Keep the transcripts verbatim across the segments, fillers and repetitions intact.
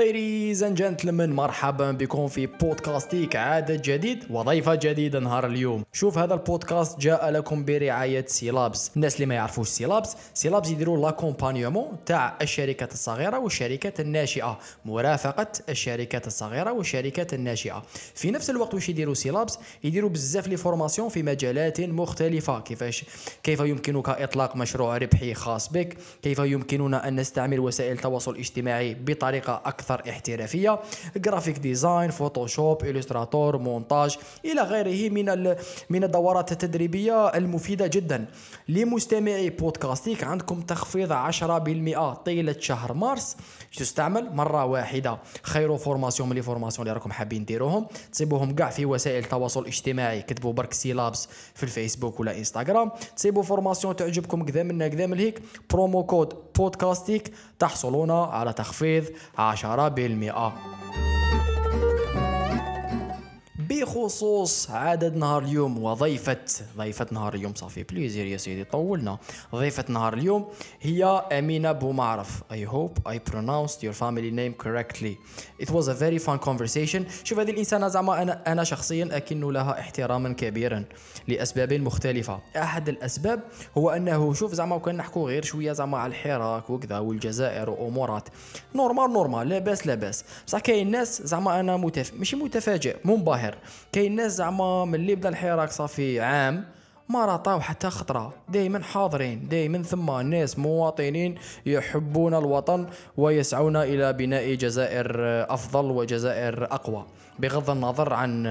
Ladies and gentlemen, مرحبا بكم في بودكاستي كعادة جديد وضيفة جديدة نهار اليوم. شوف هذا البودكاست جاء لكم برعاية سيلابس. الناس اللي ما يعرفوش سيلابس، سيلابس يديروا لاكومبانيومون تاع الشركة الصغيرة والشركات الناشئة، مرافقة الشركات الصغيرة والشركات الناشئة. في نفس الوقت واش يديروا سيلابس؟ يديروا بزاف لي فورماسيون في مجالات مختلفة. كيفاش كيف يمكنك إطلاق مشروع ربحي خاص بك، كيف يمكننا أن نستعمل وسائل التواصل الاجتماعي بطريقة أكثر احترافية، جرافيك ديزاين، فوتوشوب، إليستراتور، مونتاج، إلى غيره من من الدورات التدريبية المفيدة جدا. لمستمعي بودكاستيك عندكم تخفيض عشرة بالمئة طيلة شهر مارس، تستعمل مرة واحدة. خيروا فورماسيون من لي فورماسيون اللي راكم حابين ديروهم، تصيبوهم كاع في وسائل التواصل الاجتماعي، كتبوا برك سيلابس في الفيسبوك ولا انستغرام، تصيبوا فورماسيون تعجبكم كذا منا كذا من هيك، برومو كود بودكاستيك تحصلون على تخفيض عشرة بالمئة. بخصوص عدد نهار اليوم وضيفة ضيفة نهار اليوم، صافي بليزير يا سيدي طولنا. ضيفة نهار اليوم هي أمينة بومعرف. I hope I pronounced your family name correctly. It was a very fun conversation. شوف هذه الإنسانة زعما أنا أنا شخصيا أكن لها احتراما كبيرا لأسباب مختلفة. أحد الأسباب هو أنه شوف زعما وكان نحكو غير شوية زعما على الحراك وكذا والجزائر وأمورات نورمال نورمال لاباس لاباس، بصح كاين ناس زعما أنا متف ماشي متفاجئ منبهر. كاين ناس زعما من اللي بدا الحراك صافي عام ما راطاو حتى خطره، دائما حاضرين دائما ثم ناس مواطنين يحبون الوطن ويسعون الى بناء جزائر افضل وجزائر اقوى بغض النظر عن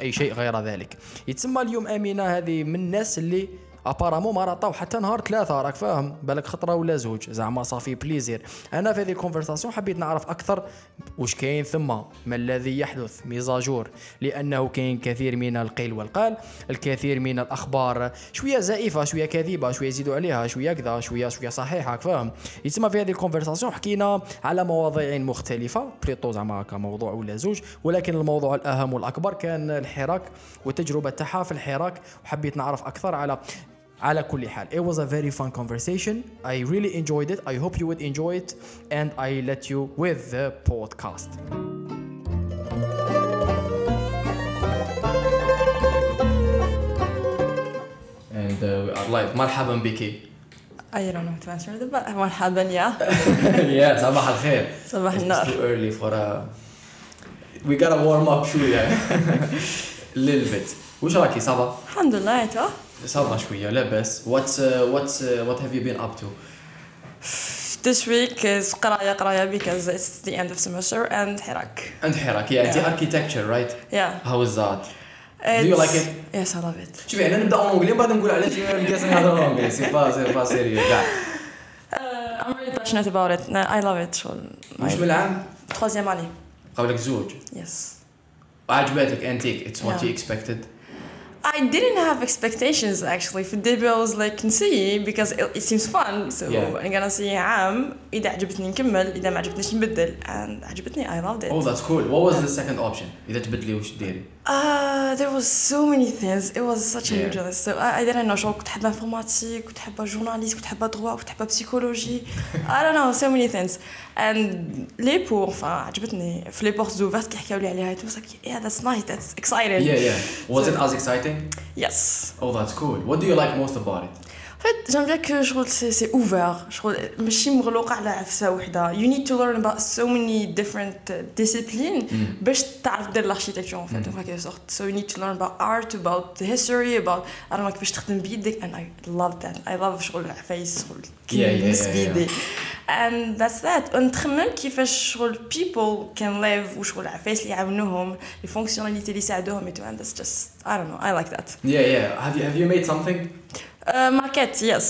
اي شيء غير ذلك. يتسمى اليوم امينه هذه من الناس اللي ابارامو ما راطاو حتى نهار ثلاثه، راك فاهم بالك خطره ولا زوج زعما صافي بليزير. انا في هذه الكونفرساسيون حبيت نعرف اكثر واش كاين ثم، ما الذي يحدث، ميزاجور، لانه كاين كثير من القيل والقال، الكثير من الاخبار شويه زائفه شويه كاذبه شويه يزيدوا عليها شويه كذا شويه شويه صحيحه، راك فاهم. يتسمى في هذه الكونفرساسيون حكينا على مواضيع مختلفه بليطو زعما كموضوع ولا زوج، ولكن الموضوع الاهم والاكبر كان الحراك والتجربه تاعها في الحراك، وحبيت نعرف اكثر على على كل حال. It was a very fun conversation. I really enjoyed it. I hope you would enjoy it. And I let you with the podcast. And uh, we are live. مرحبا بك. I don't know how to answer that, but مرحبا يا. Yeah, صباح الخير. صباح النور. It's too early for a. We gotta warm up شوية. A little bit. وش راكي صباح؟ الحمد لله تو. صار شوية لبس. What uh, what uh, what have you been up to? This week is قراية قراية because it's the end of semester and حراك. And حراك. Yeah, yeah. The architecture, right? Yeah. How is that? It's... Do you like it? Yes, I love it. شوفي أنا نبدأ أونغليزي بعد نقول على شو نجلس هذا أونغليزي. Pas pas serious. I'm really passionate about it. I love it. مش بالعام؟ ثالث عام. قبلك زوج. Yes. عجبتك أنتيك. It's what you expected. I didn't have expectations actually. For the I was like, can see because it, it seems fun. So yeah. I'm gonna see عام. إذا عجبتني نكمل، إذا ما عجبتنيش نبدل. And عجبتني, I loved it. Oh, that's cool. What was yeah. the second option? إذا تبدلي وش ديري? Uh, there was so many things. It was such a huge yeah. list. So I, I didn't know. شو كنت حابة informatique, كنت حابة journalist, كنت حابة droit, كنت حابة psychology. I don't know. So many things. And les pour, enfin, عجبتني. في les portes ouvertes كي حكوا لي عليها. It was like, yeah, that's nice. That's exciting. Yeah, yeah. Was so, it as exciting? Yes. Oh, that's cool. What do you like most about it? En fait, j'aime bien que je trouve c'est c'est ouvert. Je trouve ماشي مغلوق على عفسة واحدة. You need to learn about so many different disciplines باش تعرف دير l'architecture en fait. Donc quelque sorte. So you need to learn about art, about the history, about I don't know كيفاش تخدم بيدك. And I love that. I love شغل العفايس شغل كيفاش بيدي. And that's that. ونتخمم كيفاش شغل people can live وشغل العفايس اللي يعاونوهم, the functionality اللي يساعدوهم. And that's just I don't know. I like that. Yeah, yeah. Have you have you made something? Uh, market, yes.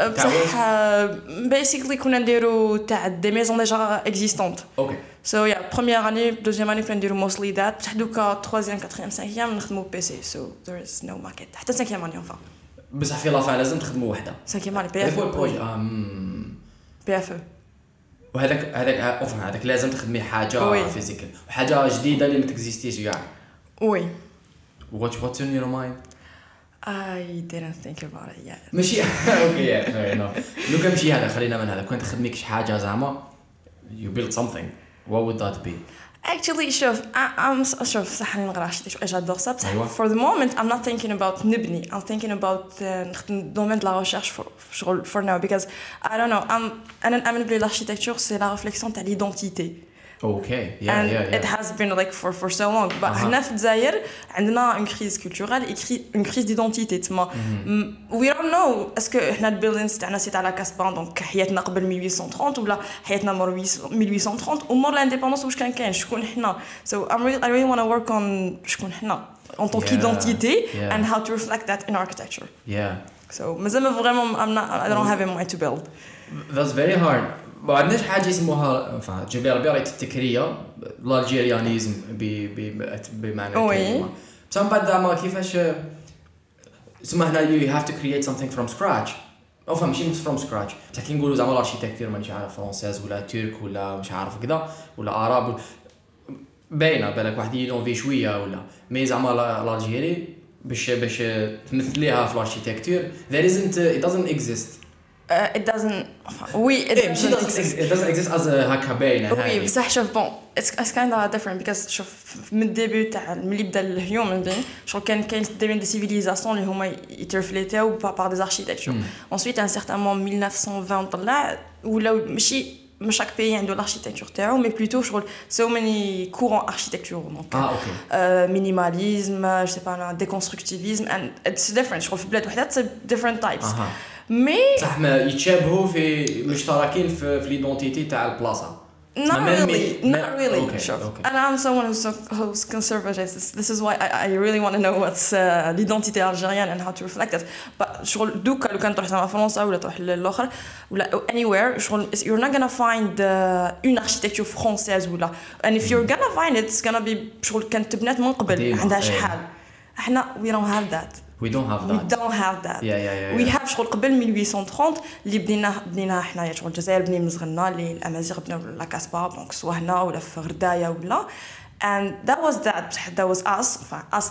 بصح basically كنا نديرو تاع دي ميزون ديجا اكزيستونت. Okay. So yeah, première année, deuxième année كنا نديرو mostly that. بصح دوكا troisième, quatrième, cinquième نخدمو بيسي. So there is no market. حتى cinquième année enfin. بصح في لافان لازم تخدمو وحده. cinquième année بي اف بروجي ام بي اف. وهذاك هذاك اوفر هذاك لازم تخدمي حاجه فيزيكال وحاجه جديده اللي ما تكزيستيش كاع. وي. What what's in your mind? I didn't think about it yet. ماشي اوكي يا فاهم. لو كان شي هذا خلينا من هذا. كنت خدميك شي حاجه زعما you build something What would that be? Actually, شوف, I'm شوف صح نقرا شي شويه j'adore ça. For the moment, I'm not thinking about نبني. I'm thinking about the domaine de la recherche for for, for now because I don't know. I'm أنا أؤمن بالأرchitecture, c'est la réflexion تاع l'identité. Okay, yeah, and yeah, yeah. It has been like for for so long. But uh-huh. هنا في الجزائر عندنا une crise culturelle, une crise d'identité. تما mm-hmm. we don't know. Est-ce que هنا البيلدينغز تاعنا سيت على كاسبا دونك حياتنا قبل eighteen thirty ولا حياتنا مور eighteen thirty ومور لانديباندونس واش كان كاين شكون حنا. So I'm really I really want to work on شكون حنا en tant yeah. qu'identité yeah. and how to reflect that in architecture. Yeah. So مازال vraiment I'm not I don't have in mind to build. That's very hard. ما عندناش حاجه اسمها فا جبال البيريت التكريه الالجيريانيزم بمعنى الكلمه بصح بعدا ما كيفاش اسمها هنا يو هاف تو كرييت سمثينغ فروم سكراتش او فا ماشي فروم سكراتش بصح كي نقولوا زعما الاركيتكتير مانيش عارف فرونسيز ولا ترك ولا مش عارف كذا ولا عرب باينه بالك واحد ينوفي شويه ولا مي زعما الالجيري باش باش تمثليها في الاركيتكتير there isn't it doesn't exist. Uh, it doesn't. Oui, it yeah, doesn't, doesn't exist. It doesn't exist as a hakabeen. Oui, بس شوف bon, it's, it's kind of different because شوف من البداية تاع من اللي بدأ اليوم بين شو كان كان دايما des civilisations اللي هما يترفلتوا par des architectures. Ensuite, à un certain moment nineteen twenty طلع ولا مشي مش chaque pays عنده l'architecture تاعو, mais plutôt شغل so many courants architecturaux donc minimalisme, je sais pas, déconstructivisme and it's different. شغل في بلاد وحدة it's different types. Mais صح ما يتشابهوا في مشتركين في في ليدونتيتي تاع البلاصه. Not really, not really. Okay, okay. And I'm someone who's, so, who's conservative. This is why I, I really want to know what's uh, l'identité algérienne and how to reflect it. But شغل دوكا لو كان تروح زعما فرنسا ولا تروح للآخر ولا anywhere شغل you're not gonna find uh, une architecture française ولا and if you're gonna find it it's gonna be شغل كانت تبنات من قبل عندها شحال. احنا we don't have that. We don't have that. We don't have that. Yeah, yeah, yeah. We have شغل قبل eighteen thirty اللي بدينا بدينا إحنا شغل الجزائر بني مزغنا اللي الأمازيغ بنوا لا كاسبا بونك سوا هنا ولا في غردايا ولا and that was that that was us us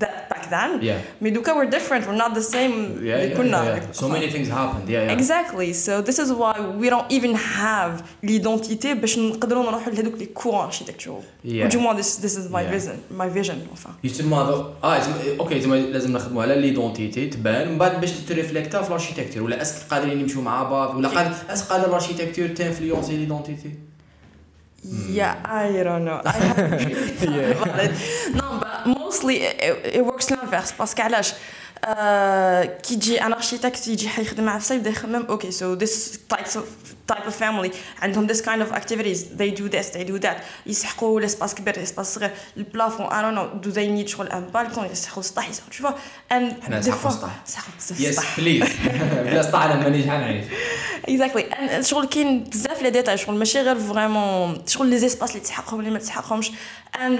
that back then. Yeah. مي دوكا we're different. We're not the same. Yeah, yeah, yeah, yeah. So many things happened. Yeah, yeah. Exactly. So this is why we don't even have l'identité باش نقدروا نروحوا لهذوك لي كورون اركيتكتورال. Yeah. Du moins this this is my yeah. vision. My vision. Enfin. يسمى هذا اه اوكي زعما لازم نخدموا على ليدونتيتي تبان من بعد باش تريفليكتا في الاركيتكتور ولا اسك قادرين يمشوا مع بعض ولا قادر اسك قادر الاركيتكتور تانفلونسي ليدونتيتي. Yeah, I don't know. I have yeah. about it. No, but mostly it, it works l'inverse. Parce que علاش كي تجي أنا architect يجي حيخدم مع نفسه يبدأ يخمم. Okay, so this type of type of family عندهم this kind of activities. They do this, they do that. يسحقوا الاسباس كبير, الاسباس صغير, البلافون. I don't know. Do they need شغل أم بالكون يسحقوا سطح يسحقوا شوفوا. And إحنا نسحقوا سطح. Yes, please. بلا سطح لما نيجي حنعيش. Exactly. And شغل كين بزاف لي ديتاي شغل ماشي غير فريمون شغل لي زيسباس اللي تسحقهم اللي ما تسحقهمش. And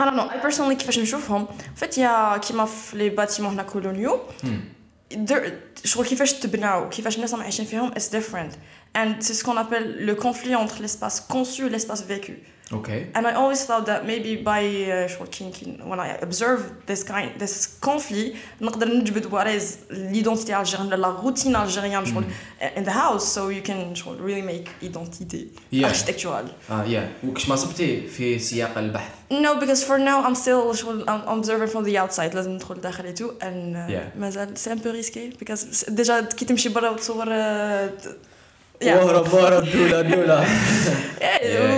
I don't know. I personally كيفاش نشوفهم. فت يا كيما في لي باتيمون هنا كولونيو. شغل كيفاش تبناو كيفاش الناس عايشين فيهم is different. And c'est ce qu'on appelle le conflit entre l'espace conçu et l'espace vécu. Okay. And I always thought that maybe by uh, when I observe this kind this conflict, نقدر نجبد ورايز l'identité algérienne, la routine algérienne mm. in the house, so you can really make identity yeah. architectural. Ah yeah. وكش ما صبتي في سياق البحث. No, because for now I'm still I'm observing from the outside. لازم ندخل داخل و tout and uh, yeah. مازال c'est un peu risqué because déjà كي تمشي برا وتصور uh, وهرب وهرب دولا دولا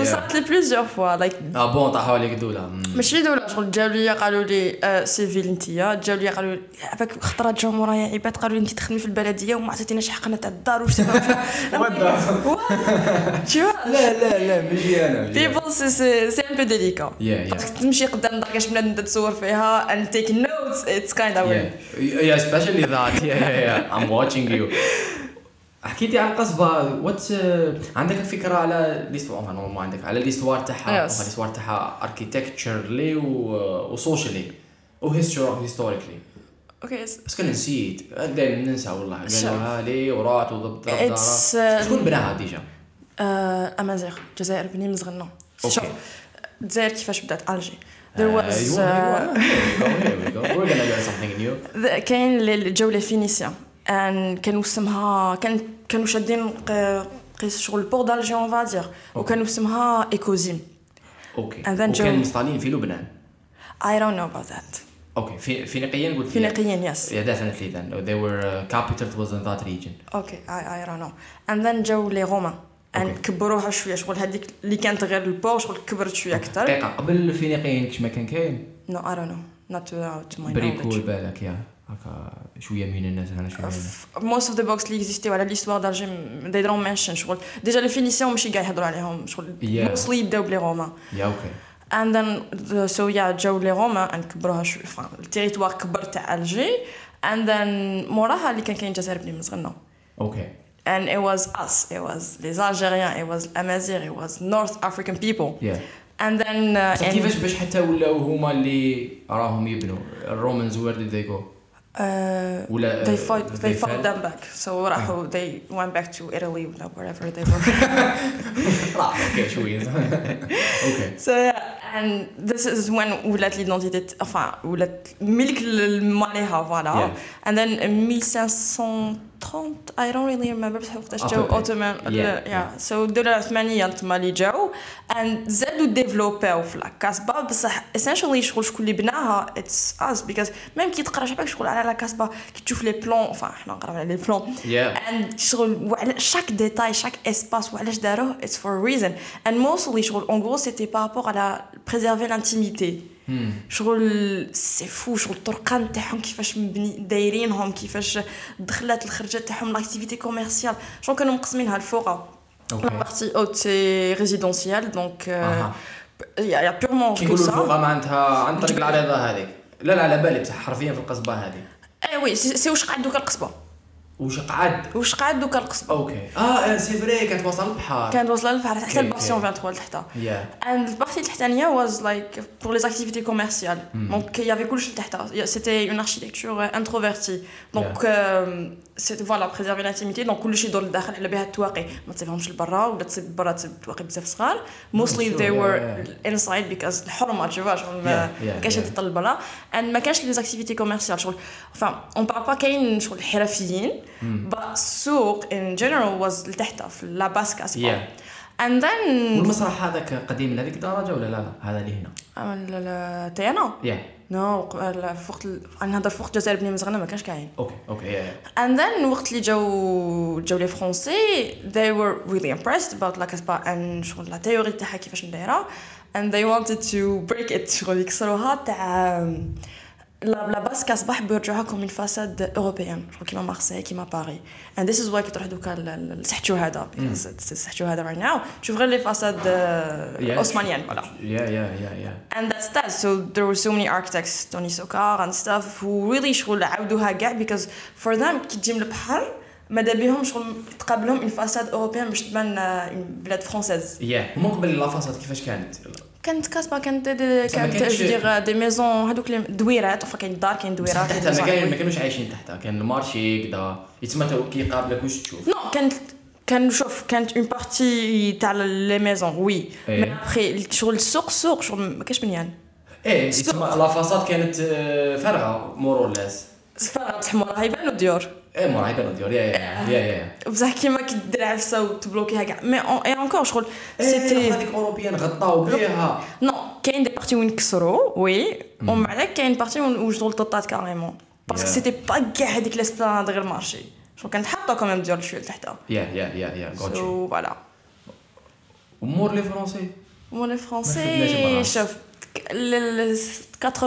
وصلت لي بليزيور فوا لايك اه بون طاحوا لك دولا ماشي دولا شغل جاو لي قالوا لي سيفيل انتيا جاو لي قالوا عباك خطرات جاو مورايا عباد قالوا لي انت تخدمي في البلديه وما عطيتيناش حقنا تاع الدار واش تبغي لا لا لا ماشي انا دي بونس سي ان بو ديليكا تمشي قدام داكاش بنادم تتصور فيها اند تيك نوتس اتس كايند اوف يا سبيشالي ذات يا يا ام واتشينغ يو حكيتي على القصبه وات عندك فكره على ليستوار انا ما عندك على ليستوار تاعها yes. ليستوار تاعها اركيتكتشرلي وسوشيالي وهيستوريكلي اوكي اسكن نسيت دائما ننسى والله قالوها لي ورات وضبط دارها شكون بناها ديجا امازيغ الجزائر بني مزغنه شوف الجزائر كيفاش بدات الجي There was we're gonna do something new كاين الجوله الفينيسيه and كانوا سمها كان كانوا شادين sur le port d'Alger on va dire وكانوا اسمها ايكوزيم اوكي وكانوا مستعمرين في لبنان. I don't know about that. Okay, Finiqian would be Finiqian, yes. Yeah, definitely then. They were uh, capital was in that region. Okay, I I don't know. And then جو لي روما and كبروها شويه شغل هذيك اللي كانت غير البور شغل كبرت شويه اكثر. دقيقه قبل الفينيقيين كش ما كان كاين. No, I don't know. Not to my knowledge. بريكول بالك يا هكا شويه من الناس هنا شويه. Most of the books اللي اكزيستيو على الهستوار d'Alger they don't mention شغل ديجا لي فينيسيون ماشي كاع يهضروا عليهم شغل mostly يبداو بلي روما. Yeah, okay. And then the, so yeah, جاو لي روما and كبروها شويه فان التيريتوار كبر تاع الجي and then موراها اللي كان كاين جزائر بني مزغنا. Okay. And it was us, it was les Algériens, it was Amazigh, it was North African people. Yeah. And then uh, so كيفاش باش حتى ولاو هما اللي راهم يبنوا الرومانز where did they go? Uh, ولا, they fought they, they fought them back so راحوا they went back to Italy or wherever they were. Ah, okay, شوية. Okay. So yeah, and this is when ولات l'identité enfin ولات ملك الماليها voilà. Yeah. And then in fifteen thirty I don't really remember بصح وقتاش جاو Ottoman. Yeah. So الدولة العثمانية تما اللي جاو and زادوا ديفلوباو في الكاسبا بصح essentially شغل شكون اللي بناها it's us because même كي تقرا شباك شغل على الكاسبا كي تشوف لي بلون enfin حنا نقراو على لي بلون and شغل وعلى chaque détail chaque espace وعلاش داروه it's for a reason and mostly شغل en gros c'était par rapport à la préserver l'intimité. شغل سي فو شغل الطرقان تاعهم كيفاش مبني دايرينهم كيفاش دخلات الخرجات تاعهم لاكتيفيتي كوميرسيال شغل كانوا مقسمينها الفوقه لا بارتي اوت سي ريزيدونسيال دونك يا بيرمون كي يقولوا الفوقه معناتها عن طريق العريضه هذيك لا لا على بالي بصح حرفيا في القصبه هذه اي وي سي واش قاعد دوك القصبه واش قاعد واش قاعد دوك القصبه اوكي اه سي فري كانت واصله للبحر كانت واصله للبحر حتى البارسيون twenty-three لتحتها اند البارتي التحتانيه واز لايك بور لي زاكتيفيتي كوميرسيال دونك يافي كلش لتحتها سيتي اون اركيتكتور انتروفيرتي دونك سيت فوالا بريزيرفي لانتيميتي دونك كلشي يدور للداخل على بها التواقي ما تصيبهمش لبرا ولا تصيب برا تصيب التواقي بزاف صغار موستلي ذي وير انسايد بيكوز الحرمه تشوفها شغل ما كاش تطلب برا اند ما كاش لي زاكتيفيتي كوميرسيال شغل فام اون با با كاين شغل الحرفيين but سوق in general was لتحت في لاباس كاسبا and then والمسرح هذاك قديم لهذيك الدرجه ولا لا لا هذا اللي هنا لا لا تاع انا نو فوقت نهضر فوقت الجزائر بني مزغنا ما كانش كاين اوكي اوكي and then وقت اللي جاو جاو لي فرونسي they were really impressed about la Casbah and شغل لا تيوري تاعها كيفاش دايره and they wanted to break it شغل يكسروها تاع La, la base Casbah بيرجعها comme une façade européenne, genre qui m'a Marseille, qui m'a Paris. And this is why كي تروح دوكا للسحتو هذا, because it's the سحتو هذا right now. Tu vois les façades ottomaniennes, voilà. Yeah, yeah, yeah, yeah. And that's that. So there were so many architects, Tony Sokar and stuff, who really شغل عاودوها كاع because for them كي تجيم البحر ماذا بهم شغل تقابلهم une façade européenne مش تبان بلاد فرنساز. Yeah. مو قبل لا façade كيفاش كانت. كانت كاسبا كانت كانت دير دي ميزون هذوك الدويرات وفا كاين دار كاين دويرات تاع ما كانوش عايشين تحتها كان المارشي كذا يتسمى كي قابلك واش تشوف نو كانت كنشوف كانت اون بارتي تاع لي ميزون وي مي ابري شغل السوق سوق شغل ما كاش بنيان ايه يتسمى لا فاصاد كانت فارغه مورولاس فارغه تحمر هايبانو ديور اي مو رايت انا ديوري يا يا يا بصح كيما كيدرع في صوت بلوكيها كاع مي اي اونكور شغل سيتي هذيك اوروبيان غطاو بها نو كاين دي بارتي وين كسرو وي ومن بعد كاين بارتي وجدوا الطاطات كاريمون باسكو سيتي با كاع هذيك لاسبلاناد غير مارشي شغل كانت حاطه كوميم ديال شويه لتحتها يا يا يا يا غوتش و فوالا امور لي فرونسي امور لي فرونسي شوف eighty enfin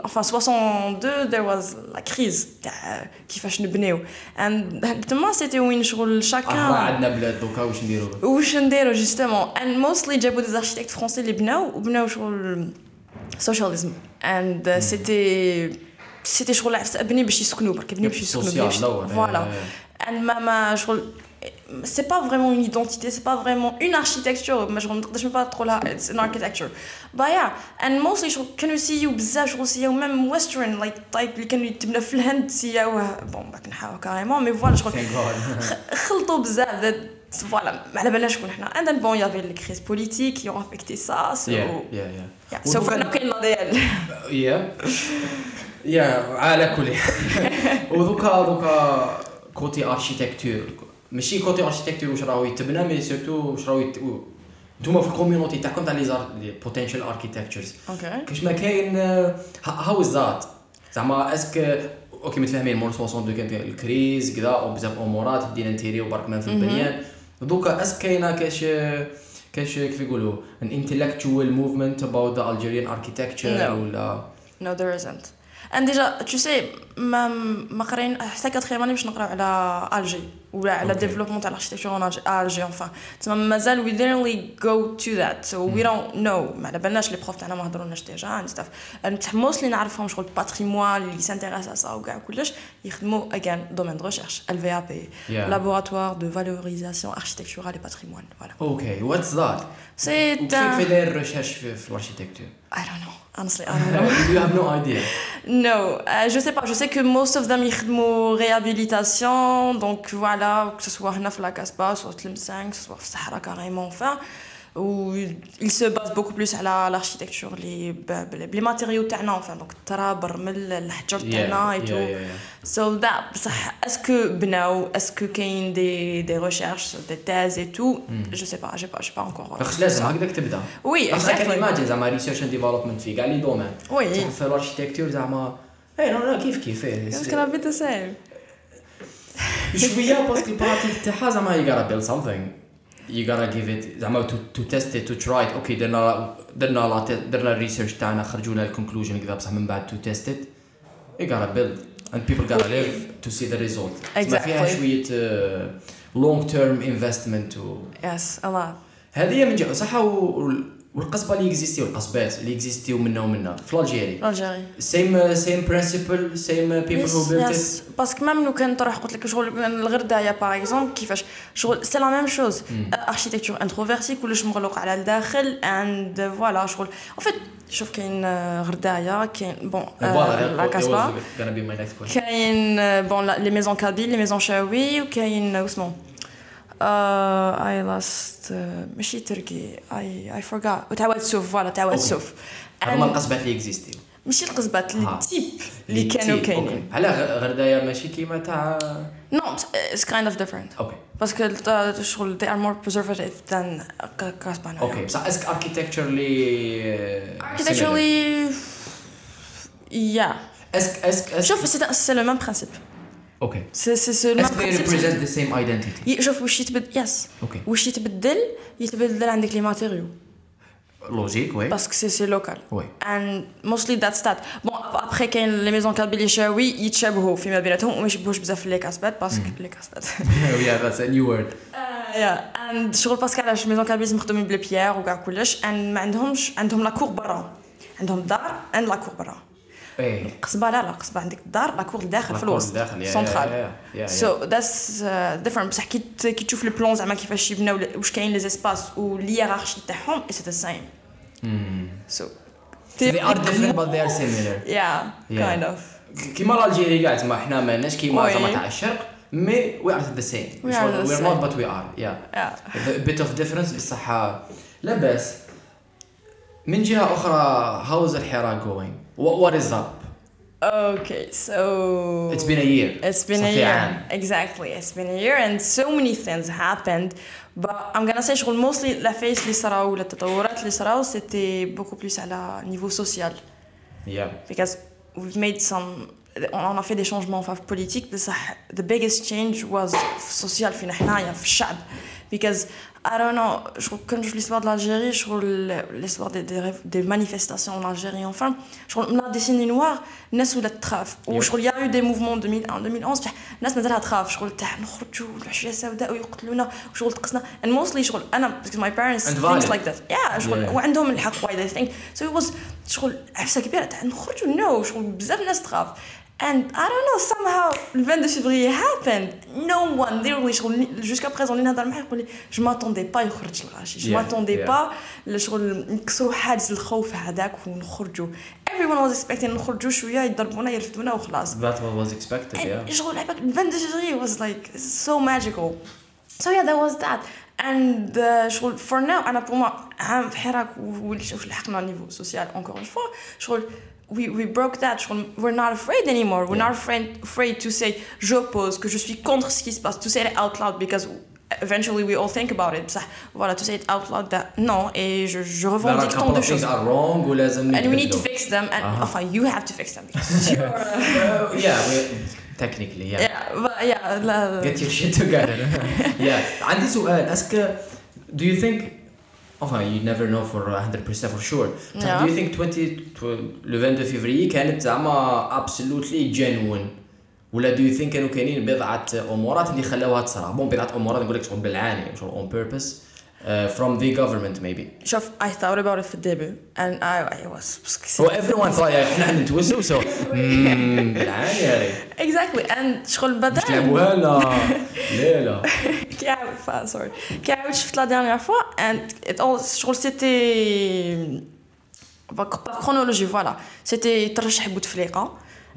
seventy-two there was la crise تاع كيفاش نبنيو and تما c'était وين شغل chacun عندنا بلاد دوكا واش نديرو واش نديرو justement and mostly جابوا des architectes français اللي بناو وبناو شغل socialism and uh, c'était c'était شغل ابني باش يسكنوا برك ابني باش يسكنوا voilà and ماما شغل c'est pas vraiment une identité c'est pas vraiment une architecture mais je ne sais pas trop là it's an architecture but yeah and mostly can you see you بزاف روسيا و même western like type اللي كانوا يتبنى في الهند سيا بون باك نحاو كاريمون مي فوالا شغل خلطوا بزاف فوالا على بالنا شكون حنا and then bon il y avait les crises politiques qui ont affecté ça so yeah yeah yeah so كنا كاين ديال yeah yeah على كل وذوك دوكا كوتي architecture ماشي كوتي اركيتكتور واش راهو يتبنى مي سورتو واش راهو نتوما في الكوميونيتي تاعكم تاع لي زار لي بوتنشال اركيتكتشرز كاش ما كاين هاو زات زعما اسك اوكي متفاهمين مون سبعة وستين كانت الكريز كذا او بزاف امورات بدينا نتيريو برك ما في البنيان دوكا اسك كاينه كاش كاش كيف يقولوا ان انتلكتوال موفمنت اباوت ذا الجيريان اركيتكتشر ولا نو ذير ازنت ان ديجا تو سي ما ما قرينا حتى كاتريماني باش نقراو على الجي ولا على ديفلوبمون تاع الاركيتكتور الجي اون فا تما مازال وي ديرلي جو تو ذات سو وي دونت نو ما على بالناش لي بروف تاعنا ما هضرولناش ديجا ان ستاف ان تحموس اللي نعرفهم شغل باتريموان اللي سانتيراس على سا وكاع كلش يخدموا اجان دومين دو ريشيرش ال في ا بي لابوراتوار دو فالوريزاسيون اركيتكتورال اي باتريموان فوالا اوكي واتس ذات سي تاع في دير ريشيرش في الاركيتكتور اي دونت نو honestly I don't know. You have no idea. No, euh, je sais pas, je sais que most of them يخدموا réhabilitation donc voilà que ce soit هنا في la Casbah soit Tlemcen que ce soit في Sahara carrément enfin où ils se basent beaucoup plus على l'architecture les les matériaux تاعنا enfin donc التراب الرمل الحجر تاعنا et tout so that صح est-ce que بناو est-ce que كاين des des recherches des thèses et tout mm. je sais pas j'ai pas j'ai pas encore لازم هكذا تبدا oui exactement imagine زعما research and development في قالي دومين oui في l'architecture زعما اي لا كيف كيف est-ce que la bête c'est شويه باسكو البراتيك تاعها زعما يقرب something you gotta give it زعما to to test it to try it okay درنا درنا لا درنا الريسيرش تاعنا خرجونا الكونكلوجن كذا بصح من بعد to test it you gotta build and people gotta live to see the result exactly. ما فيها شويه long term investment to yes a lot هذه من جهه صح والقصبه اللي اكزيستيو القصبات اللي اكزيستيو منا ومنا في الجيري الجيري سيم سيم برينسيبل سيم بيبل هو بيلت باسكو ميم لو كان طرح قلت لك شغل الغردايه باغ اكزومبل كيفاش شغل سي لا ميم شوز اركيتكتور انتروفيرتي كلش مغلوق على الداخل اند فوالا شغل ان فيت شوف كاين غردايه كاين بون لا كاسبا كاين بون لي ميزون كابيل لي ميزون شاوي وكاين اسمو Uh, I lost ماشي uh, تركي I I forgot تعاود سوف ولا تعاود سوف هما القصبات اللي اكزيستيو ماشي القصبات اللي تيب اللي كانوا كاينين على غردايه ماشي كيما تاع نو اتس كايند اوف ديفرنت اوكي باسكو الشغل they are more preservative than كاسبا اوكي بصح اسك architecturally architecturally yeah اسك اسك شوف سي لو ميم برينسيپ Okay. C'est c'est ce même principe. They represent the same identity. يشوف واش يتبدل yes. Okay. واش يتبدل يتبدل عندك لي ماتيريو. Logique oui. Parce que c'est c'est local. Oui. And mostly that's that. Bon après كاين les maisons كابيلي شاوي يتشابهوا فيما بيناتهم وما يشبهوش بزاف لي كاسبات باسكو لي كاسبات. Yeah that's a new word. Yeah and شغل باسكو علاش ميزون كابيلي مخدومين بلي بيير وكاع كلش and ما عندهمش عندهم لا كور برا عندهم دار and لا كور برا. القصبه لا لا القصبه عندك الدار لاكور الداخل في الوسط سنترال سو ذاتس ديفرنت بصح كي كي تشوف لو بلون زعما كيفاش يبناو واش كاين لي زيسباس و الهيرارشي تاعهم اتس ذا سيم سو they are different but they are similar yeah kind of كيما الجيري قاع تما حنا ماناش كيما زعما تاع الشرق مي وي ار ذا سيم وي ار نوت بات وي ار يا بيت اوف ديفرنس بصح لا باس من جهه اخرى هاوز الحراك جوين What what is up? Okay, so it's been a year. It's been a year. Exactly, it's been a year, and so many things happened. But I'm gonna say, شغل mostly la phase اللي صراو ولا التطورات اللي صراو c'était beaucoup plus على niveau social. Yeah. Because we've made some, on a fait des changements enfin politiques. بس the biggest change was social في نحنايا في الشعب. Because I don't know, je quand je l'histoire de l'Algérie, je l'histoire des des, des manifestations en Algérie enfin, je la décennie noire, الناس ولا تخاف وشغل يا eu des mouvements en deux mille un deux mille onze الناس مازالها تخاف شغل تاع نخرجوا العشيه السوداء ويقتلونا وشغل تقصنا and mostly شغل انا because my parents think like that yeah شغل وعندهم الحق why they think so it was شغل عفسه كبيره تاع نخرجوا no شغل بزاف ناس تخاف And I don't know, somehow, le vingt-deux février happened. No one, literally, jusqu'à présent, je m'attendais pas à sortir le rachi. Je m'attendais pas à sortir le rachi. Everyone was expecting to sortir un peu, ils nous faisaient un peu, et That's what was expected, yeah. Le vingt-deux février was like so magical. So yeah, there was that. and شغل for now أنا بوما عام في حراك ولحقنا على نيفو سوسيال encore une fois شغل we we broke that شغل we're not afraid anymore we're not afraid afraid to say j'oppose que je suis contre ce qui se passe to say it out loud because eventually we all think about it صح voilà to say it out loud that non et je je revendique tant de choses and we need to fix them and uh-huh. enfin you have to fix them sure. uh, yeah technically yeah yeah, but, yeah la... get your shit together yeah عندي سؤال اسك do you think enfin you never know for one hundred percent for sure yeah. do you think twenty le vingt-deux février كانت زعما absolutely genuine ولا do you think كانوا كاينين بضعة أمورات اللي خلاوها تصرى بون بضعة أمورات نقول لك شغل بالعاني شغل on purpose uh, from the government maybe شوف I thought about it في البداية and I, I was so everyone thought إحنا نتوسو so بالعاني هاي exactly and شغل بدأ مش لعبوها لا لا لا كعب فا sorry كعب شفت لا dernière fois and it all شغل c'était par chronologie voilà c'était ترشح بوتفليقة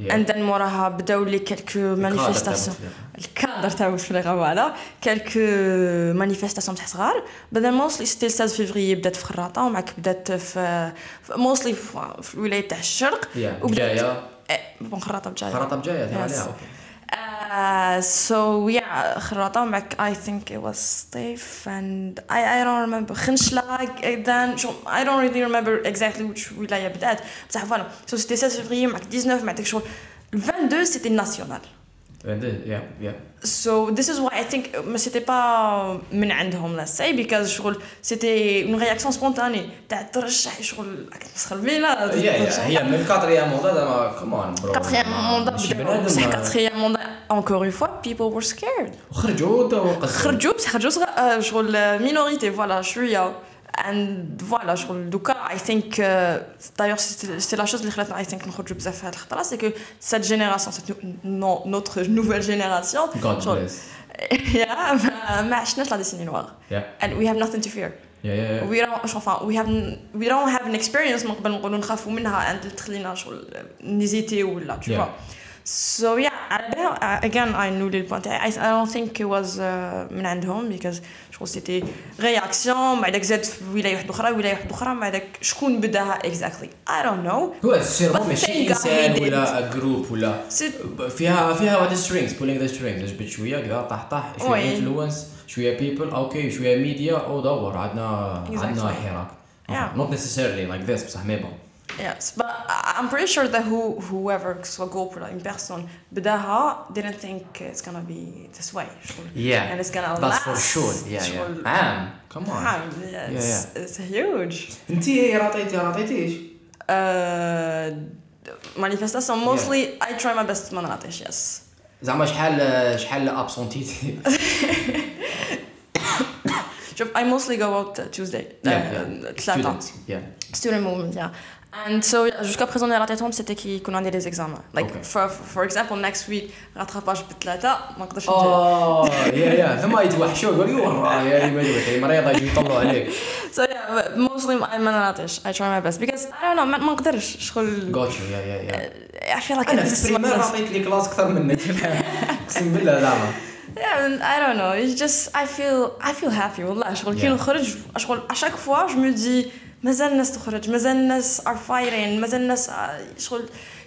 and then موراها بداو لي quelques manifestations الكادر تاع بوتفليقة voilà quelques manifestations تاع صغار بدا mostly c'était le seize février بدات في خراطة ومعك بدات في mostly في الولاية تاع الشرق وبداية بون خراطة بجاية خراطة بجاية تاع عليها اوكي so yeah خراطة ومعك I think it was Steve and I I don't remember خنشلاك then I don't really remember exactly which ولاية بدات بصح فوالا so c'était seize février معك dix-neuf معك شغل vingt-deux c'était national vingt-deux yeah yeah so this is why I think ما c'était pas من عندهم let's say because شغل c'était une réaction spontanée تاع ترشح شغل تسخربي لا هي من كاتريام موندال come on bro كاتريام موندال بصح كاتريام موندال encore une fois people were scared خرجوا دوا خرجوا بصح خرجوا شغل minorité voilà شويه and voilà شغل دوكا I think d'ailleurs c'est la chose اللي خلاتنا I think نخرجوا بزاف في هذه الخطره c'est que cette génération cette notre nouvelle génération yeah ما عشناش لا ديسيني نوار and we have nothing to fear yeah, yeah, yeah. we don't enfin we have we don't have an experience من قبل نقولوا نخافوا منها and تخلينا شغل نزيتي ولا tu vois so yeah again I knew the point I, I don't think it was uh, من عندهم because je pense c'était réaction بعد زاد ولايه واحده اخرى ولايه واحده اخرى بعد شكون بداها exactly I don't know هو سيرو ماشي انسان ولا جروب ولا فيها فيها واحد strings pulling the strings جبت شويه كذا طح طح شويه influence شويه people اوكي شويه ميديا او دور عندنا عندنا حراك not necessarily like this بصح مي بون Yes, but I'm pretty sure that who whoever saw GoPro in person, بداها didn't think it's gonna be this way. Yeah, and it's gonna last. That's for sure. Yeah, yeah. Am, come on. Am, yeah, it's, yeah, yeah. It's huge. أنتي رأيتي رأيتيش؟ Manifestation mostly. I try my best to not رأيتش. Yes. زعما شحال شحال absentee. I mostly go out Tuesday. Yeah, yeah. Student. Yeah. Student movement. Yeah. And so yeah, jusqu'à présent les ratés tombent c'était qui qu'on a des examens like okay. for for example next week rattrapage بثلاثة ما نقدرش نجي اه يا يا ثم يتوحشوا يقولوا والله يا لي مريضه يطلعوا عليك so yeah mostly I'm not ratish I try my best because I don't know ما نقدرش شغل gotcha yeah yeah yeah I feel like انا في البريمير عطيت لي كلاس اكثر منك اقسم بالله زعما yeah I don't know it's just I feel I feel happy والله شغل كي نخرج شغل à chaque fois je me dis مازال الناس تخرج مازال الناس are fighting مازال الناس شغل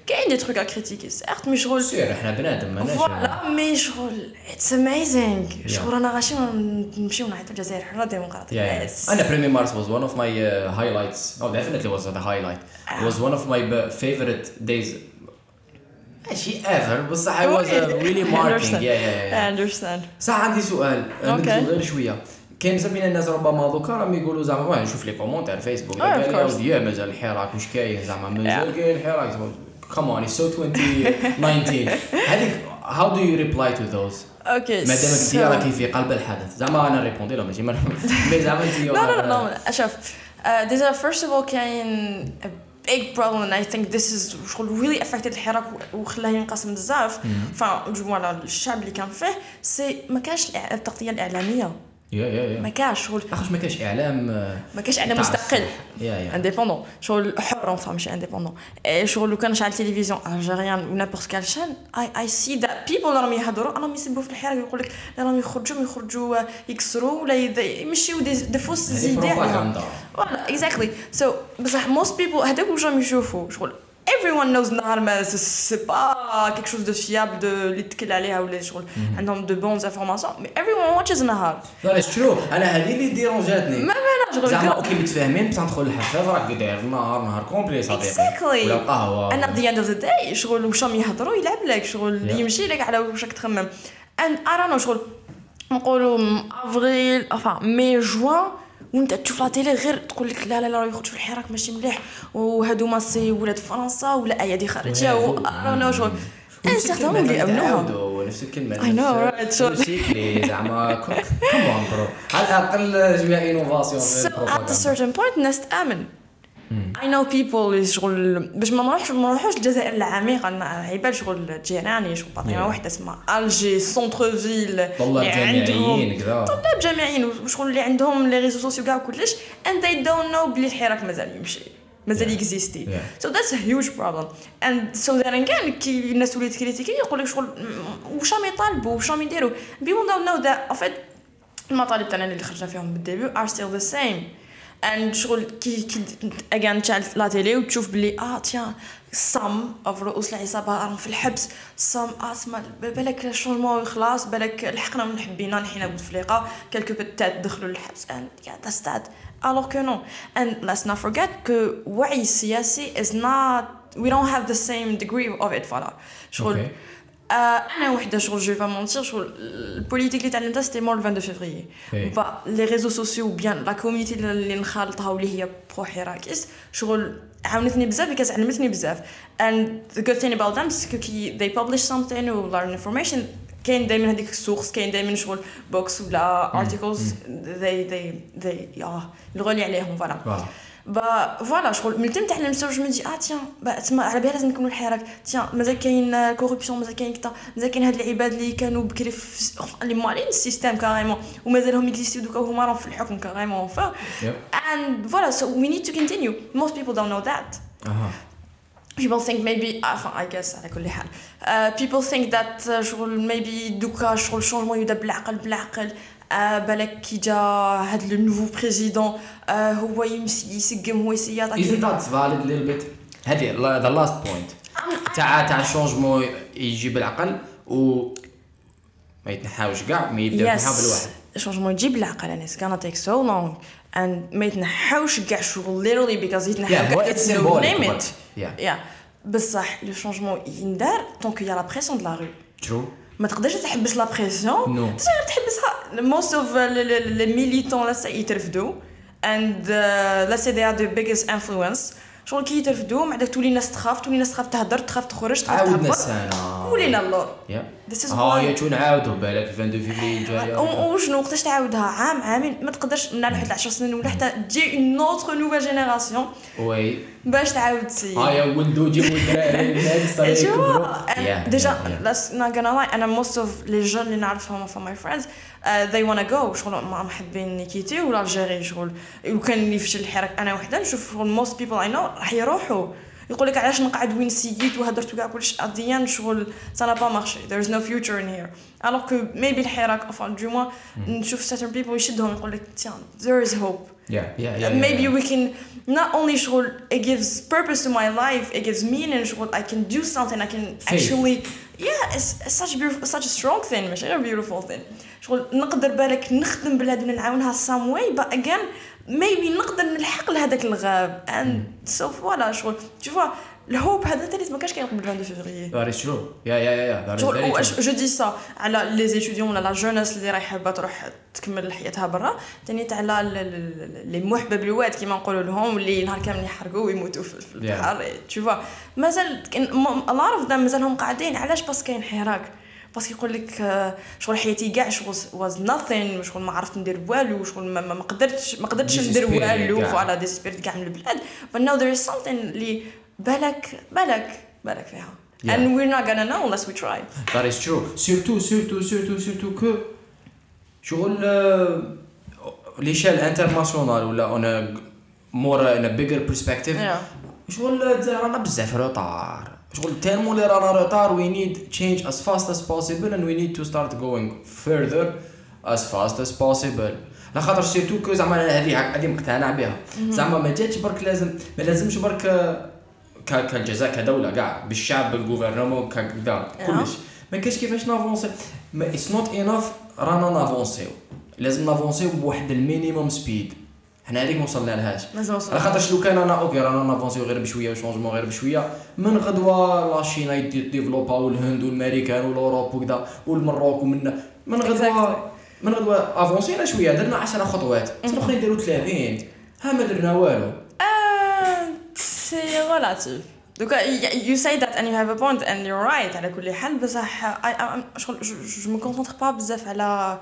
كاين دي تروك ا كريتيكي certes مي شغل سير احنا بنادم ماناش والله مي شغل it's amazing شغل انا غاشي نمشيو نعيطوا الجزائر حنا ديمقراطيه انا بريمي مارس was one of my uh, highlights oh definitely was the highlight it was one of my favorite days ماشي ever بصح I was uh, really marking yeah yeah yeah I understand صح عندي سؤال غير شويه كاين بزاف من الناس ربما دوكا راهم يقولوا زعما واه نشوف لي كومونتير فيسبوك قالوا لي مازال الحراك واش كاين زعما مازال كاين الحراك كومون اي سو twenty nineteen هذيك هاو دو يو ريبلاي تو ذوز اوكي مادام انت راكي في قلب الحدث زعما انا ريبوندي لهم ماشي مي زعما انت لا لا لا شوف ديزا فيرست اوف اول كاين big problem and I think this is شغل really affected الحراك وخلاه ينقسم بزاف فالجمهور الشعب اللي كان فيه سي ما كانش التغطيه الاعلاميه يا يا يا ما كاش شغل اخش ما كاش اعلام ما كاش اعلام مستقل انديبوندون شغل حر اونفا ماشي انديبوندون شغل لو كان شعل التلفزيون الجيريان ونابورت كال شان اي اي سي ذا بيبل راهم يهضروا راهم يسبوا في الحراك يقول لك راهم يخرجوا يخرجوا يكسروا ولا يمشيو دي فوس زيدي ولا اكزاكتلي سو بصح موست بيبل هذاك واش راهم يشوفوا شغل everyone knows نهار ما c'est pas quelque chose de fiable de l'éthique عليها ولا شغل عندهم de bonnes informations mais everyone watches نهار لا شوف انا هذه اللي ديرونجاتني ما بالناش زعما اوكي متفاهمين بصح ندخل للحفاظ راك داير نهار نهار كومبلي صافي ولا قهوه انا the end of the day شغل واش راهم يهضروا يلعب لك شغل يمشي لك على واش راك تخمم ان ارانو شغل نقولوا افريل enfin mai juin وانت تشوف لا تيلي غير تقول لك لا لا لا يخرج في الحراك ماشي مليح وهذوما سي ولاد فرنسا ولا اي هذه خارجيه وانا شغل ان سيغتون اللي امنوها نفس الكلمه اي نو رايت شو سيكلي زعما كومون برو على الاقل جميع انوفاسيون في البروغرام سيرتن بوينت الناس تامن اي نو بيبل شغل باش ما نروحش ما نروحوش الجزائر العميقه عيبال شغل جيراني شغل باطينه واحده اسمها الجي سونتر فيل اللي عندهم طلاب جامعيين وشغل اللي عندهم لي ريزو سوسيو كاع كلش اند دي دونت نو بلي الحراك مازال يمشي مازال اكزيستي سو ذاتس ا هيوج بروبلم اند سو ذان كان كي الناس ولات كريتيكي يقول لك شغل واش راهم يطالبوا واش راهم يديروا بي وون دونت نو ذات اوف المطالب تاعنا اللي خرجنا فيهم بالديبيو ار ستيل ذا سيم and شغل كي كي أجان تشعل لا تيلي وتشوف بلي آه تيا some of رؤوس العصابة راهم في الحبس some أسمع بلك شغل ما خلاص بلك الحقنا من حبينا الحين بوتفليقة quelques peut-être دخلوا الحبس and yeah that's that alors que non and let's not forget que وعي سياسي is not we don't have the same degree of it voilà شغل okay. Euh, أنا وحدة شغل je vais pas mentir شغل البوليتيك اللي تعلمتها c'était mort le vingt-deux février bah les réseaux sociaux ou bien la communauté اللي نخالطها واللي هي برو حراكيس شغل عاونتني بزاف بكاس علمتني بزاف and the good thing about them is that they publish something or learn information كاين دائما هذيك السورس كاين دائما شغل بوكس ولا articles they they they yeah الغالي عليهم voilà با فوالا شغل ملي تنتحلم سو جو مي دي اه تيان با تما على بالي لازم نكملوا الحراك تيان مازال كاين كوربسيون مازال كاين كتا مازال كاين هاد العباد اللي كانوا بكري اللي مالين السيستم كاريمون ومازالهم اكزيستيو دوكا هما راهم في الحكم كاريمون ف اند فوالا سو وي نيد تو كونتينيو موست بيبل دونت نو ذات people think maybe enfin I guess على كل حال uh, people think that شغل maybe دوكا شغل شونجمون يبدا بالعقل بالعقل بالك كي جا هاد لو نوفو بريزيدون هو يمشي يسقم هو يسياط اكيد ذاتس فاليد ليل بيت هذه ذا لاست بوينت تاع تاع شونجمون يجي بالعقل و ما يتنحاوش كاع ما يبدا يحاول واحد شونجمون يجي بالعقل انا سكان تيك سو لونغ اند ما يتنحاوش كاع شغل ليرلي بيكوز يتنحاو كاع ليميت يا بصح لو شونجمون يندار دونك يا لا بريسون د لا رو ترو ما تقدرش تحبس لا بريسيون تقدر تحبسها موست اوف لي ميليتون لا سيترفدو اند لا سي دي ار دو بيجست انفلونس شغل كي يترفدو مع داك تولي الناس تخاف تولي الناس تخاف تهدر تخاف تخرج تخاف تعبر ولينا اللور ها هي تون عاودوا بالك اثنين وعشرين فيفري الجايه وشنو وقتاش تعاودها عام عامين ما تقدرش من واحد عشر سنين ولا حتى تجي اون اوتر نوفا جينيراسيون وي باش تعاود سي ها يا ولدو جيبوا الدراري هذا ديجا لا كنا انا موست اوف لي جون اللي نعرفهم فما فريندز they want to go شغل ما محبين نيكيتي ولا الجيري شغل وكان يفشل الحراك انا وحده نشوف most people I know راح يروحوا يقول لك علاش نقعد وين سييت وهدرت كاع كلش اديان شغل سا با مارشي there's no future in here alors que maybe الحراك enfin du moins نشوف certain people يشدهم يقول لك there is hope yeah yeah yeah maybe yeah, yeah. we can not only شغل it gives purpose to my life it gives meaning شغل I can do something I can Faith. actually yeah it's, it's such beautiful such a strong thing ماشي a beautiful thing شغل نقدر بالك نخدم بلادنا نعاونها some way but again maybe نقدر نلحق لهذاك الغاب and so voilà شغل tu vois le hope هذا تاليس ما كانش كاين قبل vingt-deux février داري شو يا يا يا داري جو دي سا على لي زيتوديون ولا لا جوناس اللي رايحه با تروح تكمل حياتها برا ثاني على لي محبب الواد كيما نقولوا لهم اللي نهار كامل يحرقوا ويموتوا في البحر tu vois مازال a lot of them مازالهم قاعدين علاش بس كاين حراك باسكو يقول لك شغل حياتي كاع شغل واز ناثين شغل ما عرفت ندير والو شغل ما قدرتش ما قدرتش ندير والو على ديسبيرت كاع من البلاد but now there is something اللي بالك بالك بالك فيها yeah. and we're not gonna know unless we try that is true surtout surtout surtout surtout que شغل ليشال انترناسيونال ولا اون مور ان بيجر برسبكتيف شغل رانا بزاف روطار شغل تيرمو لي رانا روطار وي نيد تشينج اس فاست اس بوسيبل اند وي نيد تو ستارت جوينغ فيردر اس فاست اس بوسيبل لا خاطر سيتو كو زعما هذه هذه مقتنع بها زعما ما جاتش برك لازم ما لازمش برك ك كالجزاء كدوله كاع بالشعب بالغوفرنمون ككذا كلش ما كاش كيفاش نافونسي اتس نوت اناف رانا نافونسيو لازم نافونسيو بواحد المينيموم سبيد حنا هذيك ما وصلنا لهاش على خاطرش لو كان انا اوكي رانا نافونسيو غير بشويه وشونجمون غير بشويه من غدوه لا شينا يديفلوبا والهند والامريكان والاوروب وكذا والمروك ومن من غدوه من غدوه افونسينا شويه درنا عشرة خطوات الاخرين داروا ثلاثين ها ما درنا والو سي غلطي دوكا يو سي ذات ان يو هاف ا بوينت اند يو رايت على كل حال بصح انا شغل جو ما كونسونطر با بزاف على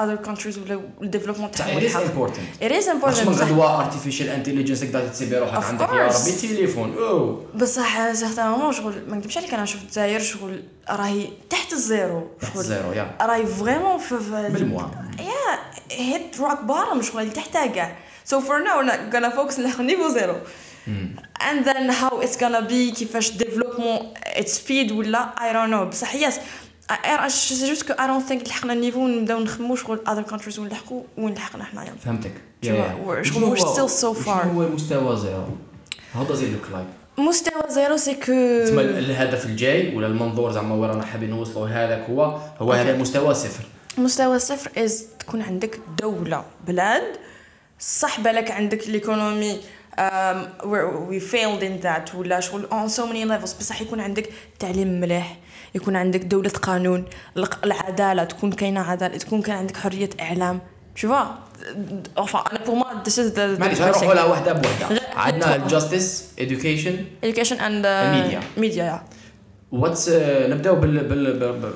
other countries ولا الديفلوبمون تاعهم هذا important it is important من غدوه artificial intelligence قدرت تسيبي روحك عندك يا ربي تليفون او بصح سيغتامون شغل ما نكذبش عليك انا شفت الجزائر شغل راهي تحت الزيرو شغل زيرو يا راهي فريمون بالموا يا هيت روك بارم شغل تحتها كاع so for now we're not gonna focus on niveau zero and then how it's gonna be كيفاش ديفلوبمون ات سبيد ولا I don't know بصح ياس c'est juste que I don't think لحقنا النيفو نبداو نخمو شغل other countries ونلحقو ونلحقنا حنايا فهمتك شغل we're still so far شنو هو المستوى زيرو هذا زي لوك لايك مستوى زيرو سي كو تسمى الهدف الجاي ولا المنظور زعما وين رانا حابين نوصلوا هذاك هو هو هذا المستوى صفر مستوى صفر از تكون عندك دولة بلاد صح بالك عندك الايكونومي Um, we failed in that ولا شغل on so many levels بصح يكون عندك تعليم مليح يكون عندك دولة قانون العدالة تكون كاينة عدالة تكون كاين عندك حرية إعلام شوف enfin أنا pour moi this is the معليش هنروحوا لها واحدة بواحدة عندنا justice education education and media media what's نبدأ بال بال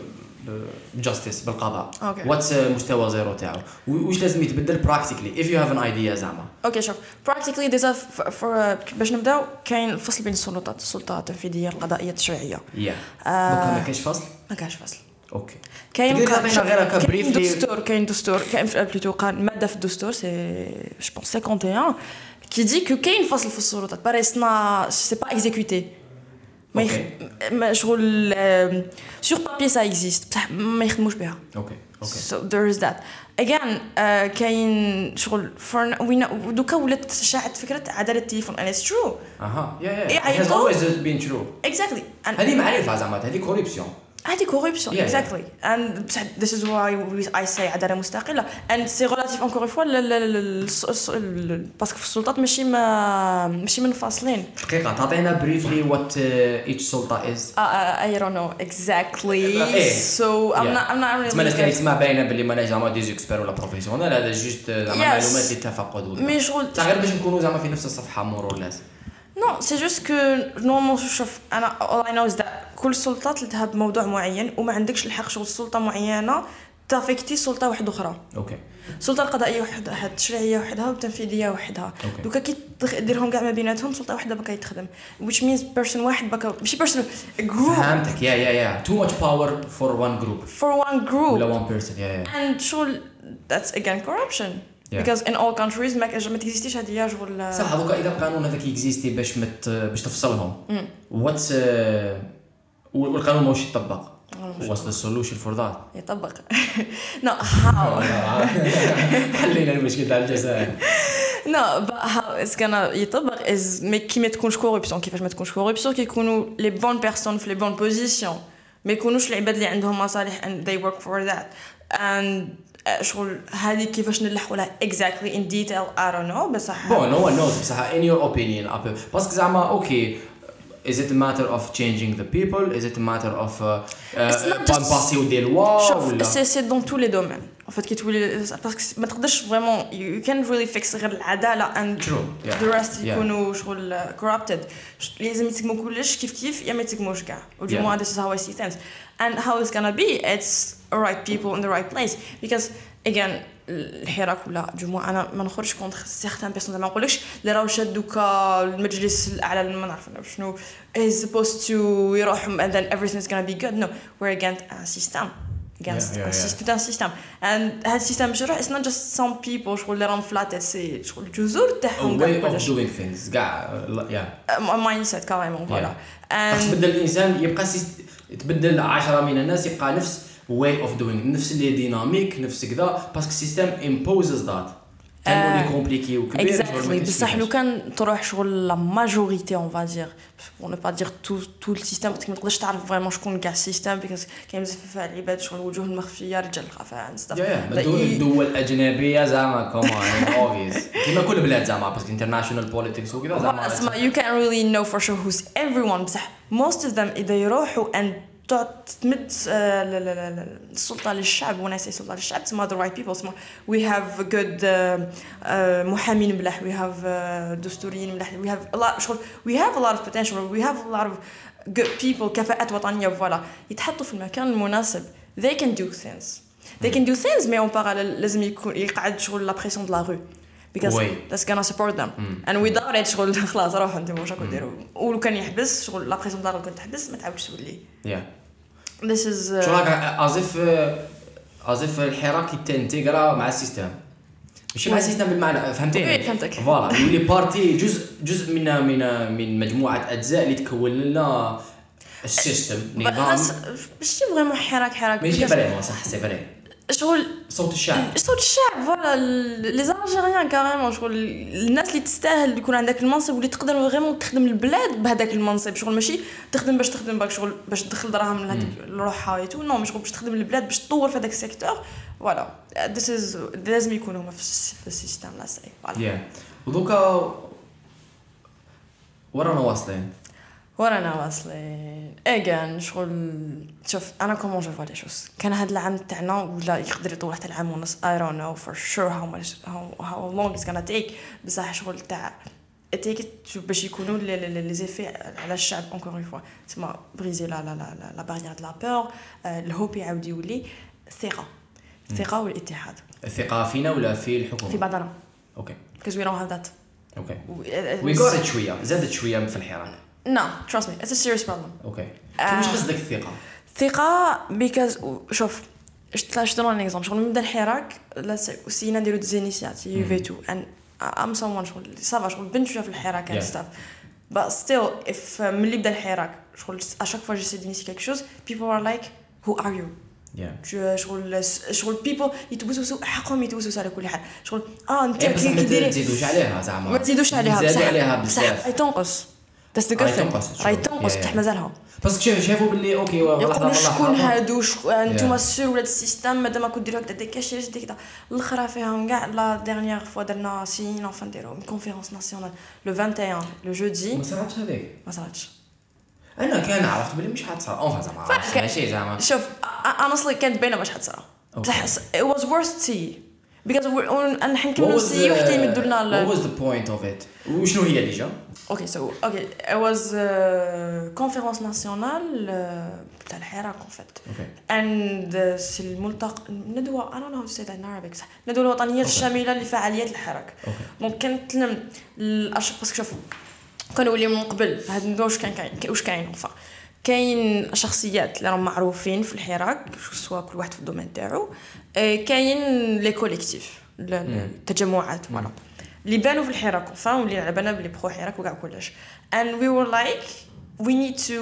بالjustice بالقضاء what's مستوى زيرو تاعو وش لازم يتبدل practically if you have an idea زعما اوكي شوف practically this for, for uh, باش نبداو كاين فصل بين السلطات السلطه التنفيذيه القضائيه التشريعيه يا yeah. uh, ما كاينش فصل ما كاينش فصل اوكي كاين غير كبريف دستور كاين دستور كاين بلوتو ماده في الدستور سي جو بونس واحد وخمسين كي دي كو كاين فصل في السلطات باريسنا سي با اكزيكوتي ما ما شغل sur papier ça existe بصح ما يخدموش بها اوكي اوكي so there is that again كاين شغل دوكا ولات شاعت فكره عداله التليفون and it's true اها يا يا has always been true exactly هذه معرفه زعما هذه corruption هذه corruption exactly and this is why I say عداله مستقله and c'est relative encore une fois parce que في السلطات ماشي ماشي منفصلين دقيقه تعطينا briefly what each سلطه is I don't know exactly so I'm not I'm not really ما نستنيش ما باينه باللي ما نجموا دي اكسبير ولا بروفيسيونيل هذا جوست زعما معلومات اللي تفقدوا تاع غير باش نكونوا زعما في نفس الصفحه مرور الناس نو سي جوست كو نورمال شوف انا all I know is that كل سلطات تذهب موضوع معين وما عندكش الحق شغل سلطه معينه تافكتي سلطه واحده اخرى اوكي السلطه القضائيه وحدها التشريعيه وحدها والتنفيذيه وحدها دوكا كي ديرهم كاع ما بيناتهم سلطه واحده بقى يتخدم which means person واحد بقى ماشي person group فهمتك يا يا يا too much power for one group for one group ولا one person يا yeah, yeah. and شغل that's again corruption Yeah. because in all countries ما كاش ما تيزيستيش هذه يا شغل صح دوكا اذا القانون هذاك يزيستي باش مت باش تفصلهم واتس والقانون ماهوش يطبق واتس ذا سولوشن فور ذات يطبق نو هاو حلينا المشكل تاع الجزائر نو هاو اس كان يطبق از مي كي ما تكونش كوربسيون كيفاش ما تكونش كوربسيون كيكونوا لي بون بيرسون في لي بون بوزيسيون ما يكونوش العباد اللي عندهم مصالح and they work for that and شغل هذه كيفاش نلحقوا لها exactly in detail I don't know بصح بون no one knows بصح in your opinion باسكو زعما اوكي is it a matter of changing the people is it a matter of بانباسيو دي لوا ولا سي سي دون تو لي دومين en fait كي تولي باسكو ما تقدرش فريمون you can't really fix غير العداله and True. Yeah. the rest يكونوا yeah. شغل corrupted لازم يتسمو كلش كيف كيف يا ما يتسموش كاع وديما this is how I see things and how it's gonna be it's right people in the right place because again الحراك ولا جموع أنا ما نخرجش كونتر certains personnes ما نقولكش اللي راهو شادوك المجلس الأعلى ما نعرف شنو is supposed to يروحهم and then everything's gonna be good no we're against a system against yeah, yeah, a system, yeah. system. And that system is not just some people who are flat, it's a way of doing things. Yeah. A mindset, carrément. Voilà. تبدل الإنسان يبقى تبدل عشرة من الناس يبقى نفس way of doing, نفس الديناميك نفس كذا, بس السيستم imposes that. تمولي كومبليكي وكبير. Exactly. بصح لو كان تروح شغل la majorité on va dire, on ne pas dire tout tout le système parce que ما تقدرش تعرف vraiment شكون كاع السيستم because كاين بزاف تاع العباد شغل الوجوه المخفيه رجال خفاء stuff. الدول الاجنبيه زعما كومون obvious كيما كل بلاد زعما because international politics وكذا زعما زعما you can't really know for sure who's everyone, بصح most of them إذا يروحوا and تمد السلطة للشعب وناس السلطة للشعب some other white people some we have good محامين ملح, we have دستوريين ملح, we have a lot we have a lot of potential, we have a lot of good people كفاءات وطنية فوالا يتحطوا في المكان المناسب, they can do things they can do things mais en parallèle لازم يكون يقعد شغل la pression de la rue because that's gonna support them and without it شغل خلاص راح انت واش راكو ديروا ولو كان يحبس شغل la pression de la rue كان تحبس ما تعاودش تولي yeah. This is. شراك أزف أزف الحراك يتنتجرا مع السيستم. مش مع السيستم بالمعنى فهمتني؟ فهمتك. فوالا اللي بارتي جزء جزء من من من مجموعة أجزاء اللي تكون لنا السيستم نظام. بس مش يبغى مو حراك حراك. مش يبغى صح سيبغى. شغل صوت الشعب. صوت الشعب فوالا الألجيريان كمان شغل الناس اللي تستاهل يكون عندك المنصب واللي تقدر وغير تخدم البلاد بهذاك المنصب, شغل ماشي تخدم باش تخدم باك شغل باش تدخل دراهم لهذيك الروحة ويتو نو مشغول باش تخدم البلاد باش تطور في هذاك السيكتور فوالا ذيس از لازم يكونوا هما في السيستم لا ساي فوالا. ودوكا ورانا واصلين ورانا واصلين اجان شغل شوف انا كومون جو فوا لي شوز كان هذا العام تاعنا ولا يقدر يطول حتى العام ونص I don't know for sure how much how, how long it's gonna take بصح شغل تاع تيكت باش يكونوا لي زيفي على الشعب encore une fois تسمى بريزي لا لا لا لا باريير دو لا بور الهوب يعاود يولي الثقه الثقه والاتحاد الثقه فينا ولا في الحكومه في بعضنا اوكي because we don't have that okay we got it شويه زادت شويه في الحراك. No, trust me, it's a serious problem. Okay. مش قصدك ثقة. ثقة because شوف اشتلاش دون نيزام شغل من الحراك لا سينا نديرو ديزينيسياتيف في تو and I'm someone شغل صافا شغل بنت شوف الحراك and stuff but still if ملي بدا الحراك شغل à chaque fois j'essaie d'initier quelque chose people are like who are you yeah شغل شغل people يتوسوسوا حقهم يتوسوسوا على كل حال شغل اه انت كي ديري ما تزيدوش عليها زعما ما تزيدوش عليها زاد عليها بزاف اي تنقص تست كفت راي تنقص تحت مازالها بس كيف شافوا باللي اوكي والله والله شكون هادو انتوما السور ولا السيستم مادام كنت ديروا هكا داكشي اش ديك الاخرى فيهم كاع لا ديرنيير فوا درنا سين انفان ديروا كونفيرونس ناسيونال لو واحد وعشرين لو جودي ما صراتش هذيك ما صراتش انا كان عرفت بلي مش حتصرا اون زعما ماشي زعما شوف انا اصلا كانت باينه مش حتصرا بصح it was worth tea because we're on and حنكملوا سي وحتى يمدوا لنا what was the point of it وشنو هي ديجا اوكي سو اوكي it was كونفرنس ناسيونال تاع الحراك فات and سي الملتقى ندوه I don't know how to say that in Arabic ندوه الوطنيه الشامله لفعاليات الحراك ممكن تلم الاشخاص باسكو شوفوا كانوا اللي من قبل هاد الندوه واش كان كاين واش كاين ف كاين شخصيات اللي راهم معروفين في الحراك سواء كل واحد في الدومين تاعو كاين لي كوليكتيف التجمعات فوالا اللي بانوا في الحراك فاهم اللي لعبنا بلي برو حراك وكاع كلش and we were like we need to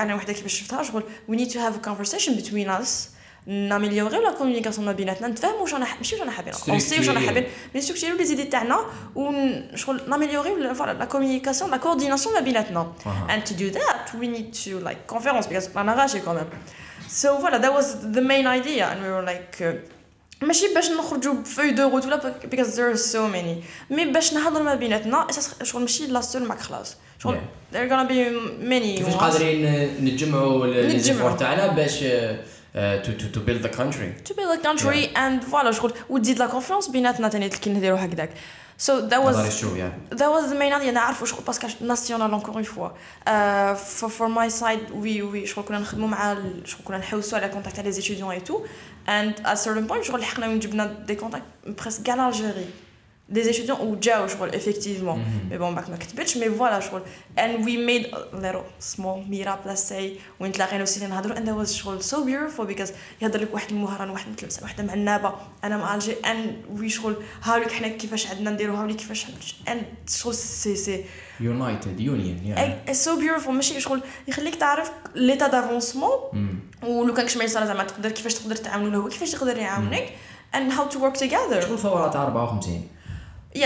انا وحده كيفاش شفتها شغل we need to have a conversation between us ناميليوريو لا كومونيكاسيون ما بيناتنا نتفاهموا واش انا ماشي واش انا حابين اونسي واش انا حابين مي سوكتيرو لي زيدي تاعنا وشغل ناميليوريو لا كومونيكاسيون لا كورديناسيون ما بيناتنا and to do that we need to like conference because انا غاشي quand même so voilà that was the main idea and we were like ماشي باش نخرجوا بفوي دو روت ولا because there are so many مي باش نهضروا ما بيناتنا شغل ماشي لا سول معك خلاص شغل there are gonna be many كيفاش قادرين نتجمعوا لي زيفور تاعنا باش Uh, to to to build the country to build the country yeah. and voilà شغل وتزيد لا كونفيونس بيناتنا ثاني كي نديروا هكذاك so that was that was the main idea نعرفوا شغل باسكو ناسيونال encore une fois uh, for, for my side we we شغل كنا نخدموا مع شغل كنا نحوسوا على كونتاكت تاع لي ستوديون اي تو and at certain point شغل حقنا ونجبنا دي كونتاكت بريس كاع الجيري des étudiants ou جاو شغل effectivement mais bon ما كتبتش mais voilà شغل and we made a little small meet up let's say وين تلاقينا وسيلين نهضروا and that was شغل so beautiful because يهضر لك واحد المهران واحد متلبسه واحده معنابه انا مع الجي and we شغل هاولك حنا كيفاش عندنا نديروها ولي كيفاش and so c'est c'est united union yeah it's so beautiful ماشي شغل يخليك تعرف l'état d'avancement ولو كان كش ما يصير زعما تقدر كيفاش تقدر تعاونوا له كيفاش يقدر يعاونك and how to work together شغل ثورات أربعة وخمسين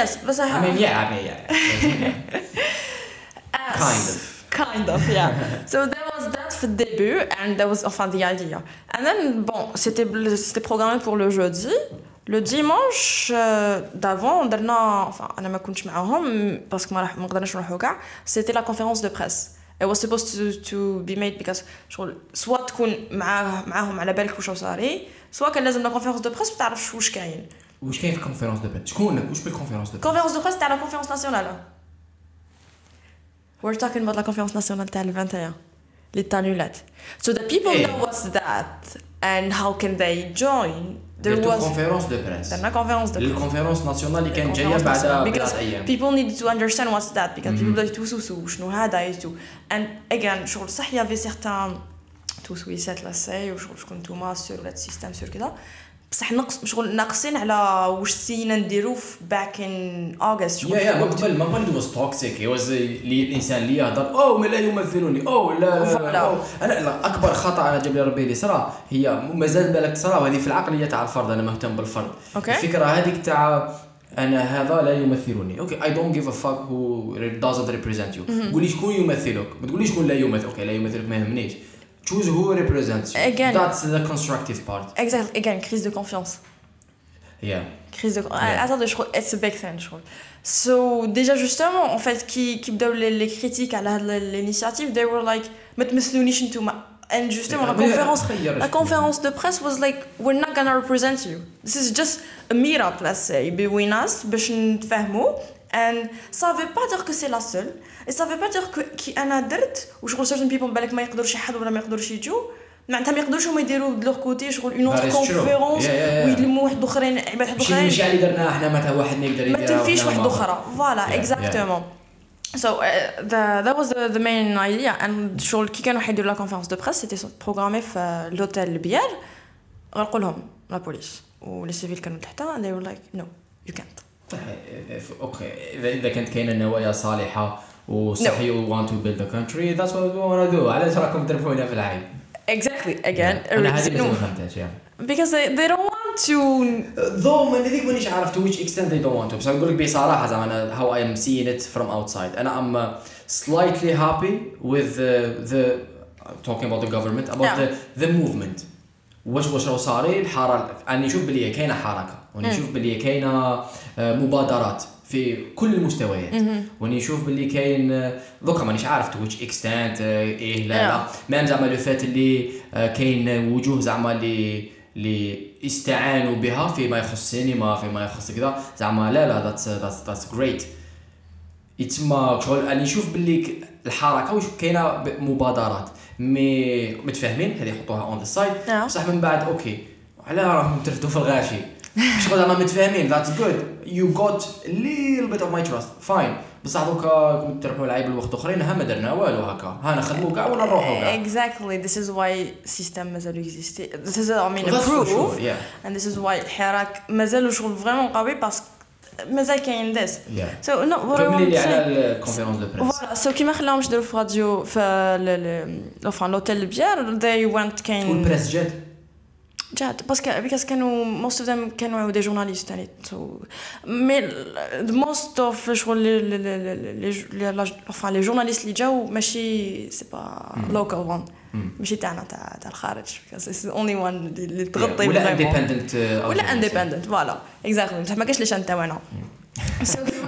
Yes, but I have... I mean, yeah, I mean, yeah. As, kind of. Kind of, yeah. So there was that for the début, and there was, enfin, the idea. And then, bon, c'était, c'était programmé pour le jeudi. Le dimanche euh, d'avant, on a, enfin, on a pas été avec eux, parce que moi, je ne suis pas là. C'était la conférence de presse. It was supposed to, to be made because شغل soit تكون معاه, معاهم على بالك وش صاري, soit كان لازم la conférence de presse بتعرف وش كاين. واش كاين في كونفيرونس دو بريس شكون واش بال كونفيرونس دو كونفيرونس دو بريس تاع لا كونفيرونس ناسيونال وير توكين اباوت لا كونفيرونس ناسيونال تاع واحد وعشرين لي تانولات so the people know what's that and how can they join there was كونفيرونس دو بريس تاع لا كونفيرونس دو الكونفيرونس ناسيونال اللي كانت جايه بعد ثلاث ايام people need to understand what's that because people don't توسو شنو هذا يتو and again شغل صح يافي سيغتان توسو يسات لا ساي وشغل شكون توما سور لا سيستم سور كذا بصح نقص شغل ناقصين على واش سينا نديرو باك ان اوغست يا يا قبل ما كان دوز توكسيك واز لي الانسان اللي يهضر او ما لا يمثلوني او لا أو انا لا اكبر خطا انا جاب لي ربي لي صرا هي مازال بالك صرا وهذه في العقليه تاع الفرد انا مهتم بالفرد okay. الفكره هذيك تاع انا هذا لا يمثلني اوكي اي دونت جيف ا فاك هو دازنت ريبريزنت يو قولي شكون يمثلك ما تقوليش شكون لا يمثل اوكي لا يمثلك ما يهمنيش Choose who represents you. Again, that's the constructive part. Exactly. Again, crise de confiance. Yeah. Crise de confiance. Yeah. Attends, je crois it's a big thing, je crois. So, déjà justement, en fait, qui qui donne les, les critiques à la, l'initiative, they were like, "Mais تمثلونيش نتوما." And justement, yeah, la conférence, yeah, la conférence de presse was like, "We're not gonna represent you. This is just a meet-up, let's say, between us, باش نتفاهموا." And ça veut pas dire que c'est la seule. Et ça veut pas dire que qui en a d'autres ou je recherche une people بالك ما يقدرش يحل ولا ما يقدرش يجو معناتها ما يقدروش هما يديروا دو لور كوتي شغل اون اوتر كونفيرونس ويلموا واحد اخرين عباد واحد اخرين الشيء اللي درناه احنا متى واحد ما يقدر يديرها ما تنفيش واحد اخرى فوالا اكزاكتومون So uh, the, that was the, the main idea and شغل كي كانوا حيديروا لا كونفيرونس دو بريس c'était programmé في l'hôtel بيير غنقول لهم لا بوليس ولي سيفيل كانوا تحتها and they were like no you can't اوكي اذا كانت كاينه نوايا صالحه وصحي و want to build the country that's what we want to do علاش راكم ترفعونا في العين exactly again انا هذه ما فهمتهاش because they, they don't want to though من هذيك مانيش عارف to which extent they don't want to بصح نقول لك بصراحه زعما how I am seeing it from outside انا I'm slightly happy with the, the talking about the government about yeah. the, the movement واش واش راه صاري الحركه اني نشوف بلي كاينه حركه ونشوف بلي كاينه مبادرات في كل المستويات ونشوف بلي كاين دوكا مانيش عارف تويتش اكستانت ايه لا لا مام زعما لو فات اللي كاين وجوه زعما اللي اللي استعانوا بها فيما يخص السينما فيما يخص كذا زعما لا لا ذاتس ذاتس جريت يتما شغل اني نشوف بلي الحركه واش كاينه مبادرات مي متفاهمين هذه خطوها اون ذا سايد بصح من بعد اوكي على راهم ترفدوا في الغاشي شغل زعما متفاهمين ذاتس جود يو غوت ليل بيت اوف ماي تراست فاين بصح دوكا كنت تربحوا العيب الوقت اخرين ها ما درنا والو هكا ها نخدموا كاع ولا نروحوا كاع اكزاكتلي ذيس از واي سيستم مازال اكزيستي ذيس از اي مين بروف اند ذيس از واي الحراك مازالوا شغل فريمون قوي باسكو مازال كاين داس سو نو وريلي على الكونفيرونس دو بريس فوالا سو كيما خلاوهمش يديروا في راديو في لوفان لوتيل بيير داي وانت كاين والبريس جات جات باسكو باسكو كانوا موست اوف ذم كانوا دي جورناليست يعني مي موست اوف شغل لي لا فان لي جورناليست اللي جاو ماشي سي با لوكال وان ماشي تاعنا تاع تاع الخارج باسكو اونلي وان اللي تغطي ولا انديبندنت ولا انديبندنت فوالا اكزاكتلي بصح ما كاينش ليش انت وانا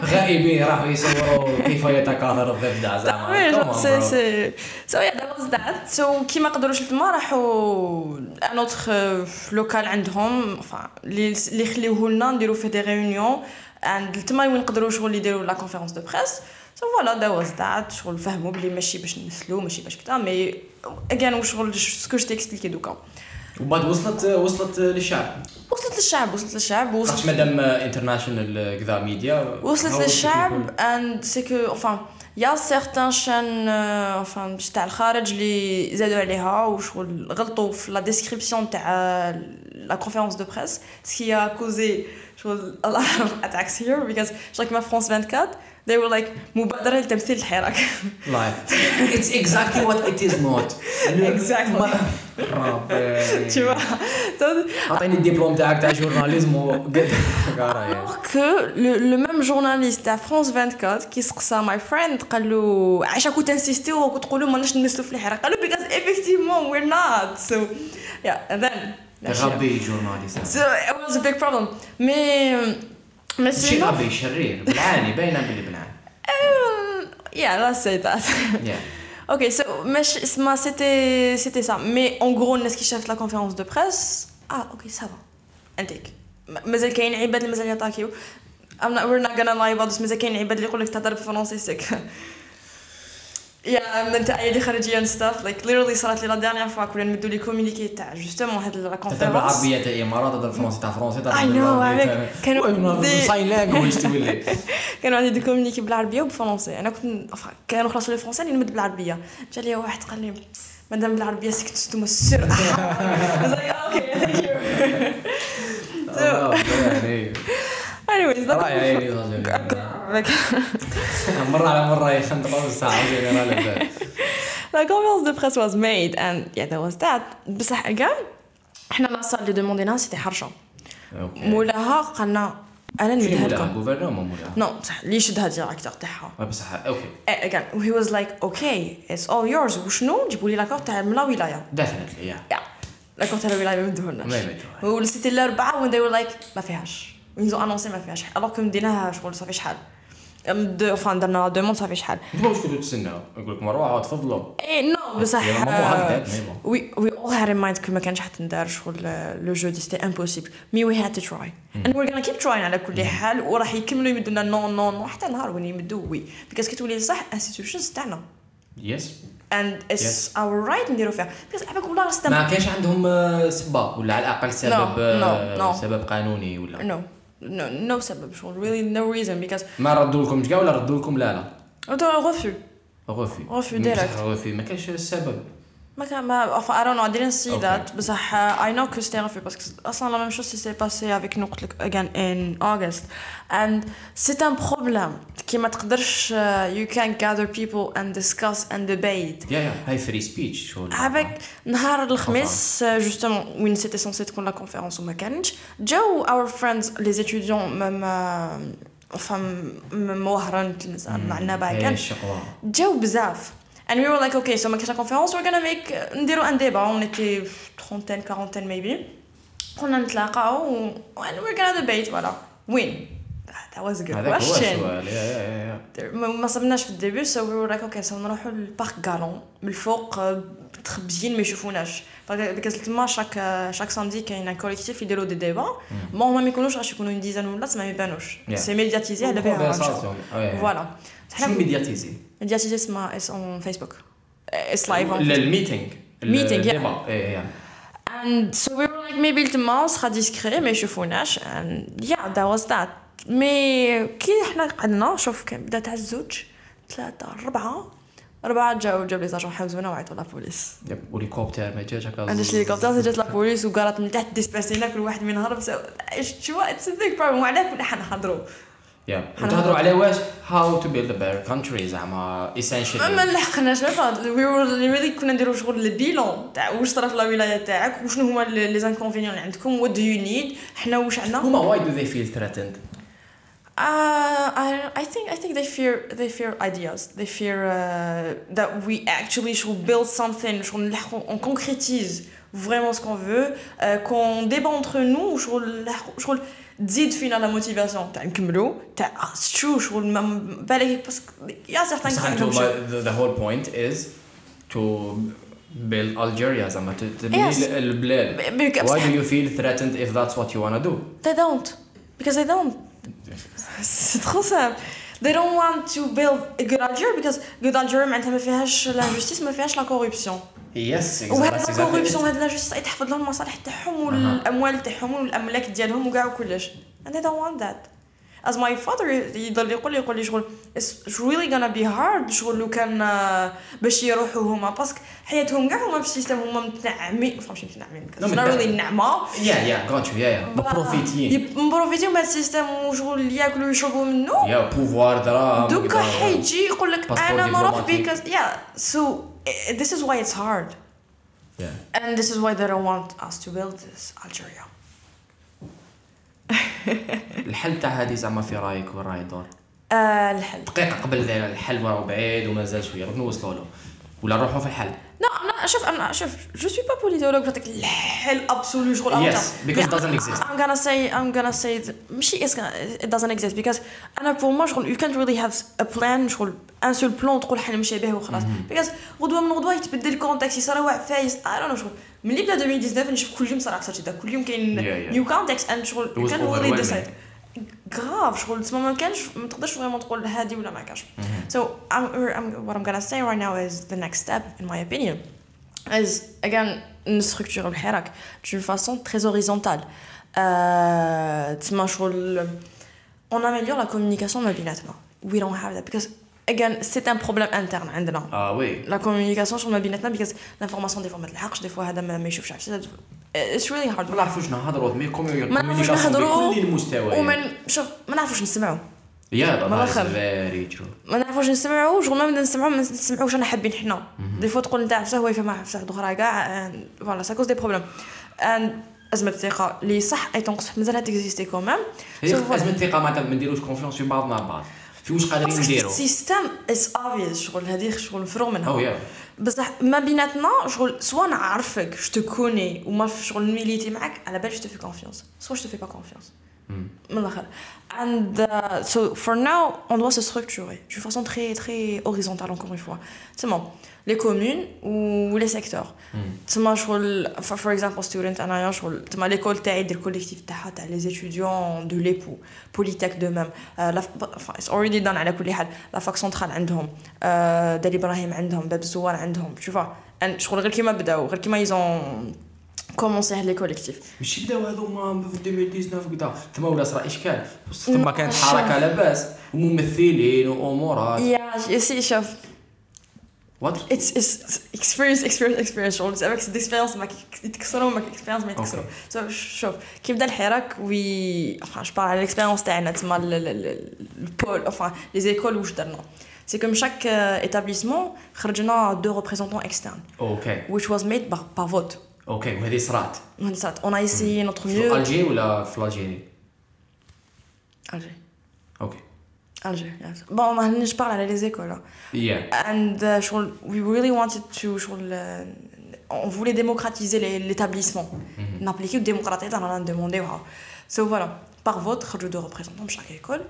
غائبين راحوا يصوروا كيف يتكاثر الضفدع زعما سي سي سو يا دابا زعما سو كيما قدروش لتما راحوا ان اوتر لوكال عندهم اللي اللي خليوه لنا نديروا فيه دي ريونيون عند لتما وين نقدروا شغل يديروا لا كونفيرونس دو بريس سو فوالا دابا زعما شغل فهموا بلي ماشي باش نسلو ماشي باش كذا مي اجين وشغل سكو جي تيكسبليكي دوكا وبعد وصلت وصلت للشعب وصلت للشعب وصلت للشعب وصلت مدام انترناشونال كذا ميديا وصلت للشعب اند سي كو enfin يا سيرتان شان enfin باش تاع الخارج اللي زادوا عليها وشغل غلطوا في لا ديسكريبسيون تاع لا كونفيرونس دو بريس سكي ا كوزي شغل اتاكس هير بيكوز شاك ما فرانس vingt-quatre they were like مبادرة لتمثيل الحراك. Right. It's exactly what it is not. Exactly. رابي. شو ما؟ عطيني الدبلوم تاعك تاع جورناليزم وقد كارا. que le le même journaliste à France vingt-quatre qui سقسى my friend قال له عشا كنت انسيستي وكنت تقول له ما نش نمثلوا في الحراك قال له because effectively we're not so yeah and then. رابي جورناليزم. So it was a big problem. Mais شيء غبي شرير بلعاني بينا باللي بلعاني yeah let's say that yeah okay so مش ما c'était c'était ça mais en gros الناس كي شافت la conférence de presse ah okay ça va انتك مازال كاين عباد مازال يطاكيو I'm not we're not gonna lie about this مازال كاين عباد اللي يقولك تهضر بالفرنسي سك يا من تاعي خارجيا ستاف لايك ليترلي صارت لي لا ديرنيير فوا كنا نمدوا لي كومونيكي تاع جوستومون هاد لا كونفيرونس تاع العربيه تاع الامارات تاع الفرنسي تاع فرنسا تاع الامارات كانوا ساين لانغويج تولي كانوا عندي كومونيكي بالعربيه وبالفرنسي انا كنت كانوا خلاص لي فرنسا اللي نمد بالعربيه جا لي واحد قال لي مدام بالعربيه سكت ستوم السر اوكي ثانك يو anyways that's مرة على مرة يخندقوا الساعة La conférence de presse was made and yeah that was that بصح again احنا لا صار اللي دوموندينا سيتي حرجة مولاها قلنا انا نمدهلكم نو بصح ليش دها ديراكتور تاعها بصح اوكي again he was like okay it's all yours وشنو جيبوا لي لاكور تاع من لا ولاية دفنت لي يا لاكور تاع الولاية ما يمدوهولناش والسيتي الاربعة when they were like ما فيهاش ils ont annoncé ما فيهاش alors que مديناها شغل صافي شحال ام enfin درنا دومون صافي شحال واش كنتو تسناو نقول لكم روحوا تفضلوا اي نو بصح وي وي all had in mind كما كانش حتى ندار شغل لو جو دي سيتي امبوسيبل مي وي هاد تو تراي اند وير غانا كيب تراين على كل حال وراح يكملوا يمدونا نو نو نو حتى نهار وين يمدو وي بيكوز كي تولي صح انستيتيوشنز تاعنا يس and it's yes. our right نديرو فيها بس عباك والله راستم ما كانش عندهم سباب ولا على الأقل سبب no, no, no. سبب قانوني ولا no no no سبب شو really no reason because ما ردوا لكم جا ولا ردوا لكم لا لا أنتوا غفوا غفوا غفوا ديرك غفوا ما كانش سبب ما كان ما أف أرون عادين سيدات بس I know que c'était غفوا parce que أصلاً la même chose s'est passée avec nous again in August and c'est un problème كي ما تقدرش you can gather people and discuss and debate. Yeah, yeah. هاي free speech. عبك نهار الخميس justement وين c'était censé تكون la conférence وما كانش جو our friends les étudiants même enfin موهران معنا باكان جو بزاف and we were like okay so ما كانش conférence we're gonna make نديرو un débat on était trentaine quarantaine maybe قلنا نتلاقاو and we're gonna debate voilà win. That was a good question. Yeah, yeah, yeah. ما صبناش في البداية, so we were like, okay, so نروحوا للبارك غالون من الفوق تخبزين ما يشوفوناش. because تما شاك شاك ساندي كاين ان كوليكتيف يديروا دي ديبا. ما هما ما يكونوش راح يكونوا ديزان ولا ما يبانوش. سي ميدياتيزي على بالها. فوالا. شنو ميدياتيزي؟ ميدياتيزي اسمها على فيسبوك. It's live on الميتينغ. ميتينغ يا. And so we were like maybe تما صرا ديسكري ما يشوفوناش. And yeah, that was that. مي كي احنا قعدنا شوف كان بدا تاع الزوج ثلاثه اربعه اربعه جاوا جاب لي زاجون حوزونا وعيطوا لابوليس ياب والهليكوبتر ما جاش هكا عندش الهليكوبتر جات لابوليس وقالت من تحت ديسباسينا كل واحد من هرب شوا اتس بيج بروبلم وعلاه كنا حنحضروا ياب نهضروا على واش هاو تو بيلد بير كونتري زعما اسينشال ما لحقناش بعض وي ريلي كنا نديروا شغل البيلون تاع واش صرا في لا ولايه تاعك وشنو هما لي زانكونفينيون عندكم وات دو يو نيد حنا واش عندنا هما واي دو ذي فيل ثريتند Uh, I I think I think they fear they fear ideas they fear uh, that we actually should build something qu'on on concrétise vraiment ce qu'on veut uh, qu'on débat entre nous شغل شغل تزيد فينا لا موتيفاسيون تاع نكملو تاع شو شغل بالك باسكو يا certains the whole point is to build Algeria زعما تبني البلاد why do you feel threatened if that's what you want to do they don't because they don't C'est trop simple. they don't want to build a good Algeria because good Algeria معناتها ما فيهاش لا جوستيس ما فيهاش لا كوربسيون. يس وهاد لا كوربسيون هاد لا جوستيس تحفظ لهم المصالح تاعهم والاموال تاعهم والاملاك ديالهم وكاع وكلش. And they don't want that. As my father يضل يقول لي يقول لي شغل it's really gonna be hard شغل لو كان باش يروحوا هما باسكو حياتهم كاع هما في السيستم هما متنعمين فهمتي متنعمين ضروري النعمه يا يا غاتو يا يا بروفيتي بروفيتي من السيستم وشغل ياكلوا يشربوا منه يا بوفوار دراهم دوك حيجي يقول لك انا نروح بيكاز يا so this is why it's hard yeah and this is why they don't want us to build this Algeria. الحل تاع هذه زعما في رايك وين راه يدور؟ آه الحل دقيقه قبل دايره الحل راه بعيد ومازال شويه راه نوصلوا له ولا نروحوا في الحل. لا انا شوف انا شوف جو سوي با بوليتولوج نعطيك الحل ابسولو شغل اوتا يس بيكوز دازنت اكزيست ام غانا ساي ام غانا ساي ماشي اس دازنت اكزيست بيكوز انا بور مو شغل يو كانت ريلي هاف ا بلان شغل ان سول بلان تقول حنا نمشي به وخلاص بيكوز غدوه من غدوه يتبدل الكونتاكس يصير واع فايز انا نشوف ملي بدا ألفين وتسعطاش نشوف كل يوم صراحه صرت دا كل يوم كاين نيو كونتاكس ان شغل كان هو اللي ديسايد غراف شغل تما ما كانش ما تقدرش فريمون تقول هادي ولا ما كاش. So I'm, I'm, what I'm gonna say right now is the next step in my opinion is again نستركتوري الحراك d'une façon très horizontale تما شغل on améliore la communication ما بيناتنا. We don't have that because again c'est un problème interne عندنا. Ah oui. La communication sur ما بيناتنا because l'information des fois ما تلحقش des fois هذا ما يشوفش عفسه It's really hard. ما نعرفوش نهضروا مي كوميونيكاسيون بكل المستويات. ومن شوف ما نعرفوش نسمعوا. يا ما ما نعرفوش نسمعوا شغل ما بدنا نسمعوا ما نسمعوش انا حابين حنا. دي فوا تقول نتاع عفسه هو يفهم عفسه اخرى كاع فوالا سا كوز دي بروبليم. اند ازمه الثقه اللي صح اي تنقص مازال هتيكزيستي كومام. ازمه الثقه معناتها ما نديروش كونفيونس في بعضنا البعض. في واش قادرين نديروا السيستم اس اوبفيس شغل هذه شغل مفروغ منها بصح ما بيناتنا شغل سوا نعرفك جو تو كوني وما في شغل ميليتي معك على بالي جو تو في كونفيونس سوا جو تو في با كونفيونس من الاخر and uh, so for now on doit se structurer d'une façon très très horizontale encore une fois تمام les communes ou les secteurs تما شغل for, for example student انا شغل تما ليكول تاعي دير كوليكتيف تاعها تاع les étudiants de l'EPO Polytech de même it's already done على كل حال la fac centrale عندهم دالي ابراهيم عندهم باب زوار عندهم tu vois and شغل غير كيما بداو غير كيما ils كومونسي هاد لي كوليكتيف ماشي بداو هذوما في ألفين وتسعطاش كدا تما ولا صرا اشكال تما كانت حركه لاباس وممثلين وامورات يا سي شوف وات اتس اتس اكسبيرينس اكسبيرينس اكسبيرينس اولز اكس ديسبيرينس ماك تكسروا ماك اكسبيرينس ما تكسروا سو شوف كي بدا الحراك وي فاش بار على الاكسبيرينس تاعنا تما البول اوفا لي زيكول واش درنا c'est comme chaque établissement خرجنا deux représentants externes okay which was made by vote. OK, وهذه صرات. وهذه صرات. On a essayé notre mieux. في الجزائر ولا في الجزائر؟ الجزائر. OK. الجزائر. Bon, ما هنيش parle على les écoles. Yeah. And uh, we really wanted to uh, on voulait démocratiser l'établissement. N'appliquer une démocratie dans la demande. So voilà, par vote, خرجوا deux représentants de chaque école.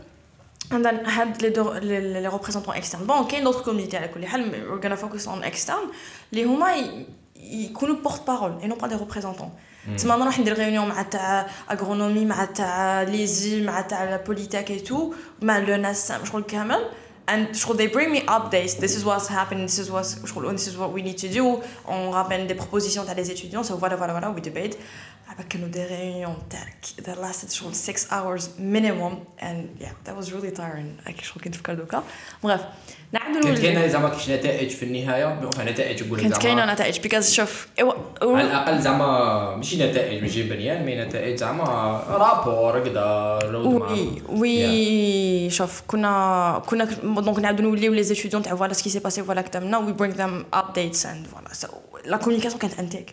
And then had les deux, les, les représentants externes. Bon, OK, d'autres communautés à كل حال, we're going to focus on externe. Les huma يكونوا porte-parole et non pas des représentants. تما نروح ندير réunion مع تاع agronomie مع تاع ليزي مع تاع polytech et tout مع le ناس شغل كامل and شغل they bring me updates this is what's happening this is what شغل this is what we need to do on rappelle des propositions تاع les étudiants so voilà voilà voilà we debate avec كانوا des réunions tech that lasted شغل six hours minimum and yeah that was really tiring اكي شغل كنت فكر دوكا bref كانت كاينه زعما كاش نتائج في النهايه وفي نتائج نقول زعما كانت كاينه نتائج بيكاز شوف على الاقل زعما ماشي نتائج ماشي بنيان مي نتائج زعما رابور هكذا رود وي شوف كنا كنا دونك نعاودو نوليو لي ستوديون تاع فوالا سكي سي باسي فوالا كتمنا وي برينغ ذم ابديتس اند فوالا سو لا كومونيكاسيون كانت انتيك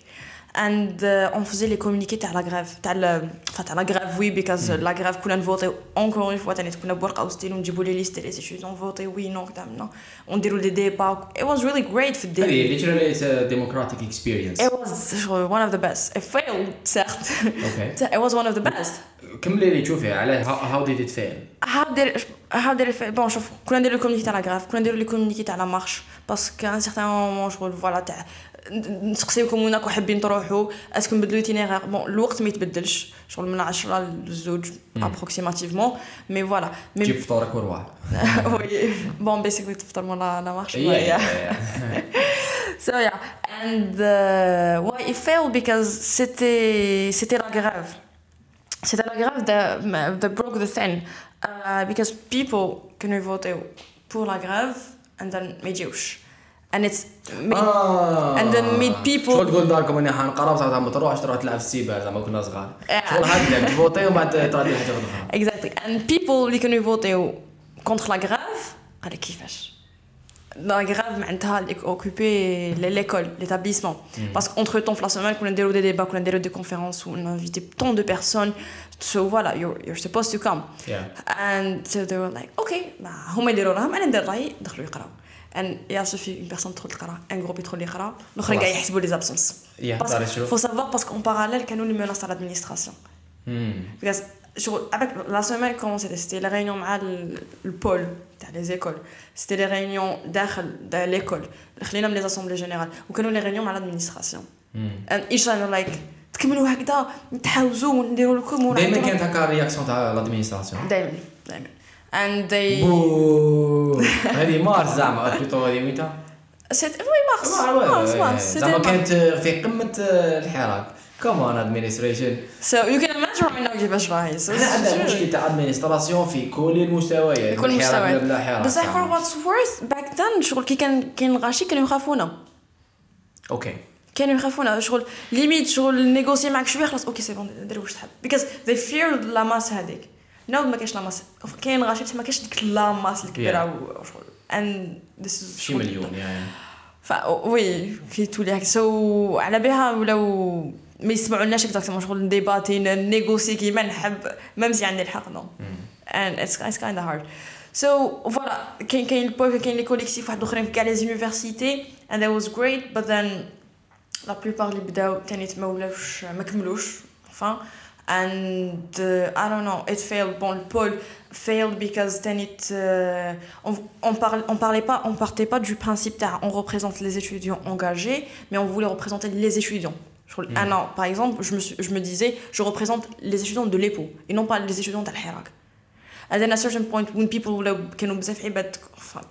and uh, on faisait les communiqués تاع la grève تاع enfin تاع la grève oui because mm. la grève كنا نفوتيو encore une fois تاني كنا بورقه وستيل ونجيبوا لي ليست لي étudiants voter oui non non ونديروا لي débats it was really great for the literally it's a democratic experience it was one of the best it failed certes okay so it was one of the best كمل لي تشوفي على how did it fail how did it, how did it fail bon شوف كنا نديروا لي communiqués تاع la grève كنا نديروا لي communiqués تاع la marche parce qu'à un certain moment je voilà نسقسيوكم وينكم حابين تروحوا اسكو نبدلوا ايتينيرير بون الوقت ما يتبدلش شغل من عشرة للزوج ابروكسيماتيفمون مي فوالا مي تجيب فطورك وروح وي بون بيسيكلي تفطر ولا لا مارش ويا So yeah, and uh, why it failed because c'était c'était la grève. C'était la grève that, that broke the thing uh, because people couldn't vote pour la grève and then ما يجيوش. And it's made, ah, and then made people. شو تقول داركم إني حنقرب صارت عم بتروح تروح تلعب سيبا زي ما كنا صغار. شو الحد لك voter وما ترادي حاجة غيرها. Exactly. And people اللي كانوا يفوتوا contre la grève قالوا كيفاش. La grève mentale occupait l'école, l'établissement. Mm. Parce qu'entre temps, la semaine, qu'on a déroulé des débats, qu'on a déroulé des conférences, où on a invité tant de personnes. So voilà, you're, you're supposed to come. Yeah. And so they were like, okay, bah, on va dérouler, on va dérouler, d'achler le kara. And il y a suffit une personne trop le kara, un groupe trop le kara, l'autre gars il a hésité les absences. Yeah, parce qu'il faut savoir parce qu'en parallèle, qu'elle nous les menace à l'administration. Mm. Because avec la semaine quand c'était c'était les réunions avec le pôle des écoles c'était les réunions dans l'école خلينا من les assemblées générales وكانوا les réunions avec l'administration and each time they're like تكملوا هكذا نتحاوزوا ونديروا لكم ونعملوا دائما كانت هكا الرياكسيون تاع l'administration دائما دائما and they هذه مارس زعما plutôt هذه متى c'est oui mars mars mars زعما كانت في قمة الحراك Come on, administration. So you can imagine right now كيفاش راهي. عندنا مشكل تاع administration في كل المستويات. كل المستويات. But for what's worth, back then شغل كي كان كان غاشي كانوا يخافونا. Okay. كانوا يخافونا شغل limit شغل negotiate معك شوية خلاص okay c'est bon ندير واش تحب because they feared la masse هذيك. Now ما كاش la masse. كان غاشي بس ما كاش ديك la masse الكبيرة وشغل and this is. شي مليون يعني. فا وي في تولي so على بها ولو. ما يسمعوناش اكثر من شغل ديباتي نيغوسي كيما نحب مامزي عندي الحق نو and it's it's kind of hard so voilà كاين كاين البوب كاين لي كوليكتيف واحد اخرين في كاع لي زونيفرسيتي and that was great but then la plupart اللي بداو ثاني ما ولاوش ما كملوش enfin and uh, I don't know it failed bon le pôle failed because then it uh, on on parlait on parlait pas on partait pas du principe تاع on représente les étudiants engagés mais on voulait représenter les étudiants Ah non, par exemple, je me, je me disais, je représente les étudiants de l'EPO et non pas les étudiants de l'Hirak. At a certain point, when people were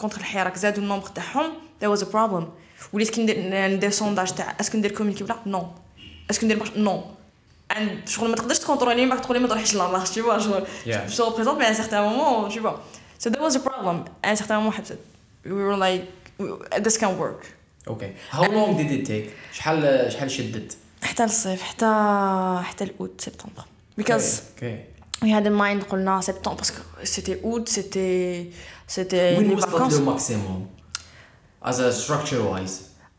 contre l'Hirak, ils ont nombre تاعهم, there was a problem. Ou est-ce qu'il y a des sondages, est-ce qu'il y a des communiqués là? Non. Est-ce qu'il y a des marches? Non. And je ne peux pas contrôler, je ne peux pas contrôler, tu vois, je te représente, mais à un certain moment, tu vois. So there was a problem. À un certain moment, we were like, this can't work. Okay. How long did it take? شحال شحال شدت؟ حتى الصيف حتى حتى الأوت سبتمبر because we had in mind قلنا سبتمبر parce que c'était août c'était c'était les vacances maximum as a structure wise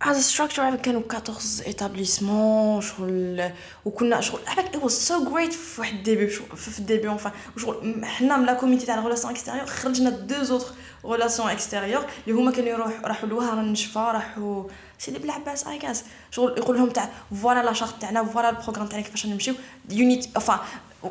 as a structure I كانوا fourteen établissements شغل وكنا شغل it was so great في واحد début في début enfin شغل إحنا من la communauté تاع relations extérieures خرجنا deux autres relations extérieures اللي هما كانوا يروح راحوا لوهر النشفة راحوا سيدي بل عباس I guess شغل يقول لهم تاع voilà la charte تاعنا voilà le programme تاعنا كيفاش نمشيو unit enfin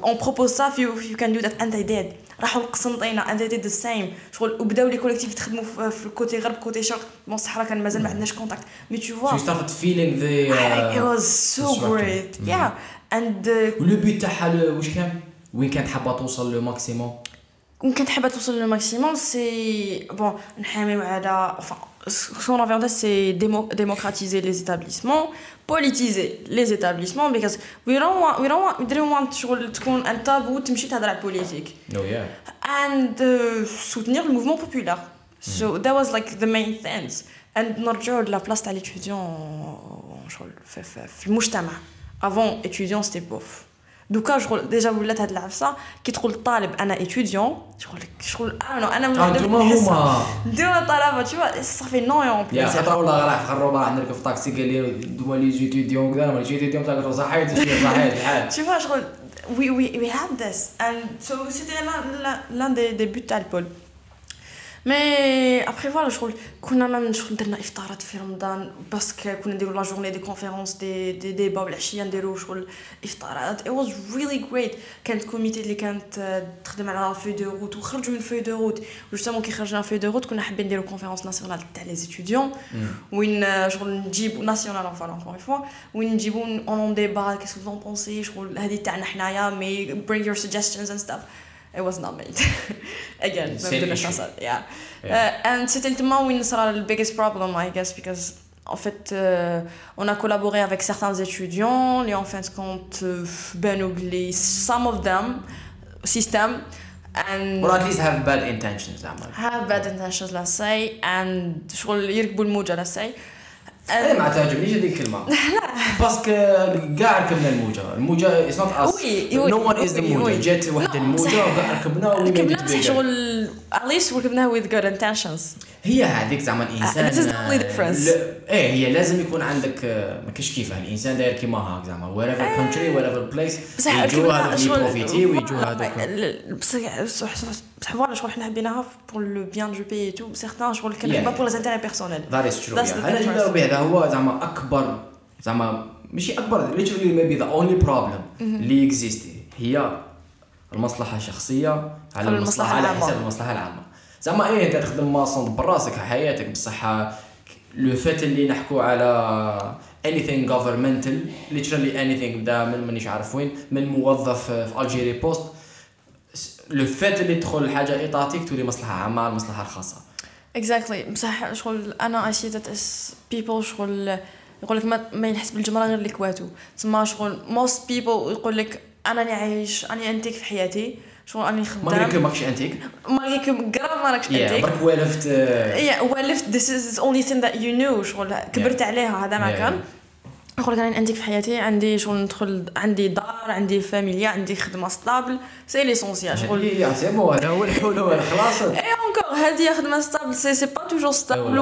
on propose ça if you, if you can do that and they did راحوا القسنطينة and they did the same شغل وبداو لي كوليكتيف يتخدموا في الكوتي غرب كوتي شرق بون الصحراء كان مازال ما عندناش كونتاكت مي تو فوا so you started feeling the uh, it was so great mm-hmm. yeah and ولو بيت تاعها واش كان وين كانت حابه توصل لو ماكسيموم كنت حابه توصل لو ماكسيموم سي بون نحاميو على enfin ce qu'on avait c'est démocratiser les établissements politiser les établissements because we don't want we don't want we didn't want شغل تكون un tabou تمشي تهضر على politique no yeah and uh, soutenir le mouvement populaire so that was like the main things and نرجعوا للبلاصه تاع l'étudiant شغل في, في, في المجتمع avant étudiant c'était bof دوكا شغل ديجا ولات هاد العفسه كي تقول الطالب انا اتيديون شغل شغل انا انا هما دوما طلبه تشوا صافي نو اون بليس يا خاطر والله راح في الروبه راح نركب في طاكسي قال لي دوما لي زيتيديون كذا ما زيتيديون تاع الروزا حيت صحيح الحال تشوا شغل وي وي وي هاف ذس اند سو سيتي لان دي دي بوت تاع البول مي ابري فوالا شغل كنا ما شغل درنا افطارات في رمضان باسكو كنا نديروا لا جورني دي كونفيرونس دي دي ديبا والعشيه نديروا شغل افطارات. اي واز ريلي جريت. كانت كوميتي اللي كانت تخدم على فوي دو روت وخرجوا من فوي دو روت وجوستمون كي خرجنا فوي دو روت كنا حابين نديروا كونفيرونس ناسيونال تاع لي ستوديون وين شغل نجيبوا ناسيونال اون فون فوا وين نجيبوا اون ديبا كي سو فون بونسي شغل هذه تاعنا حنايا مي برينغ يور سجستشنز اند ستاف. It was not made again. Yeah. Uh, and c'était le moment où il sera le biggest problem, I guess, because en fait, euh, on a collaboré avec certains étudiants, et en fin de compte, ben oublie some of them, system, and or at least have bad intentions. Have bad intentions, let's say, and شغل يركبوا الموجة, let's say. أنا ما تعجبنيش هذه الكلمة. باسكو كاع ركبنا الموجة، الموجة it's not us. No one is the موجة. جات واحد الموجة وكاع ركبنا وركبنا شغل at least ركبناها with good intentions. هي هذيك زعما الإنسان. This is the only difference. إيه هي لازم يكون عندك ما كاش كيفه الإنسان داير كيما هاك زعما wherever country wherever place. يجوا هذوك يبروفيتي ويجوا هذوك. بس صح صح صح فوالا شغل حنا حبيناها pour le bien du pays et tout. Certains شغل كان pas pour les intérêts personnels. هذا جدار بهذا هو زعما أكبر زعما مشي أكبر literally maybe the only problem اللي exist هي المصلحة الشخصية على المصلحة على حساب المصلحة العامة زعما إيه أنت تخدم ماصند براسك حياتك بصحة لفت اللي نحكو على anything governmental literally anything بدأ من منيش عارف وين من موظف في ألجيري بوست لفت اللي تدخل حاجة تعطيك تولي مصلحة عامة على المصلحة الخاصة. Exactly. بصح شغل أنا I see that as people شغل يقولك ما ما ينحس بالجمرة غير اللي كواتو. تسمى شغل most people يقولك أنا نعيش أنا أنتيك في حياتي شغل أنا خدام. ما رأيك ماكش أنتيك؟ ما رأيك قرب ما رأيك أنتيك؟ برك ولفت. Yeah, ولفت. This is the only thing that you knew شغل كبرت عليها هذا ما كان. يقولك أنا أنتيك في حياتي عندي شغل ندخل عندي دار عندي فاميليا عندي خدمة ستابل سي ليسونسيال شغل. يا سيمو هذا هو الحل هو الخلاص. هذه يخدم ستابل سي سي با توجور ستابل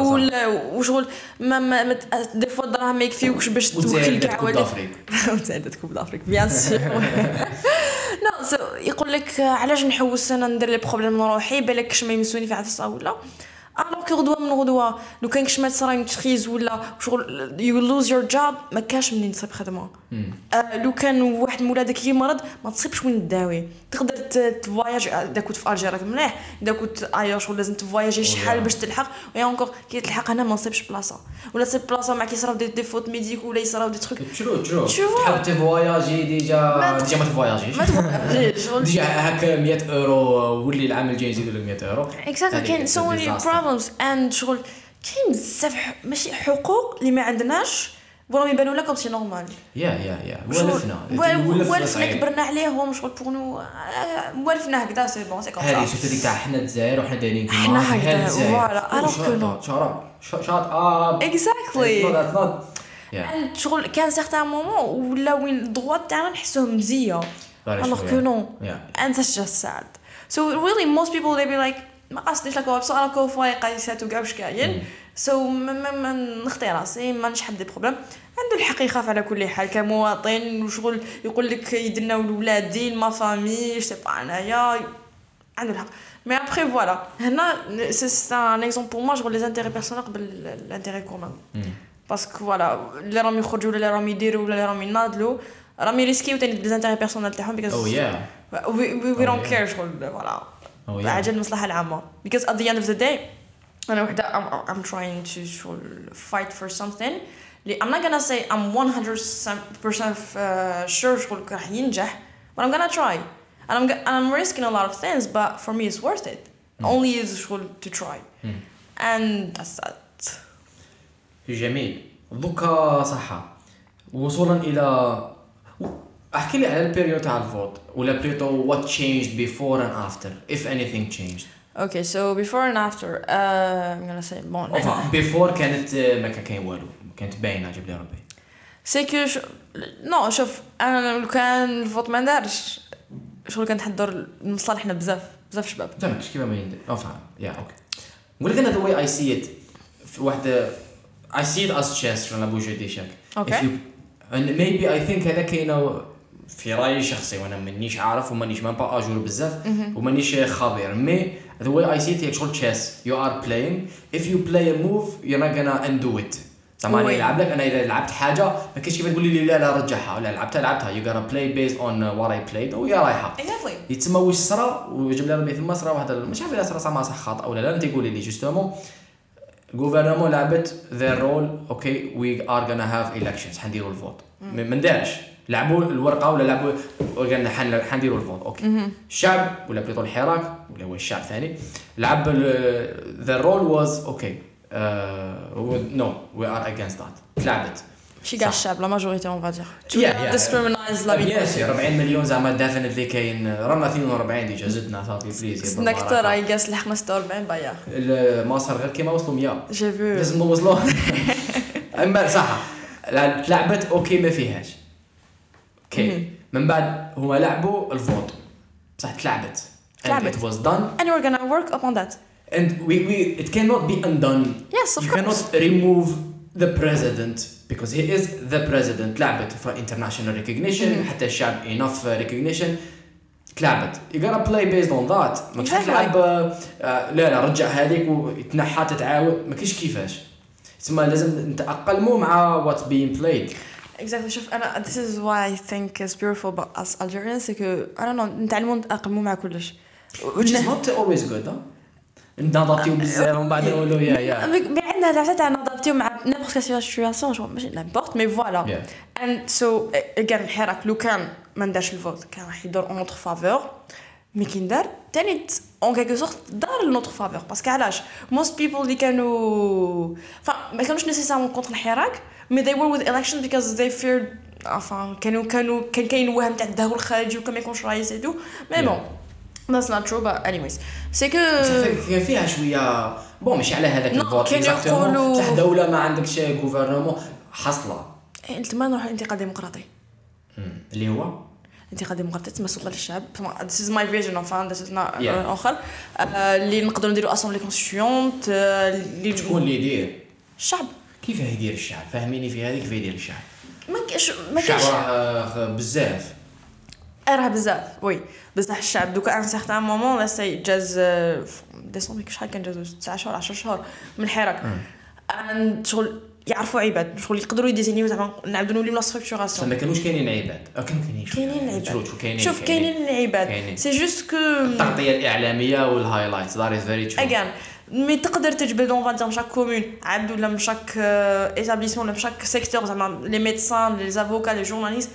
وشغل ما ما دي فوا راه ما يكفيوكش باش توكل كاع ولاد تاعك كوب دافريك بيان سي نو يقول لك علاش نحوس انا ندير لي بروبليم روحي بالك كش ما يمسوني في عفسه ولا الو كي غدوه من غدوه لو كان كش ما تصرى نتخيز ولا شغل يو لوز يور جوب ما كاش منين تصيب خدمه. لو كان واحد من ولادك كي مرض ما تصيبش وين تداوي تقدر تفواياج اذا كنت في الجير راك مليح اذا كنت ايا شغل لازم تفواياجي شحال باش تلحق ويا اونكور كي تلحق هنا ما نصيبش بلاصه ولا تصيب بلاصه مع كيصراو دي دي فوت ميديك ولا يصراو دي تروك تشرو تشرو تحب تفواياجي ديجا ديجا ما تفواياجيش ديجا هاك مية اورو ولي العام الجاي يزيدوا لك مية اورو اكزاكتلي كاين سو ماني بروبلمز اند شغل كاين بزاف ماشي حقوق اللي ما عندناش وراهم يبانوا لكم سي نورمال. يا يا يا ولفنا ولفنا كبرنا عليهم شغل بوغ نو ولفنا هكذا سي بون سي كوم هذه شفت هذيك تاع حنا الجزائر وحنا دايرين كيما هذا فوالا الوغ كو شارب شات اب اكزاكتلي شغل كان سيغتان مومون ولا وين الدغوا تاعنا نحسوهم مزيه الوغ كو نو انت جاست ساد سو ريلي موست بيبل they be like ما قصديش لك وابصو انا كو فايقه يساتو كاع واش كاين سو ما نختي راسي ما نشحب دي بروبليم عنده الحق يخاف على كل حال كمواطن وشغل يقول لك يدنا ولولادي ما فامي سي با انايا عنده الحق مي ابري فوالا هنا سي ان اكزومبل بور موا شغل لي انتيري بيرسونيل قبل الانتيري كومون باسكو فوالا اللي راهم يخرجوا ولا اللي راهم يديروا ولا اللي راهم يناضلوا راهم يريسكيو تاني لي انتيري بيرسونيل تاعهم بيكوز او يا وي دونت كير شغل فوالا عاجل المصلحه العامه because at the end of the day انا وحده I'm, I'm trying to fight for something I'm not gonna say I'm one hundred percent sure شغل راح ينجح but I'm gonna try and I'm and I'm risking a lot of things but for me it's worth it only is شغل to try and that's that. جميل دوكا صحه وصولا الى احكي لي على البيريود تاع الفوت ولا بليتو what changed before and after if anything changed. Okay, so before and after uh, I'm going to say bon before كانت ما كاين والو كانت باينه جاب لي ربي سي كو ش... نو شوف انا لو كان الفوت ما دارش شغل كانت حضر مصالحنا بزاف بزاف شباب تمام كيما ما يندير افهم يا اوكي نقول لك the way I see it واحده I see it as chance شغل ابو جدي شك okay you... and maybe I think هذا كاين في رايي شخصي وانا مانيش عارف ومانيش ما با اجور بزاف ومانيش خبير مي the way I see it, it's all chess. You are playing. If you play a move, you're not gonna undo it. طبعا انا يلعب لك، انا اذا لعبت حاجه ما كاينش كيف تقول لي لا لا رجعها، ولا لعبتها لعبتها. يو غانا بلاي بيز اون وات اي بلايد، او يا رايحه يتسمى واش صرا وجاب لي ربي ثم صرا واحد مش عارف الا صرا صح ما صح خاطئ ولا لا. انت تقولي لي جوستومون غوفرنمون لعبت ذير رول، اوكي وي ار غانا هاف اليكشنز، حنديروا الفوت. ما دارش لعبوا الورقه ولا لعبوا قالنا حنديروا الفوت، اوكي الشعب ولا بليطو الحراك ولا هو الشعب ثاني لعب ذير رول واز اوكي Uh, no, we are against that. تلعبت. شي كاع الشعب لا ماجوريتي اون فادير. ديسكريمينايز لا بياسي أربعين مليون زعما دافنتلي كاين رانا اثنين وأربعين ديجا زدنا صافي بليز. زدنا كثر اي جاس لحقنا ستة وأربعين بايا. المصر غير كيما وصلوا مية. جافو. لازم نوصلوا. اما صح تلعبت اوكي ما فيهاش. اوكي من بعد هما لعبوا الفوت. بصح تلعبت. تلعبت was done. And we're gonna work upon that. And we, we it cannot be undone. Yes, of you course. You cannot remove the president because he is the president. لعبت for international recognition. Mm-hmm. حتى الشعب enough recognition. لعبت. You gotta play based on that. ما كنتش تلعب لا لا رجع هذيك وتنحى تتعاود، ما كاينش كيفاش. تسمى لازم نتأقلموا مع what's being played. Exactly. شوف أنا this is why I think it's beautiful about us Algerians. إنك I don't know نتعلموا نتأقلموا مع كلش. Which is not always good, huh? نضبطيو بزاف ومن بعد نقولوا يا يا مي عندنا العادات تاع نضبطيو مع نيبورت كاش سيتواسيون جو ماشي نيبورت مي فوالا اند سو اجان الحراك لو كان ما ندارش الفوت كان راح يدور اون نوتر فافور مي كي ندار ثاني اون كالك سورت دار لنوتر فافور باسكو علاش موست بيبل اللي كانوا ما كانوش نيسيسامون كونتر الحراك مي they were with election because they feared enfin كانوا كانوا كان كاين وهم تاع الدهور الخارجي وكما يكونش رايز هادو مي بون That's not true, but anyways. C'est que. كان فيها شوية. بون مش على هذاك الفوت. exactement. تحت دولة ما عندك شيء غوفرنمون حصلة. أنت ما نروح انتقاد ديمقراطي. اللي هو؟ انتقاد ديمقراطي تسمى سلطة للشعب. This is my vision of it. This is not آخر. اللي نقدر نديرو أسامبلي كونستيتيونت. اللي شكون اللي يدير؟ الشعب. كيف يدير الشعب؟ فهميني في هذه كيف يدير الشعب؟ ما كش ما كش. الشعب بزاف. راه بزاف وي بصح الشعب دوك ان سيغتان مومون لا سي جاز ديسمبر شحال كان جازو تسعة شهور عشرة شهور من الحراك and شغل يعرفوا عباد شغل يقدروا يديزينيو زعما نعاودو نوليو لا ستركتوراسيون ما كانوش كاينين عباد كانوا كاينين كاينين عباد شوف كاينين العباد سي جوست كو التغطيه الاعلاميه والهايلايتس ذات از فيري ترو اجان مي تقدر تجبد اون فادير شاك كومون عبد ولا من شاك ايتابليسمون ولا شاك سيكتور زعما لي ميدسان لي زافوكا لي جورناليست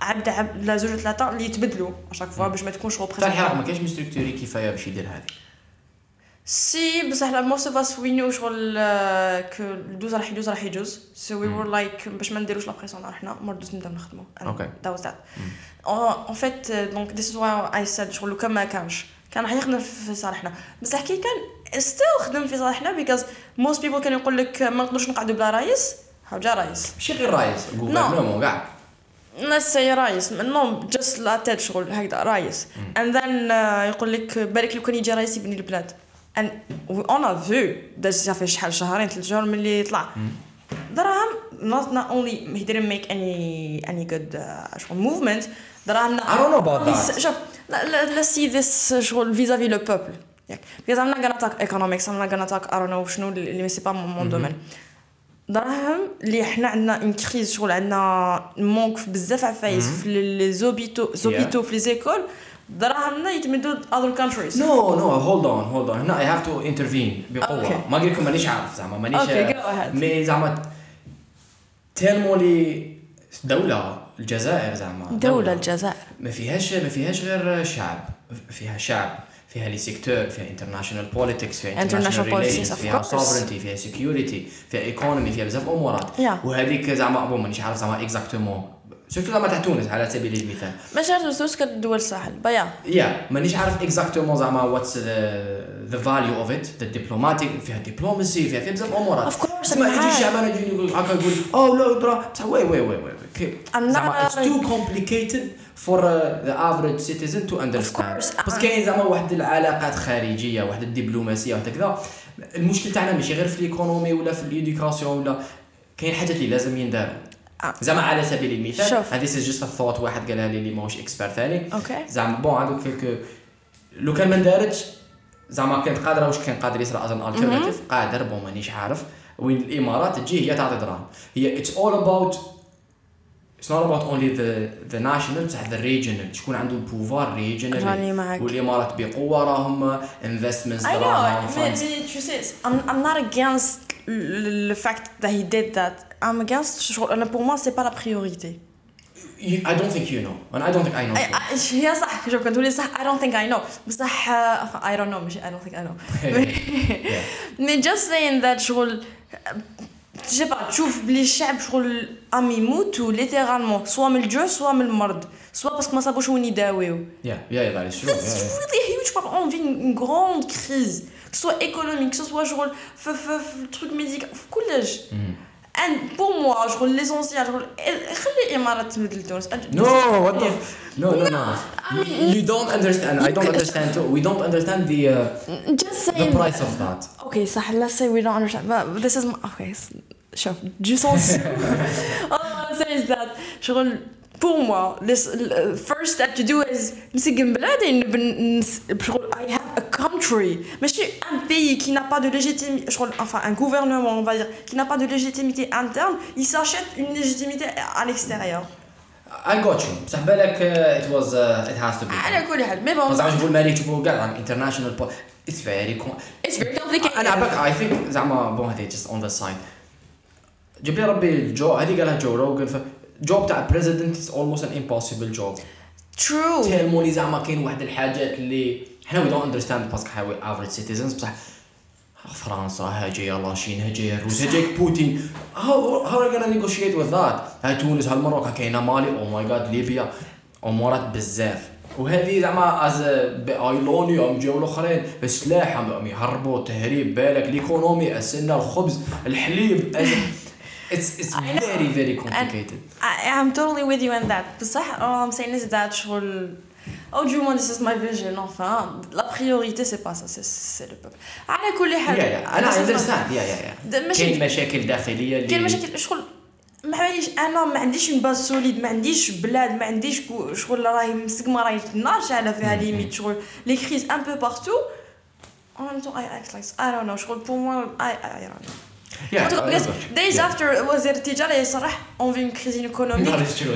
عبد عبد لا زوج ثلاثه اللي يتبدلوا اشاك فوا باش ما تكونش ريبريزونطي الحراك ما كاينش مستركتوري كفايه باش يدير هذه سي بصح لا موسفاس وينو شغل ك دوز راح يدوز راح يجوز سو وي وور لايك باش ما نديروش لا بريسون حنا مردوز نبداو نخدموا داوز ذات اون فيت دونك ديس واي اي سيد شغل كان ما كانش كان راح يخدم في صالحنا بصح كي كان ستيل خدم في صالحنا بيكوز موست بيبل كانوا يقول لك ما نقدروش نقعدوا بلا رئيس حاجه رئيس ماشي غير رئيس غوفرنمون كاع ناس يا رئيس منهم جس لا تد شغل هكذا رئيس and then يقول لك بارك لو كان يجي رئيس يبني البلاد and on a vu ده شاف شحال شهرين ثلاث شهور من اللي طلع دراهم not not only he didn't make any any good شغل movement دراهم I don't know about that شوف let's see this شغل vis-à-vis le peuple because I'm not gonna talk economics I'm not gonna talk I don't know شنو اللي c'est pas mon domaine دراهم اللي احنا عندنا ان كريز شغل عندنا مونك بزاف عفايس في لي زوبيتو زوبيتو في لي زيكول دراهمنا يتمدوا اذر كونتريز نو نو هولد اون هولد اون هنا اي هاف تو انترفين بقوه ما قلت لكم مانيش عارف زعما مانيش مي زعما تالمولي دوله الجزائر زعما دوله الجزائر ما فيهاش ما فيهاش غير شعب فيها شعب فيها لي سيكتور فيها انترناشونال بوليتكس فيها انترناشونال ريليشنز فيها سوفرينتي فيها سيكيورتي فيها ايكونومي فيها بزاف امورات وهذيك زعما بون مانيش عارف زعما اكزاكتومون شفتوا زعما تاع تونس على سبيل المثال ماشي عارف تونس كدول الساحل بيا يا مانيش عارف اكزاكتومون زعما واتس ذا فاليو اوف ات ذا دبلوماتيك فيها دبلوماسي فيها بزاف امورات ما يجيش زعما يجي هكا يقول او لا درا وي وي وي وي زعما اتس تو كومبليكيتد for uh, the average citizen to understand بس كاين زعما واحد العلاقات خارجيه واحد الدبلوماسيه واحد كذا المشكل تاعنا ماشي غير في الايكونومي ولا في الادوكاسيون ولا كاين حاجات اللي لازم ينداروا زعما على سبيل المثال هذه سي جوست ثوت واحد قالها لي اللي ماهوش اكسبير ثاني زعما بون هذوك لو كان ما دارتش زعما كانت قادره واش كان قادر يصرى اصلا الالتيرناتيف قادر بون مانيش عارف وين الامارات تجي هي تعطي دراهم هي اتس اول اباوت اتس نوت اباوت اونلي ذا ذا ناشونال تاع ذا ريجيونال شكون عنده البوفار ريجيونال والامارات بقوه راهم انفستمنتس راهم تو سي ام نوت اجينست le fact that he did that I'm against pour moi c'est pas la priorité you, I don't think you know and I don't think I know هي صح شوف كنت تقولي صح I don't think I know بصح I don't know مش I don't think I know mais just saying that شغل je sais pas تشوف بلي الشعب شغل عم يموتوا littéralement سواء من الجوع سواء من المرض سواء باسكو ما صابوش وين يداويو يا يا يا داري شو huge part on vit une grande crise que ce soit économique, que ce soit genre, f- f- f- truc médical, collège. Mm. And pour moi, genre, l'essentiel, genre, les Émirats me disent. No, what the? F- no, no, no. no. I mean, you don't understand. I don't understand too. We don't understand the. Uh, Just saying. The price of that. Okay, so let's say we don't understand. But this is my, okay. Sure. Du sens. All says that. Genre, pour moi, this uh, first step to do is نسجم بلادي بشغل I have a country. Mais je suis un pays qui n'a pas de légitimité, enfin un gouvernement on va dire, qui n'a pas de légitimité interne, il s'achète une légitimité à l'extérieur. I got you. بصح بالك it was uh, it has to be. على كل حال مي بون. زعما نقول مالك تشوفوا كاع عن international po- it's very com- it's very complicated. أنا عباك I think زعما بون هذي just on the side. جيب لي ربي الجو هذي قالها جو روغن ف. job تاع president is almost an impossible job. True. تهموني زعما كاين واحد الحاجات اللي حنا we don't understand باسكو حنا we average citizens بصح فرنسا هاجي الله شين هاجي روسيا هاجيك بوتين how how are we gonna negotiate with that؟ ها تونس هالمرة كاينة مالي oh my god ليبيا أمورات بزاف وهذه زعما as بايلوني أم جولو خرين السلاح أم يهربوا تهريب بالك الإقتصاد السنة الخبز الحليب It's it's I very know. very complicated. And I am totally with you on that. But all I'm saying is that شغل أو جمّا this is my vision. Enfin, la priorité c'est pas ça, c'est c'est le peuple. على كل حال. Yeah yeah. أنا understand. Yeah yeah yeah. كل مشاكل داخلية. كل مشاكل شغل ما عنديش أنا ما عنديش باز سوليد ما عنديش بلاد ما عنديش شغل راهي مسقمة راهي تنارش على فيها ليميت شغل les crises un peu partout. En même temps I act like I don't know شغل pour moi I I don't know. Yeah, days yeah. after وزير التجارة يصرح on vit une crise économique.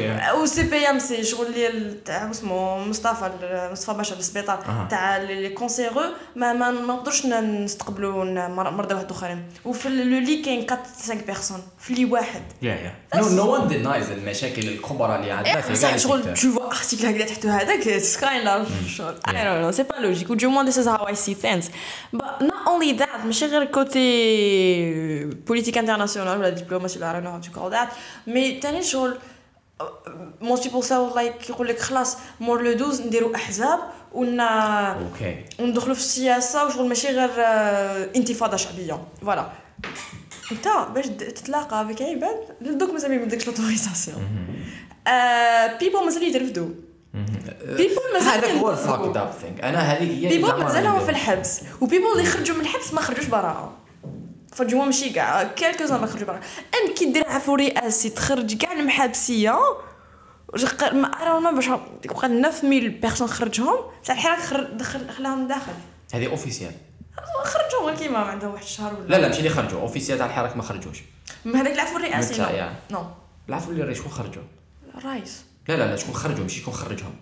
و سي بي إم سي شغل اللي تاع اسمه مصطفى مصطفى باشا للسبيطار تاع لي كونسيرو ما ما نقدرش نستقبلوا مرضى واحد اخرين وفي لو لي كاين خمسة بيرسون في لي واحد يا يا نو نو وان دينايز المشاكل الكبرى اللي عندنا في شغل تشوف ارتيكل هكذا تحتو هذاك سكاين لا شغل I don't know c'est pas logique ou du moins this is how I see things but not only that ماشي غير كوتي politique internationale ولا diplomatie ولا رانو هاو تو كول ذات مي ثاني شغل most people say like يقول لك خلاص مور لو دوز نديروا احزاب ونا okay. وندخلوا في السياسه وشغل ماشي غير انتفاضه شعبيه فوالا انت باش تتلاقى بك عباد دوك مازال ما بدكش لوتوريزاسيون people مازال يترفدوا people مازال هذا fucked up thing انا هذه هي people مازالوا في الحبس وبيبل اللي خرجوا من الحبس ما خرجوش براءه فجوا مشي كاع كالكو زعما خرجوا برا ان كي دير عفو رئاسي تخرج كاع المحابسيه ما راهو باش بقى نفمي بيرسون خرجهم تاع الحراك خلاهم داخل هذه اوفيسيال خرجوا غير كيما عندهم واحد الشهر ولا لا لا ماشي اللي خرجوا اوفيسيال تاع الحراك ما خرجوش من هذاك العفو الرئاسي نو العفو اللي راه شكون خرجوا الرئيس لا لا لا شكون خرجوا ماشي شكون خرجهم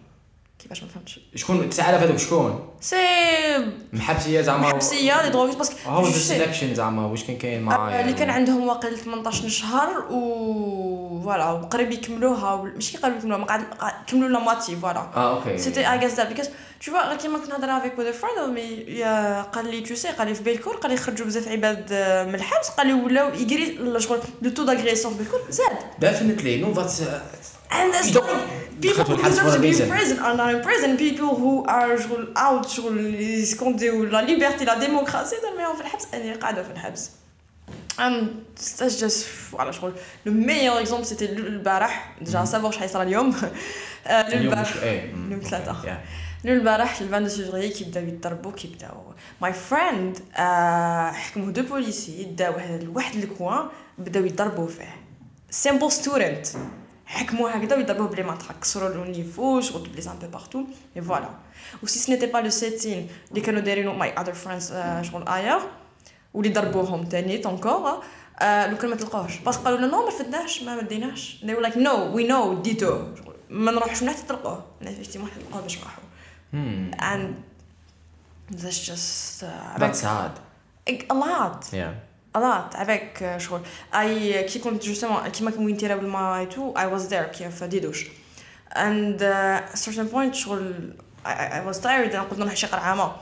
كيفاش ما فهمتش شكون تسعة آلاف هذوك شكون سي محبسيه زعما محبسيه لي دروغيس باسكو هاو سيلكشن زعما واش كان كاين معايا اللي كان عندهم واقيلا ثمنطاش شهر و فوالا وقريب يكملوها ماشي قالوا يكملوها ما قاعد كملوا لا ماتي فوالا اه اوكي سيتي اغاز دابا كاش شوف غير كيما كنا نهضر افيك ود فريند مي قال لي تو سي قال لي في بالكور قال لي خرجوا بزاف عباد من الحبس قال لي ولاو يجري شغل لو تو داغريسيون بالكور زاد دافنتلي نو فات and there's people who deserve to be in prison are not in prison people who are out sur les condamnés la liberté la démocratie dans mais en fait الحبس انا قاعده في الحبس and that's just voilà شغل le meilleur exemple c'était البارح déjà savoir واش حيصرى اليوم البارح اليوم ثلاثة البارح الثاني فبراير كيبدا يضربوا كيبداو my friend حكموا دو بوليسي داو واحد الكوان بداو يضربوا فيه simple student حكموها هكذا ويضربوه بلي مطرح كسروا له النيفوش وضربوا لي زامبي بارتو اي فوالا و سي سنيتي با لو سيتين اللي كانوا دايرينو ماي اذر فريندز شغل اير واللي ضربوهم ثاني تونكور لو كان ما تلقاوش باش قالوا لنا نو ما فدناش ما مديناش they were like no we know ديتو ما نروحش منها تلقوه انا فيتي ما نلقاه باش راحوا and that's just uh, that's hard a lot yeah أضعت عباك شغل أي كي كنت جسما كي ما كنت وينتيرا بالماء تو I was there كي فديدوش and uh, certain point شغل I, I was tired أنا قلت نروح شقر عامة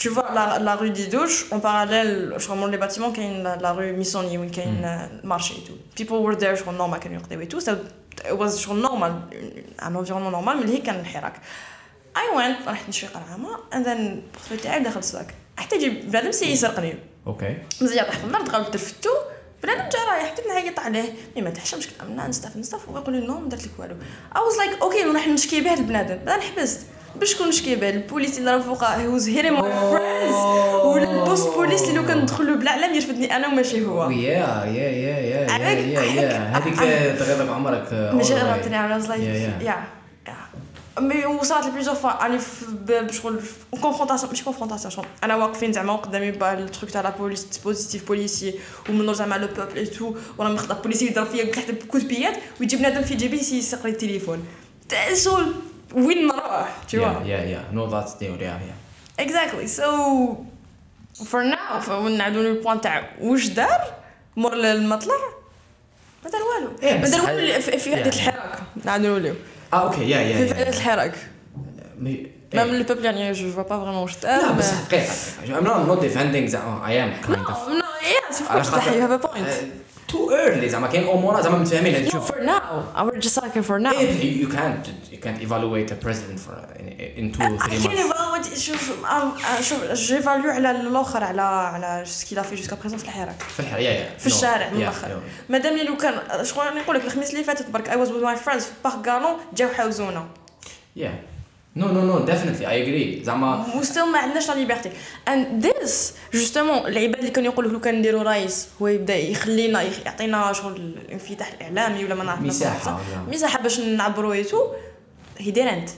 tu vois la la rue Didouche en parallèle je remonte les bâtiments كاين la rue Missoni وين كاين marché et tout people were there شغل normal كانوا يقضيو et tout so it was شغل normal un environnement normal mais اللي كان الحراك I went رحت لشقر عامة and then بخفت تعب دخل السواق حتى جي بنادم سي يسرقني اوكي مزيان طاح في النار دخلت ترفتو بنادم جا رايح حتى نعيط عليه مي ما تحشمش كنت عملنا نستاف نستاف ويقول لي نو ما درت لك والو I was like okay نروح نشكي به البنادم بعد نحبست باش كون نشكي به البوليس اللي راه فوقه هو زهيري ماي فريندز ولا البوس بوليس اللي لو كان ندخلوا بلا علام يرفدني انا وماشي هو يا يا يا يا يا يا هذيك تغيض عمرك ماشي غيرتني على لايف يا مي وصلت لبليزيور فوا اني بشغل كونفرونطاسيون ماشي كونفرونطاسيون انا واقفين زعما قدامي بالتروك تاع لا بوليس ديسبوزيتيف بوليسي ومنو زعما لو بوبل اي تو وانا مخطط بوليسي يضرب فيا تحت بكود بيات ويجيب بنادم في جيبي يسرق لي التليفون تاعسول وين نروح تشوا يا يا نو ذاتس ثيوري يا اكزاكتلي سو فور ناو فنعدو للبوان تاع واش دار مور المطلع ما دار والو ما دار والو في وحده الحراك نعدو له Ah ok, yeah, yeah. C'est le Hirak. Mais même le peuple algérien, je vois pas vraiment où je t'aime. Non, mais c'est vrai. I'm not, not defending that I am kind no, of. No, no, yeah, c'est vrai. You have a point. Too early, زعما كاين امور زعما متفاهمين هاد الشوف. For now, I would just like for now. You can't, you can't evaluate a president for in two three months. I can evaluate شوف شوف j'évalue على الاخر على على ce qu'il a fait jusqu'à présent في الحراك. في الحراك يا يا. في الشارع من الاخر. مادام لي لو كان شغل نقول لك الخميس اللي فاتت برك I was with my friends في بارك غالون جاو حاوزونا. Yeah. No no no definitely I agree. زعما still ما عندناش لا ليبرتي. And this justement العباد اللي كانوا يقولوا لو كان نديروا رئيس هو يبدا يخلينا يعطينا شغل الانفتاح الاعلامي ولا ما نعرف مساحه مساحه باش نعبروا ايتو he didn't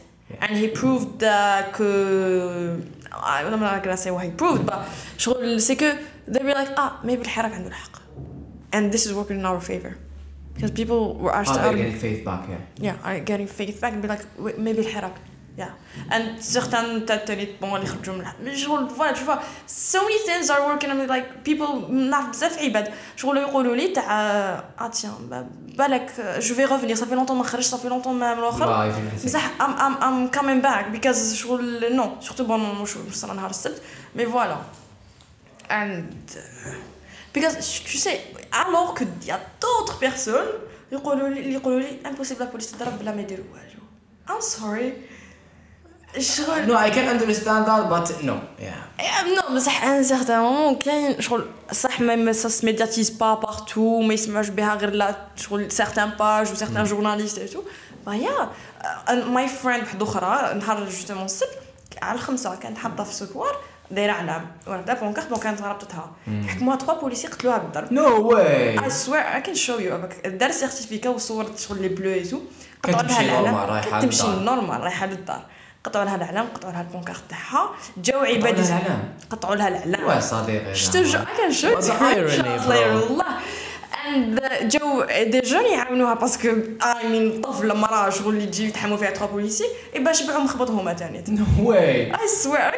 and he proved that انا ما نعرفش هو he proved but شغل سي كو they were like ah maybe الحراك عنده الحق and this is working in our favor because people were asked oh, getting faith back yeah yeah are getting faith back and be like maybe الحراك Yeah, and certain tattoos, bon, les cheveux, mais je vois, voilà, tu vois, so many things are working. I mean, like people, نعرف بزاف عباد. شغل يقولوا لي تاع آه تيان بالك je vais revenir. Ça fait longtemps ما خرجت. Ça fait longtemps ما ملوخر. صح, I'm I'm I'm coming back because شغل non, surtout bon, moi je suis en نهار السبت. Mais voilà, and because tu sais, alors que il y a d'autres personnes, يقولوا لي يقولوا لي impossible la police تضرب بلا ما يديروا والو. I'm sorry. شغل no I can understand that but no yeah non بصح ان certain moment كاين شغل صح ما se médiatise pas partout ما يسمعوش بها غير لا شغل certains pages ou certains journalistes et tout bah yeah and my friend واحد اخرى نهار جوستمون السبت على الخمسه كانت حاطه في سكوار دايره علام وانا دابا بونكارت بون كانت هربتها حكموها ثلاثة بوليسي قتلوها بالضرب no way I swear I can show you دار سيرتيفيكا وصورت شغل لي بلو اي تو قطعوها العلام كانت تمشي نورمال رايحه للدار قطعوا لها العلام قطعوا لها البونكارت تاعها جاو عباد قطعوا لها العلام واه صديقي شتوجع كان شو والله اند جو دي جون يعاونوها باسكو اي مين طفله مراه شغل اللي تجي يتحموا فيها ثلاثة بوليسي اي باش يبيعوا مخبطهم ثاني واي اي سوير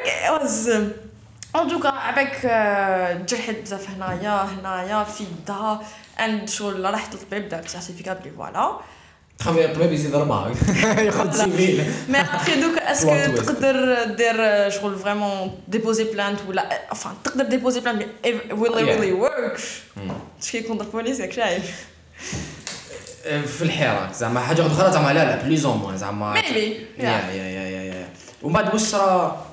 ان دوكا عباك جرحت بزاف هنايا هنايا في يدها اند شغل رحت للطبيب دارت سيرتيفيكا بلي فوالا خاوي الطبيب يزيد ربعك ياخذ سيفيل مي ابري دوك اسكو تقدر دير شغل فريمون ديبوزي بلانت ولا enfin تقدر ديبوزي بلانت ويل اي ريلي ورك شكي كونتر بوليس ياك شايف في الحراك زعما حاجه اخرى زعما لا لا بليزون مو زعما مي يا يا يا يا ومن بعد وصرا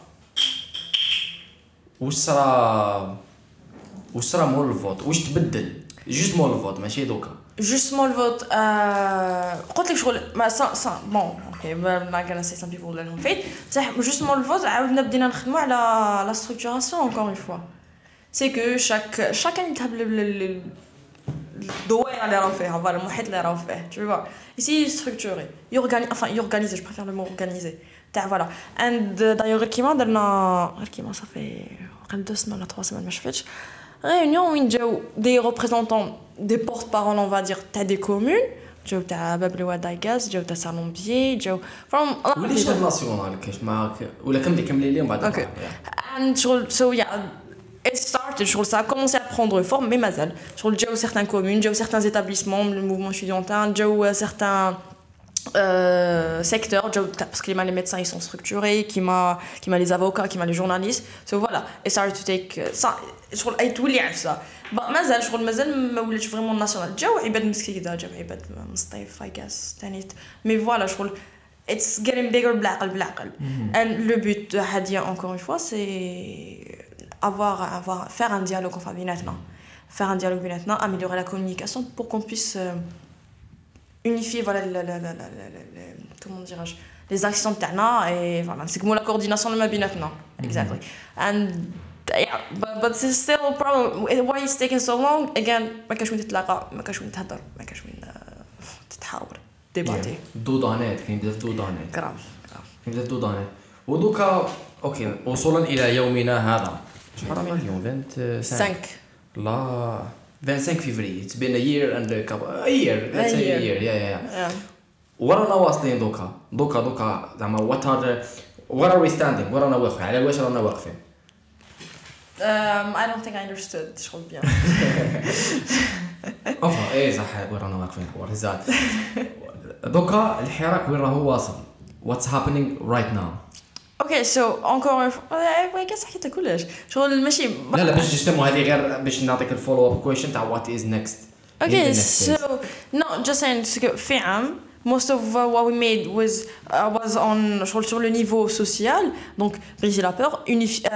وصرا وصرا مول الفوت واش تبدل جوست مول الفوت ماشي دوكا Justement le vote euh قلت لك شغل ما صا صا بون اوكي ما كان سي سامبل بول لانه فيت صح justement le vote عاودنا بدينا نخدموا على la structuration encore une fois c'est que chaque chacun يتحب الدوائر اللي راهو فيها فوالا المحيط اللي راهو فيه tu vois ici structuré organiser enfin organiser je préfère le mot organiser تاع فوالا and d'ailleurs كيما درنا كيما صافي قبل deux semaines trois semaines ما شفتش réunion وين جاو des représentants des porte-parole on va dire تاع des communes جاو تاع باب الوداع غاز جاو تاع سالومبيي جاو فروم ولي شغل ناسيونال كاش معاك ولا كملي كملي لي من بعد اوكي عند شغل سويا It started, ça a commencé à prendre forme, mais mazal. J'ai eu certaines communes, j'ai eu certains établissements, le mouvement étudiantin, j'ai eu certains euh, secteurs, parce que les médecins ils sont structurés, qui m'a, qui m'a les avocats, qui m'a les journalistes. So voilà, it started to take ça. شغل أي تولي عفسة. مازال شغل مازال ما وليتش فريمون ناسيونال. جاو عباد مسكين كدا جاو عباد مصطيف I guess تانيت. Mais voilà شغل. It's getting bigger بالعقل بالعقل. And le but هادية encore une fois c'est avoir avoir faire un dialogue enfin maintenant faire un dialogue maintenant améliorer la communication pour qu'on puisse euh, unifier voilà la, la, la, la, la, la, comment dirais-je les actions تاعنا et voilà c'est comme la coordination ما بيناتنا exactly and yeah but, but it's still a problem why it's taking so long again ما كاش وين تتلاقى ما كاش وين تهضر ما كاش وين تتحاور ديباتي دودانات كاين بزاف دودانات كرام كاين بزاف دودانات ودوكا اوكي وصولا الى يومنا هذا اليوم vingt-cinq لا vingt-cinq فيفري it's been a year and a couple a year let's say a year yeah yeah, yeah. ورانا واصلين دوكا دوكا دوكا زعما what are what are we standing ورانا واقفين على واش رانا واقفين um I don't think I understood شغل بيان اوه ايه صح ورانا واقفين حوار زاد دوكا الحراك وين راهو واصل what's happening right now اوكي سو اونكور اي guess حكيتها كلش شغل ماشي لا لا باش نجتمعوا هذه غير باش نعطيك الفولو اب كويشن تاع وات از نيكست اوكي سو نو جاست ان في عام most of what we made was was on شغل sur le niveau social donc briser la peur unifier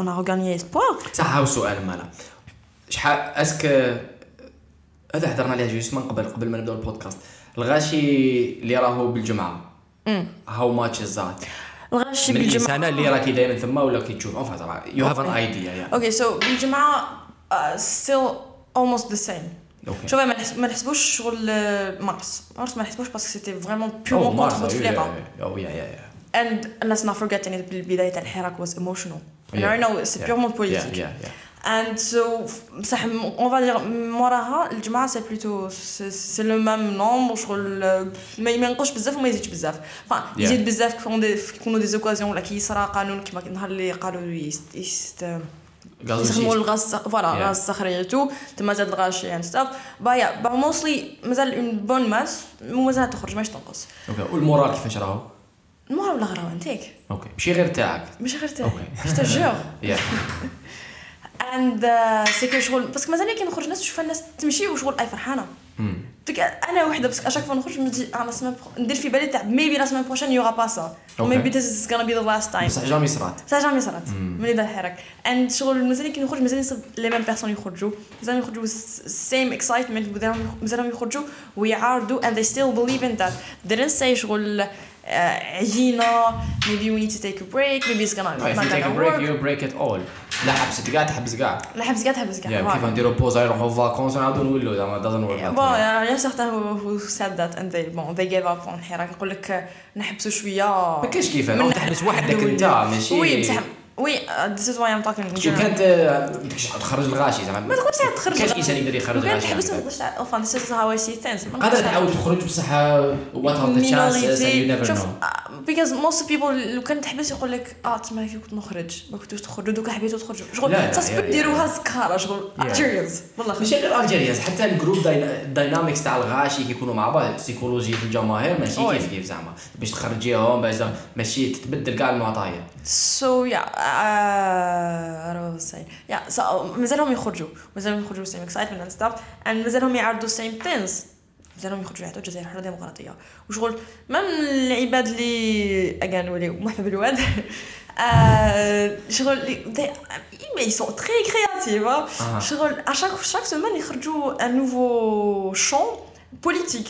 on a regagné espoir صح هاو سؤال مالا شحال اسك هذا حضرنا عليه جوست من قبل قبل ما نبداو البودكاست الغاشي اللي راهو بالجمعه هاو ماتش ذات الغاشي بالجمعة السنة اللي راكي دايما ثما ولا كي تشوف انفع طبعا you have an idea اوكي سو بالجمعة still almost the same شوف ما نحسبوش شغل مارس مارس ما نحسبوش باسكو سيتي فريمون بيورمون كونتر بوتفليقة او يا يا يا and let's not forget يعني بالبداية الحراك was emotional and right now it's purement politique and so صح on va dire موراها الجماعه c'est plutôt c'est le même nombre شغل ما ينقصش بزاف وما يزيدش بزاف ف يزيد بزاف كيكونوا دي زوكازيون ولا كي يصرى قانون كيما النهار اللي قالوا يست يستخدموا الغاز فوالا غاز صخري يتو تما زاد الغاش يعني ستاف بايا موصلي مازال اون بون ماس مازال تخرج ماش تنقص اوكي والمورال كيفاش راهو المورال ولا غراو انتيك اوكي ماشي غير تاعك ماشي غير تاعك استاجور and c'est que شغل بس مازال كي نخرج ناس نشوف الناس تمشي وشغل اي فرحانه انا وحده بس اشاك فوا نخرج ندي على السيمانه ندير في بالي تاع ميبي لا سيمانه بروشين يورا با سا ميبي ذس غانا بي ذا لاست تايم صح جامي صرات صح جامي صرات ملي دا الحراك and شغل مازال كي نخرج مازال نصب لي ميم بيرسون يخرجوا مازال يخرجوا سيم اكسايتمنت مازال يخرجوا ويعارضوا and they still believe in that they didn't say شغل عجينة maybe we need to take a break maybe it's gonna if you take a break you break it all لا حبس قاع تحبس قاع لا حبس قاع تحبس قاع كيف نديروا بوز يروحوا فاكونس نعاودوا نولوا زعما دازن ورك با يا سيغتان هو سادات اند دي بون دي جيف اب اون حراك يقول لك نحبسوا شويه ما كاينش كيف انا تحبس وحدك انت ماشي وي وي ذيس از واي ام توكينج شي كانت تخرج الغاشي زعما ما تقولش تخرج كاين انسان يقدر يخرج الغاشي كاين تحبس اوف ذيس از هاو اي سي ثانس قادر تعاود تخرج بصح وات ار ذا شانسز يو نيفر نو because most people لو كان تحبس يقول لك اه تما كنت نخرج ما كنتوش تخرجوا دوك حبيتوا تخرجوا شغل تصبر ديروها سكاره شغل الجيريز والله ماشي غير الجيريز حتى الجروب داينامكس تاع الغاشي كيكونوا مع بعض سيكولوجي في الجماهير ماشي كيف كيف زعما باش تخرجيهم باش ماشي تتبدل كاع المعطيات سو يا انا ساي يا مازالهم يخرجوا مازالهم يخرجوا سيم اكسايتمنت اند ستاف اند مازالهم يعرضوا سيم ثينز زعما يخرجوا حتى الجزائر حره ديمقراطيه وشغل مام العباد اللي اجان ولي محب الواد شغل اي سون تري كرياتيف شغل ا شاك شاك سيمين يخرجوا ان نوفو شون بوليتيك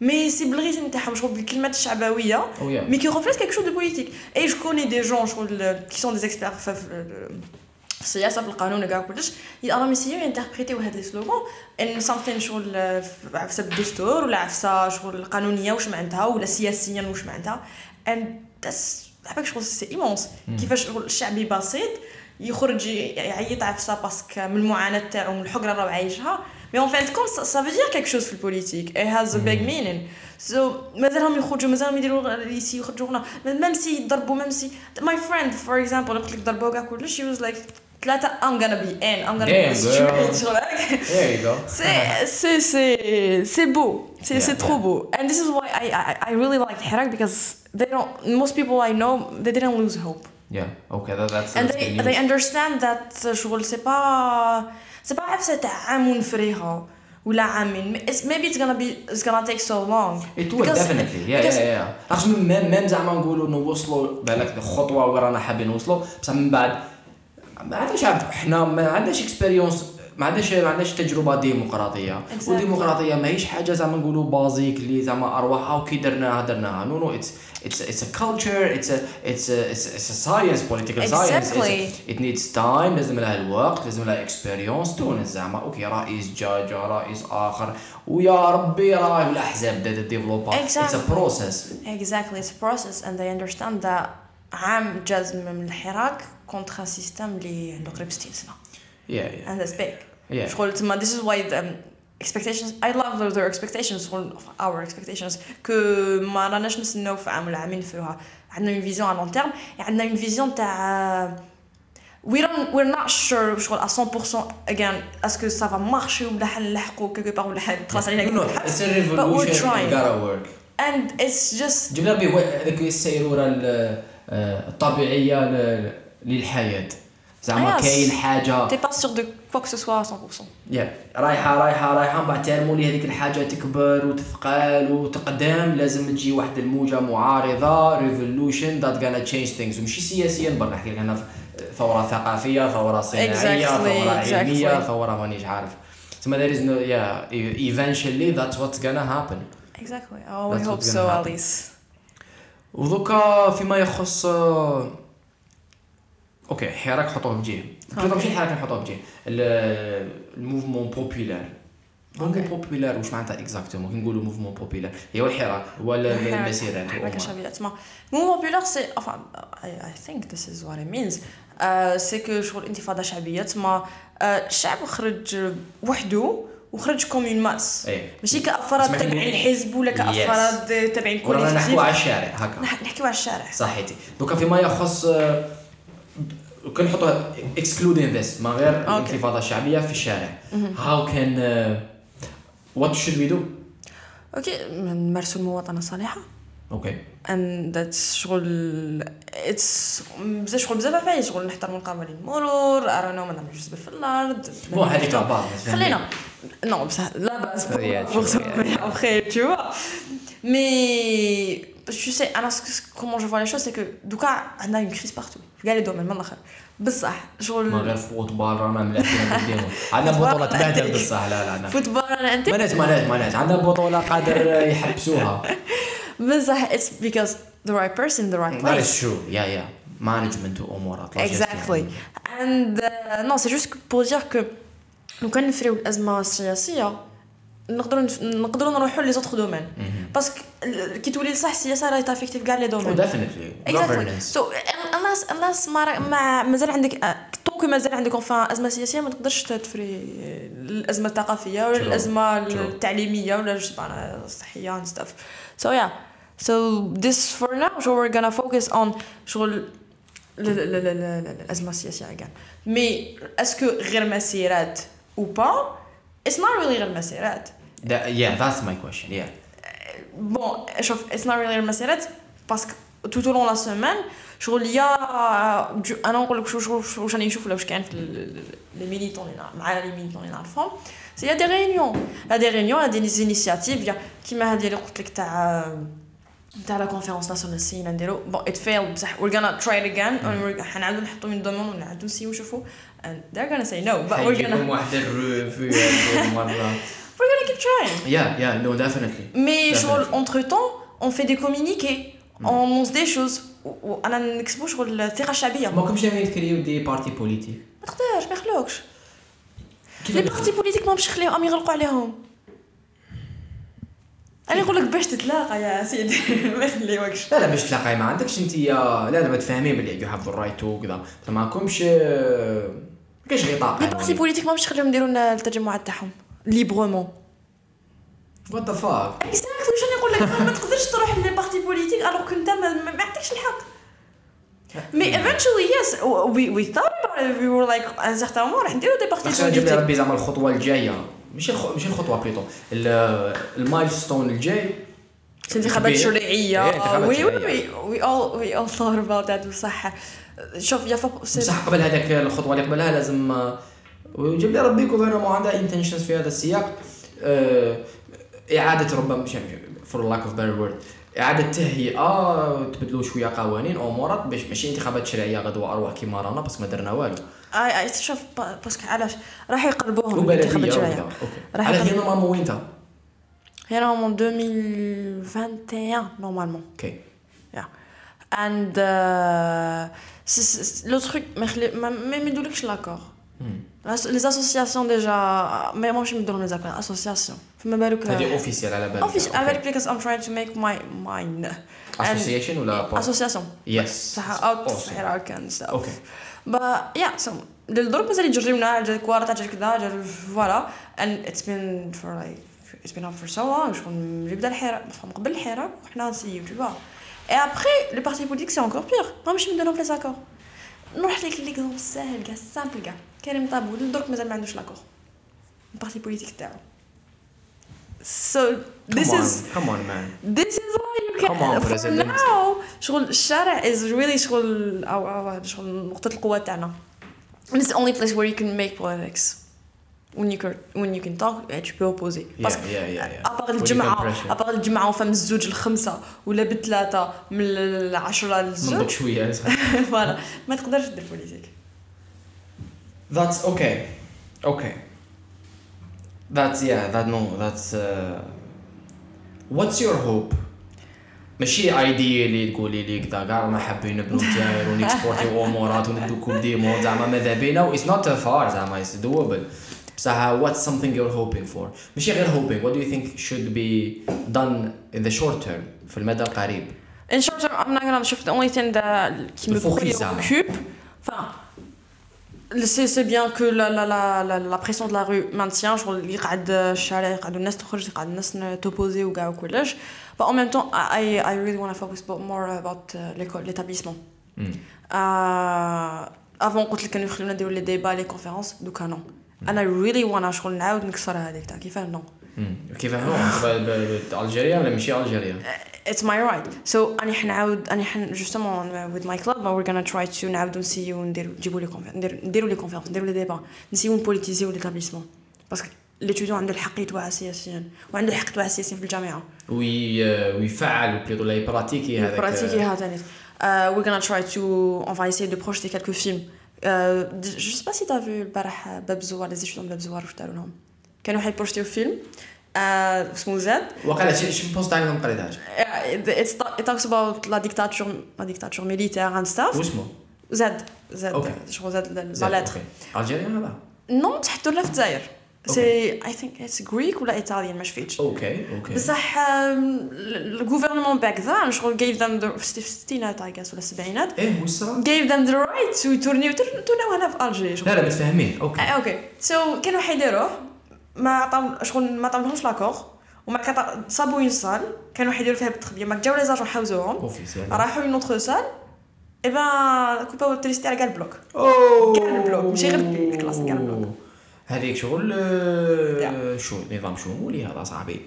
مي سي بالريزم تاعهم شغل بالكلمات الشعبويه مي كي ريفليت كلشو دو بوليتيك اي جو كوني دي جون شغل كي سون دي اكسبير السياسه في القانون كاع كلش راهم يسيو انتربريتيو هاد لي سلوغون ان سامثين شغل عفسه الدستور ولا عفسه شغل القانونيه واش معناتها ولا سياسيا واش معناتها ان داس عباك شغل سي ايمونس كيفاش الشعبي بسيط يخرج يعيط عفسه باسكو من المعاناه تاعو من الحقره اللي راه عايشها مي اون فان كوم سا فو دير كالكو شوز في البوليتيك اي هاز ا بيج مينين سو مازالهم يخرجوا مازالهم يديروا يسي يخرجوا هنا ميم سي يضربوا ميم سي ماي فريند فور اكزامبل قلت لك ضربوا كاع كلش شي واز لايك ثلاثه ام غانا بي ان ام غانا سي سي سي سي بو سي سي ترو بو اند ذيس از واي اي اي ريلي لايك Hirak because they don't most people I know they didn't lose hope. Yeah, okay, that, that's... And they, they understand that شغل c'est pas... c'est pas عفسة عام ونفريها ولا عامين. Maybe it's gonna be... it's gonna take so long. It will, because, definitely. Yeah, because, yeah, yeah. عشان من من زعما نقولوا نوصلوا بالك خطوة ورانا حابين نوصلوا بس من بعد ما عندناش عارف إحنا ما عندناش experience ما عندناش ما عندناش تجربة ديمقراطية. Exactly. وديمقراطية ما هيش حاجة زعما نقولوا بازيك اللي زعما أرواحها وكي درناها درناها. No, no, it's It's a, it's a culture. It's a it's a it's a, it's a science, political exactly. science. Exactly. It needs time. لازم لها الوقت. لازم لها experience. تونس زعما أوكي رئيس جاج رئيس آخر ويا ربي راه الأحزاب بدأت develop. Exactly. It's a process. Exactly, it's a process, and they understand that عام جزم من الحراك contra system اللي عنده قريب ستين سنة. Yeah, yeah. And that's big. Yeah. شغل تما this is why the expectations I love their expectations our expectations que ما راناش نسناو في عام ولا عامين فيها عندنا une vision à long terme عندنا une vision تاع we don't we're not sure شغل à one hundred percent again est-ce que ça va marcher ولا حنلحقوا quelque part ولا حنتخلص علينا but we're trying and it's just جبنا بي هذيك السيرورة الطبيعية للحياة زعما كاين حاجه تي با سور دو كوا كو سو سوا one hundred percent يا رايحه رايحه رايحه من بعد تعلموا لي هذيك الحاجه تكبر وتثقل وتقدم لازم تجي واحد الموجه معارضه ريفولوشن ذات غانا تشينج ثينجز ماشي سياسيا برا نحكي لك انا ثوره ثقافيه ثوره صناعيه exactly. ثوره علميه exactly. ثوره مانيش عارف تما there is no yeah eventually that's what's gonna happen exactly oh we hope so at least ودوكا فيما يخص اوكي حراك حطوه بجيه كلهم شي حراك نحطوه بجيه الموفمون بوبولار مونغ بوبولار واش معناتها اكزاكتومون كي نقولوا موفمون بوبولار هو الحراك ولا المسيرات حراك شعبيه تما موفمون بوبولار سي enfin I think this is what it means سي كو شغل انتفاضه شعبيه تما الشعب خرج وحده وخرج كومون ماس ماشي كافراد تبعين حزب ولا كافراد تبعين كل شيء نحكيو على الشارع هكا نحكيو على الشارع صحيتي دوكا فيما يخص كنحطوها excluding this ما غير الانتفاضة الشعبية في الشارع. How can uh, what should we do? Okay, نمارسوا المواطنة الصالحة. Okay. And that's شغل it's بزاف شغل بزاف فاي شغل نحترموا القوانين المرور أرانا وما نعملوش بالف الأرض. مو هذيك بعض. خلينا لا بس لا بس. بخير شو؟ Mais je sais alors comment je vois les choses c'est que donc on a une crise partout في كاع لي دومين من الاخر بصح شغل ما غير فوت بال رانا ملاتين ديالهم عندنا بطوله تبهدل بصح لا لا عندنا فوت بال رانا انت مالات مالات مالات عندنا بطوله قادر يحبسوها بصح it's because the right person the right place that's true yeah yeah management امورات exactly and non c'est juste pour dire que لو كان نفريو الازمه السياسيه نقدروا نقدروا نروحوا لي زوتر دومين باسكو كي تولي صح السياسه راهي تافيكتيف كاع لي دومين ديفينيتلي سو الناس الناس ما مازال عندك طونك مازال عندك اونفا ازمه سياسيه ما تقدرش تفري الازمه الثقافيه ولا الازمه التعليميه ولا طبعا الصحيه and stuff so yeah so this for now so we're gonna focus on شغل الازمه السياسيه again مي اسكو غير مسيرات او با it's not really غير مسيرات That, yeah, that's my question, yeah. Bon, شوف, it's not really المسيرات parce que tout au long de la semaine, شغل يا أنا نقول لك شو شو شو وش أنا نشوف لو إيش كان في ال les militants مع les militants اللي نعرفهم, c'est y a des réunions, y a des réunions, y a des initiatives, y a qui m'a dit le truc تاع تاع la conférence nationale si نديرو, bon it failed, بصح we're gonna try it again, هنعاودو نحطو من ضمن ونعاودو نسيو نشوفو, and they're gonna say no, but we're gonna. We're gonna keep trying. Yeah, yeah, no, definitely. Mais definitely. Entre-temps, on fait des communiqués, mm. on annonce des choses. On a une exposition sur la terre chabille. Moi, comme j'avais créé des partis politiques. ما يقدرش ما يخلوكش لي بارتي بوليتيك ما باش يخليهم يغلقوا عليهم. انا نقول لك باش تتلاقى يا سيدي ما يخليوكش. لا لا باش تلاقاي ما عندكش انت يا... لا لا ما تفاهمين بلي يحفظوا الرايت وكذا ما كومش ما كاينش غطاء. لي بارتي بوليتيك ما باش يخليهم يديروا لنا التجمعات تاعهم ليبرمون. وات ذا فاك اكزاكتلي واش انا نقول لك ما تقدرش تروح لي بارتي بوليتيك الوغ كنت ما عندكش الحق. Mais eventually yes we we thought about it we were like à un certain moment راح نديروا دي بارتي جديده. باش نربي زعما الخطوه الجايه ماشي ماشي الخطوه بليطو المايلستون الجاي الانتخابات الشرعيه. وي وي we all we all thought about that. بصح شوف يا فوق بصح قبل هذاك الخطوه اللي قبلها لازم وجاب لي ربي كوفيرمون عنده انتنشنز في هذا السياق اعاده ربما for lack of better word اعاده التهيئه تبدلوا شويه قوانين امورات باش ماشي انتخابات شرعيه غدوه اروح كيما رانا بس ما درنا والو. اي اي شوف باسكو علاش راح يقلبوهم الانتخابات الشرعيه راح يقلبوهم هنا مامو وينتا هنا مامو ألفين وواحد وعشرين نورمالمون اوكي يا اند لو تروك ما ما يدولكش لاكور les associations déjà mais moi je me donne les associations فما بالك هذه اوفيسيال على بالك اوفيسيال على بالك because I'm trying to make my mine association ولا association yes out Hirak and stuff okay but yeah so للدرك مازال يجريونا على الكوار تاع كذا فوالا and it's been for like it's been up for so long شكون يبدا الحراك فهم قبل الحراك وحنا نسيو tu vois et après le parti politique c'est encore pire ما مش me donne les accords نروح لك اللي قدام الساهل كاع سامبل كاع كريم طابو درك مازال ما عندوش لاكور البارتي بوليتيك تاعو. So this is come on man this is why you can come on now شغل الشارع is really شغل أو أو شغل نقطة القوة تاعنا. It's the only place where you can make politics when you can when you can talk and you can oppose it. Yeah yeah yeah. أبغى الجمعة أبغى الجمعة وفم الزوج الخمسة ولا بثلاثة من العشرة الزوج شوية فلا ما تقدرش تدير بوليتيك. That's okay. Okay. That's yeah, that no, that's uh what's your hope? ماشي ايديا اللي تقولي لي كدا كاع ما حابين نبنوا ديار ونيكسبورتيو امورات وندو كوب دي مو زعما ماذا بينا و it's not too far زعما it's doable. بصح what's something you're hoping for? ماشي غير hoping. What do you think should be done in the short term في المدى القريب؟ In short term I'm not gonna show the only thing that qui me préoccupe. Enfin C'est, c'est bien que la, la, la, la, la pression de la rue maintient, genre, il y a des chalets, il y a des gens qui sont opposés aux gars au collège. Mais en même temps, I, I really want to focus more about uh, l'école, l'établissement. Mm. Uh, avant, quand on a eu les débats, les conférences, donc non. Mm. And I really want to show now que ça va être qui fait non. كيف هو الجزائر ولا ماشي الجزائر it's my right so انا حنعاود انا حن justement with my club we're going to try to نعاودو نسيو نديرو نجيبو لي كونفيرنس نديرو لي كونفيرنس نديرو لي ديبا نسيو نبوليتيزيو ليتابليسمون باسكو ليتيديون عنده الحق يتوعى سياسيا وعنده الحق يتوعى سياسيا في الجامعه ويفعل بليطو لا يبراتيكي هذاك براتيكي هذاك we're going to try to on va essayer de projeter quelques films je sais pas si t'as vu البارح باب زوار les étudiants de Beb Zouar وش داروا لهم كانوا حيبوستيو فيلم اسمه زاد وقال شي شي بوست عليهم قال هذا it talks about la dictature la dictature militaire and stuff واسمه زاد زاد شغل زاد لا لاتر الجزائر هذا نو تحطوا له في الجزائر سي اي ثينك اتس غريك ولا ايطاليان مش فيتش اوكي اوكي بصح الغوفرنمون باك ذا شغل gave them the ستينات I guess ولا السبعينات ايه وصرا gave them the right to tourney وترنوا هنا في الجزائر. لا لا متفاهمين اوكي اوكي سو كانوا حيديروه ما عطاو شغل ما عطاولهمش لاكور وما كتا صابوا اون سال كانوا حيديروا فيها بالتخبيه ما جاوا لي زاجو حاوزوهم راحوا لي نوتر سال اي با كوباو التريستي على كاع البلوك كاع البلوك ماشي غير الكلاس كاع البلوك هذيك شغل شو نظام شمولي هذا صاحبي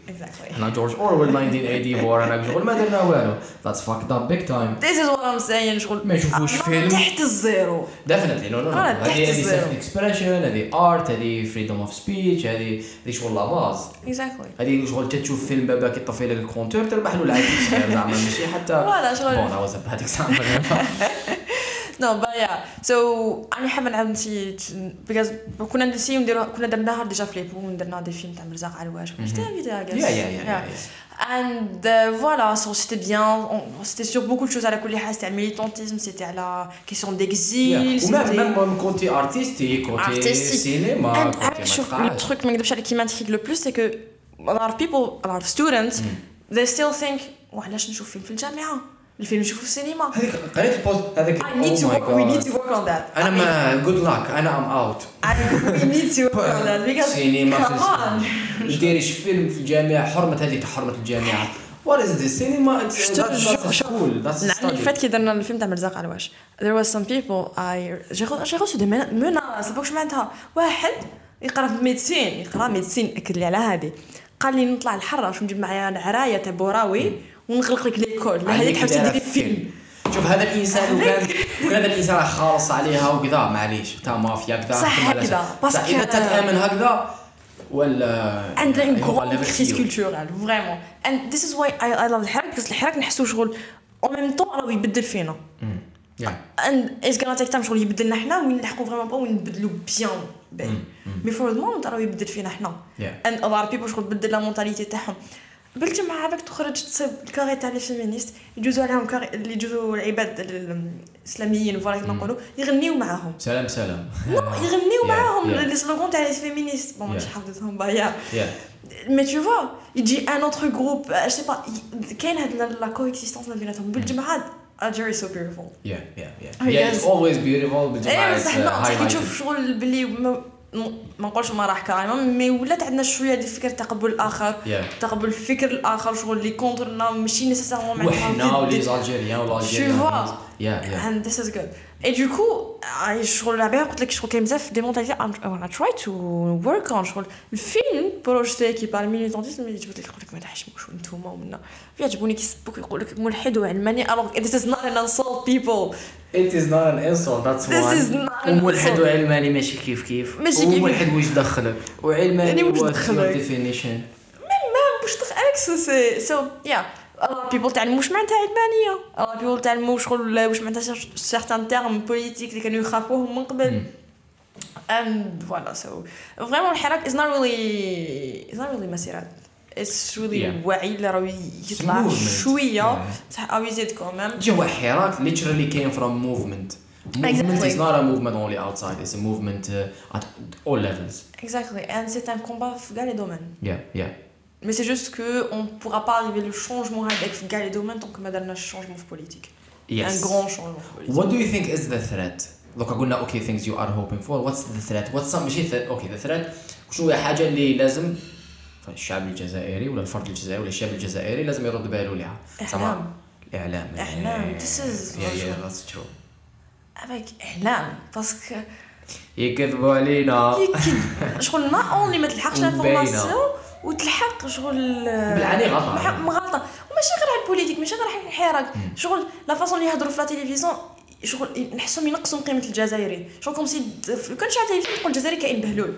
انا جورج اورويل ألف وتسعمية وأربعة وثمانين انا شغل ما درنا والو ذاتس فاكد اب بيج تايم ذيس از وات ام ساين شغل ما نشوفوش فيلم تحت الزيرو ديفينيتلي نو نو هذه هذه اكسبريشن هذه ارت هذه فريدم اوف سبيتش هذه هذه شغل لا باز اكزاكتلي هذه شغل تشوف فيلم باباك يطفي لك الكونتور تربح له العيد زعما ماشي حتى ولا شغل بون هاوز اب هذيك سام نو بايا سو انا حاب نعاود نسي بيكاز كنا نسيو نديرو كنا درناها ديجا فليبو وندرنا دي فيلم تاع مرزاق علواش شفتها فيديو كاع And uh, voilà, c'était bien, on, c'était sur beaucoup de choses à la collègue, c'était le militantisme, c'était à la question d'exil. Yeah. Ou même, même côté artistique, côté cinéma, and, côté matraque. Le truc qui m'intrigue le plus, c'est que a lot of people, a lot of students, mm. they still think, oh, pourquoi je ne vois pas le film في الجامعة? Le film je le vois au cinéma. I need to work, we need to work on that. أنا ما, good luck, أنا I'm out. We need to work on that because come on. نديرش فيلم في الجامعة حرمة هذيك حرمة الجامعة. What is this cinema? It's not cool. That's the study. الفات كي درنا الفيلم تاع مرزاق على واش. There was some people I j'ai reçu des menaces. بوكش معناتها واحد يقرأ في ميدسين يقرأ ميدسين أكلي على هذه. قال لي نطلع الحراش ونجيب معايا العراية تاع بوراوي ونخلق لك ليكول هذيك حبسي ديري فيلم. شوف هذا الانسان وكان هذا الانسان خالص عليها وكذا معليش تاع مافيا كذا صح هكذا باسكو اذا تتامن هكذا ولا عندها une grande crise culturelle vraiment and this is why I I love الحراك because الحراك نحسو شغل en même temps راهو يبدل فينا and it's gonna take time شغل يبدلنا حنا ونلحقوا vraiment با ونبدلوا بيان مي فور ذا مومنت راهو يبدل فينا حنا and a lot of people شغل تبدل لا مونتاليتي تاعهم بالجماعة عباك تخرج تصيب الكاري تاع لي فيمينيست يجوزوا عليهم كاري اللي يجوزوا العباد الاسلاميين وفراك نقولوا يغنيوا معاهم سلام سلام يغنيوا معاهم لي سلوغون تاع لي فيمينيست بون مش حافظتهم بايا مي تو فوا يجي ان اوتر جروب اش سي با كاين هاد لا كوكسيستونس ما بيناتهم بالجماعات Algeria is so beautiful yeah yeah yeah yeah it's always beautiful بالجماعات صح تشوف شغل بلي ما نقولش ما راح كاريمون مي ولات عندنا شويه ديال الفكر تقبل الاخر yeah. تقبل الفكر الاخر شغل اللي كونترنا ماشي نيسيسارمون مع حنا ولي الجزائريين والجزائريين and this is good et du coup شغل العبيه قلت لك شغل كاين بزاف دي مونتاليتي I try to work on شغل الفيلم بروجي كي بار ميليتانتيزم اللي جبت لك قلت لك ما تحشموش نتوما ومنا يعجبوني كي سبوك يقول لك ملحد وعلماني alors this is not an insult people It is not an insult, that's one. This is not an insult. وملحد وعلماني ماشي كيف كيف. ماشي كيف. وملحد واش دخلك. وعلماني واش definition. من ما باش تخلك so yeah. A lot of people تعلموش معناتها علمانية. A lot of people تعلموش شغل واش معناتها certains termes politiques اللي كانوا يخافوهم من قبل. And voilà so. Vraiment الحراك is not really is not really مسيرات. It's really yeah. واعي اللي راهو يطلع شويه بصح او يزيد كومام جوا حراك literally came from movement movement is not a movement only outside it's a movement uh, at all levels exactly and c'est un combat في كاع les domaines yeah yeah mais c'est juste que on pourra pas arriver le changement avec كاع les domaines tant que ما درناش changement في politique yes. un grand changement politique what do you think is the threat look قلنا okay things you are hoping for what's the threat what's some شيء th- okay the threat شو هي حاجه اللي لازم الشعب الجزائري ولا الفرد الجزائري ولا الشعب الجزائري لازم يرد باله لها تمام الاعلام الاعلام ذس ترو اباك اعلام باسكو يكذبوا علينا شغل ما اونلي ما تلحقش الانفورماسيون وتلحق شغل بالعاني غلطه مغلطه وماشي غير على البوليتيك ماشي غير على الحراك شغل لا فاصون اللي يهضروا في لا تلفزيون شغل نحسهم ينقصوا قيمه الجزائري شغل كوم سي كان شاف تلفزيون تقول الجزائري كائن بهلول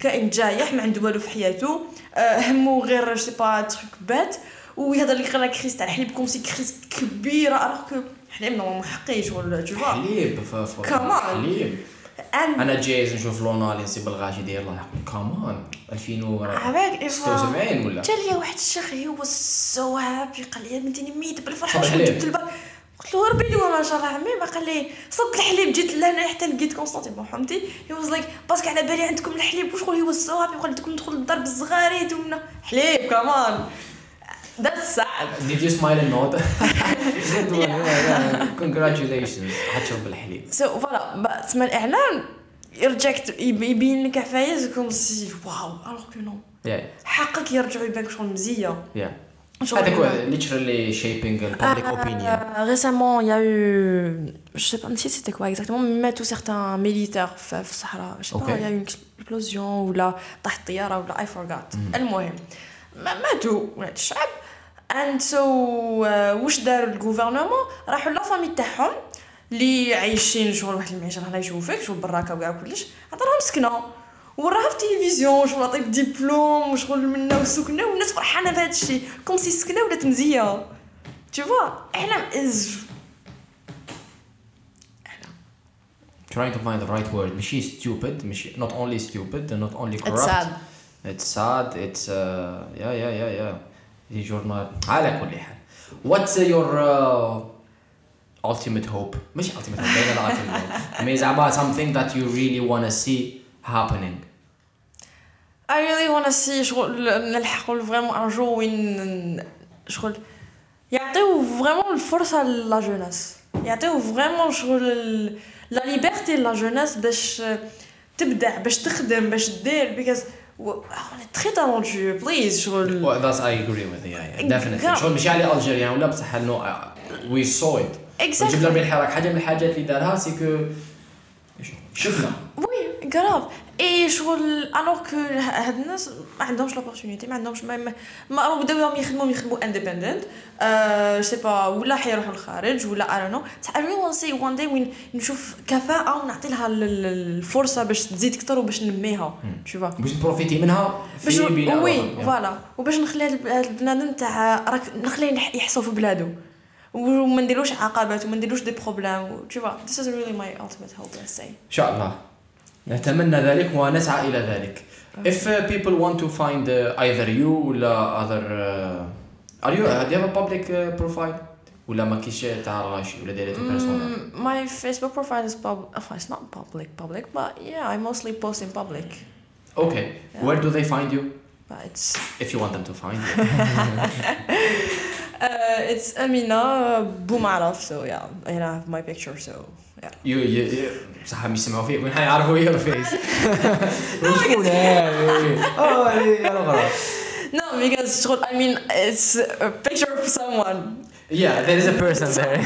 كائن جايح ما عنده والو في حياته همو غير جو سي با تركبات ويهضر لك غير لا كريس تاع الحليب كوم سي كريس كبيره راكو حليبنا ما محقيش ولا جو فوا حليب فافو حليب انا جايز نشوف لونالي نسيب الغاشي داير الله يحفظك كمان ألفين وستة وسبعين ولا جا ليا واحد الشيخ هو سو هابي قال لي متيني ميت بالفرحه جبت البر قلت له ربي وما شاء الله عمي ما قال لي صدت الحليب جيت لهنا حتى لقيت كونستانتين محمدي يوز لايك باسكو على بالي عندكم الحليب وشغل هو الصواب يقول لكم ندخل للدار بالصغاريد ومنا حليب كمان ذاتس سعد ديد يو سمايل ان نوت كونغراتيوليشنز حتشوف الحليب سو فوالا تسمى الاعلان يرجعك يبين لك عفايزكم سي واو الوغ كو نو حقك يرجعوا يبانك شغل مزيه literally shaping the public opinion. Récemment, il y a eu, je sais pas si c'était quoi exactement, mais tous certains militaires au Sahara, je sais pas, il y a eu une explosion ou là, tahtiyara ou là, I forgot. المهم, ماتوا ولاد الشعب. And so, واش دار الجوفرنمون؟ راحوا للفامي تاعهم اللي عايشين شغل واحد المعيشة هنا يشوفوك شو براكة وكاع كلش. عطاهم سكنة. وراها في التلفزيون شغل عطيك دبلوم وشغل منا وسكنه والناس فرحانه بهذا الشيء كوم سي سكنه ولا تمزيه تشوف احلام از احلام trying to find the right word ماشي stupid ماشي not only stupid not only corrupt it's sad it's sad it's uh yeah yeah yeah yeah دي جورنال. على كل حال what's your uh, ultimate hope مش ultimate hope ميز about something that you really want to see happening. I really want to see شغل نلحقوا vraiment un jour وين شغل يعطيو vraiment الفرصة لا جوناس يعطيو vraiment شغل لا ليبرتي لا جوناس باش تبدع باش تخدم باش دير because Well, on est très talentueux, please. شغل... Well, that's I agree with you. Yeah, yeah. Definitely. شغل مش على الألجيريان ولا بس حلو. We saw it. Exactly. جبنا من الحراك حاجة من الحاجات اللي دارها سيكو شفنا. Oui, grave. Et شغل alors que هاد الناس ما عندهمش l'opportunité, ما عندهمش ما ما ما بدهم يخدموا يخدموا independent. ااا je sais pas ولا حيروحوا الخارج ولا I don't know. I really want to say one day when نشوف كفاءة ونعطي لها الفرصة باش تزيد أكثر وباش نميها. tu vois. باش نبروفيتي منها. باش oui voilà وباش نخلي هاد البنادم تاع راك نخليه يحصل في بلاده. وما نديروش عقبات وما نديروش دي بروبلام. tu vois. This is really my ultimate hope I say. إن شاء الله. نتمنى ذلك ونسعى إلى ذلك. Okay. If uh, people want to find uh, either you or other, uh, are you? Uh, do you have a public uh, profile? Or ما كيش تعرض شيء ولا ديريت personal? My Facebook profile is public. Oh, it's not public, public, but yeah, I mostly post in public. Okay, yeah. Where do they find you? But it's if you want them to find you. uh, it's Aminé Boumaaraf, so yeah, and I have my picture, so. Yeah. You, you, you. صحاب يسمعوا فيك من هيعرفوا يور فيس. No, no, because I mean it's a picture of someone. Yeah, there is a person there.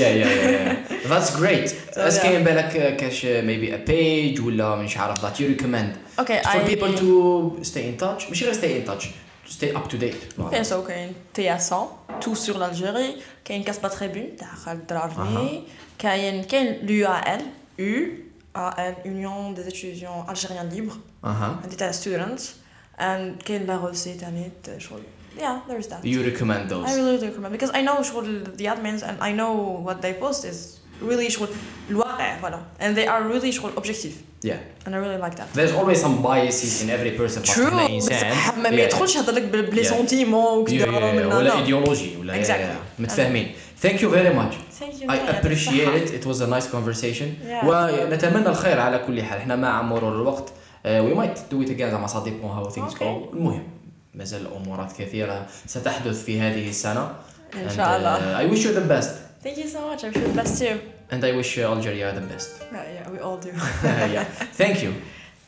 yeah, yeah, yeah. That's great. Let's so, yeah. بالك كاش maybe a page ولا مش عارف that you recommend. Okay, for I people to stay in touch. مش غير stay in touch. Stay up to date. Okay, so كاين تياسون Tout sur l'Algérie, كاين Casbah Tribune تاع خالد درارني, كاين كاين U A N L U A N Union des étudiants algériens libres. عندي تاع students and كاين لا روسي تاني شغل. Yeah, there's that. You recommend those? I really recommend because I know شغل the admins and I know what they post is really شغل الواقع voilà and they are really شغل objective. Yeah. And I really like that. There's always some biases in every person. True. ما يدخلش هذا لك بلي سنتيمون وكذا. ولا إيديولوجي ولا. Exactly. متفاهمين. Thank you very much. Thank you. I appreciate it. It was a nice conversation. ونتمنى الخير على كل حال. إحنا مع مرور الوقت we might do it again مع صديق how things go. المهم ما زال أمورات كثيرة ستحدث في هذه السنة. إن شاء الله. I wish you the best. Thank you so much. I wish you the best too. And I wish Algeria the best. Yeah, yeah, we all do. yeah. Thank you.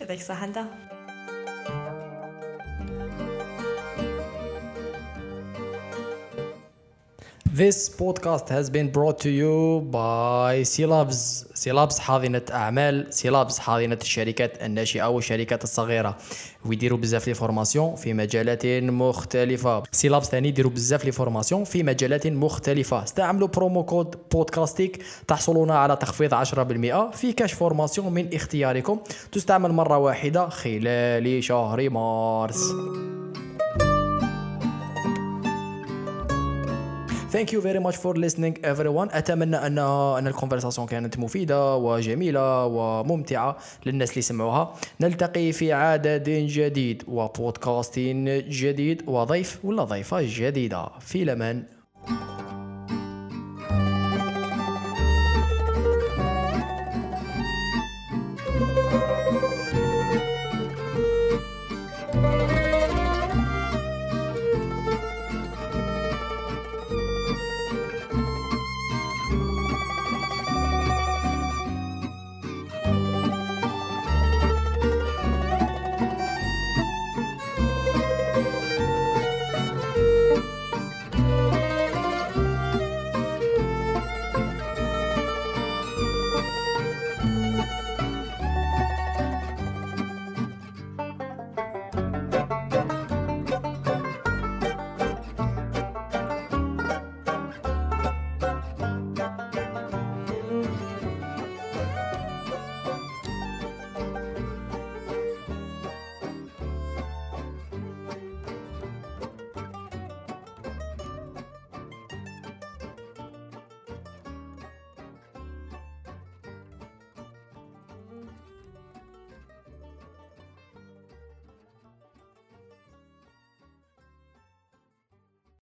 Thanks, Sahanda. This podcast has been brought to you by Silabs. Silabs حاضنة أعمال, Silabs حاضنة الشركات الناشئة والشركات الصغيرة, ويديروا بزاف لي فورماسيون في مجالات مختلفة. Silabs ثاني يديروا بزاف لي فورماسيون في مجالات مختلفة. استعملوا برومو كود بودكاستيك تحصلون على تخفيض عشرة بالمئة في كاش فورماسيون من اختياركم, تستعمل مرة واحدة خلال شهر مارس. Thank you very much for listening everyone. أتمنى أن أن الكونفرساسيون كانت مفيدة وجميلة وممتعة للناس اللي سمعوها. نلتقي في عدد جديد وبودكاست جديد وضيف ولا ضيفة جديدة. في لمن